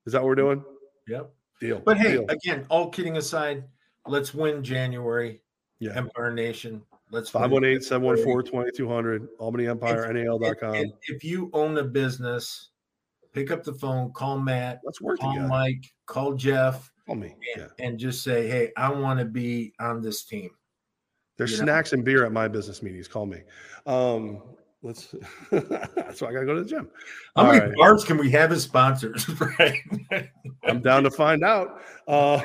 Is that what we're doing? Yep. Deal. But hey, Deal. again, all kidding aside, let's win January. Yeah. Empire Nation. Let's five one eight, seven one four, two two zero zero, Albany Empire, N A L dot com. If, if you own a business, pick up the phone, call Matt, Let's work call together. Mike, call Jeff, call me, and, yeah. and just say, hey, I want to be on this team. There's you snacks know? and beer at my business meetings. Call me. Um, let's. So I got to go to the gym. How All many right. bars can we have as sponsors? Right. I'm down to find out. Uh,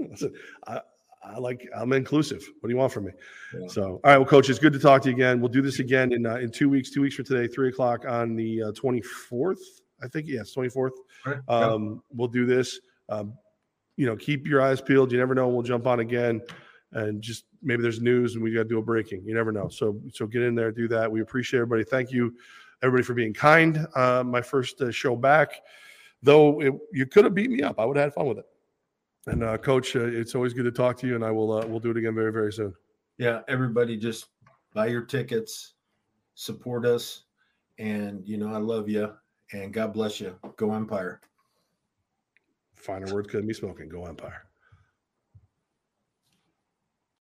listen, I, I like I'm inclusive. What do you want from me? Yeah. So, all right. Well, coach, it's good to talk to you again. We'll do this again in uh, in two weeks. Two weeks from today, three o'clock on the uh, twenty-fourth. I think yes, twenty-fourth. Right. Um, yeah. We'll do this. Um, you know, keep your eyes peeled. You never know. We'll jump on again, and just maybe there's news and we got to do a breaking. You never know. So so get in there, do that. We appreciate everybody. Thank you, everybody, for being kind. Uh, my first uh, show back, though it, you could have beat me up. I would have had fun with it. And, uh, Coach, uh, it's always good to talk to you, and I will uh, we'll do it again very, very soon. Yeah, everybody just buy your tickets, support us, and, you know, I love you, and God bless you. Go Empire. Finer word couldn't be spoken. Go Empire.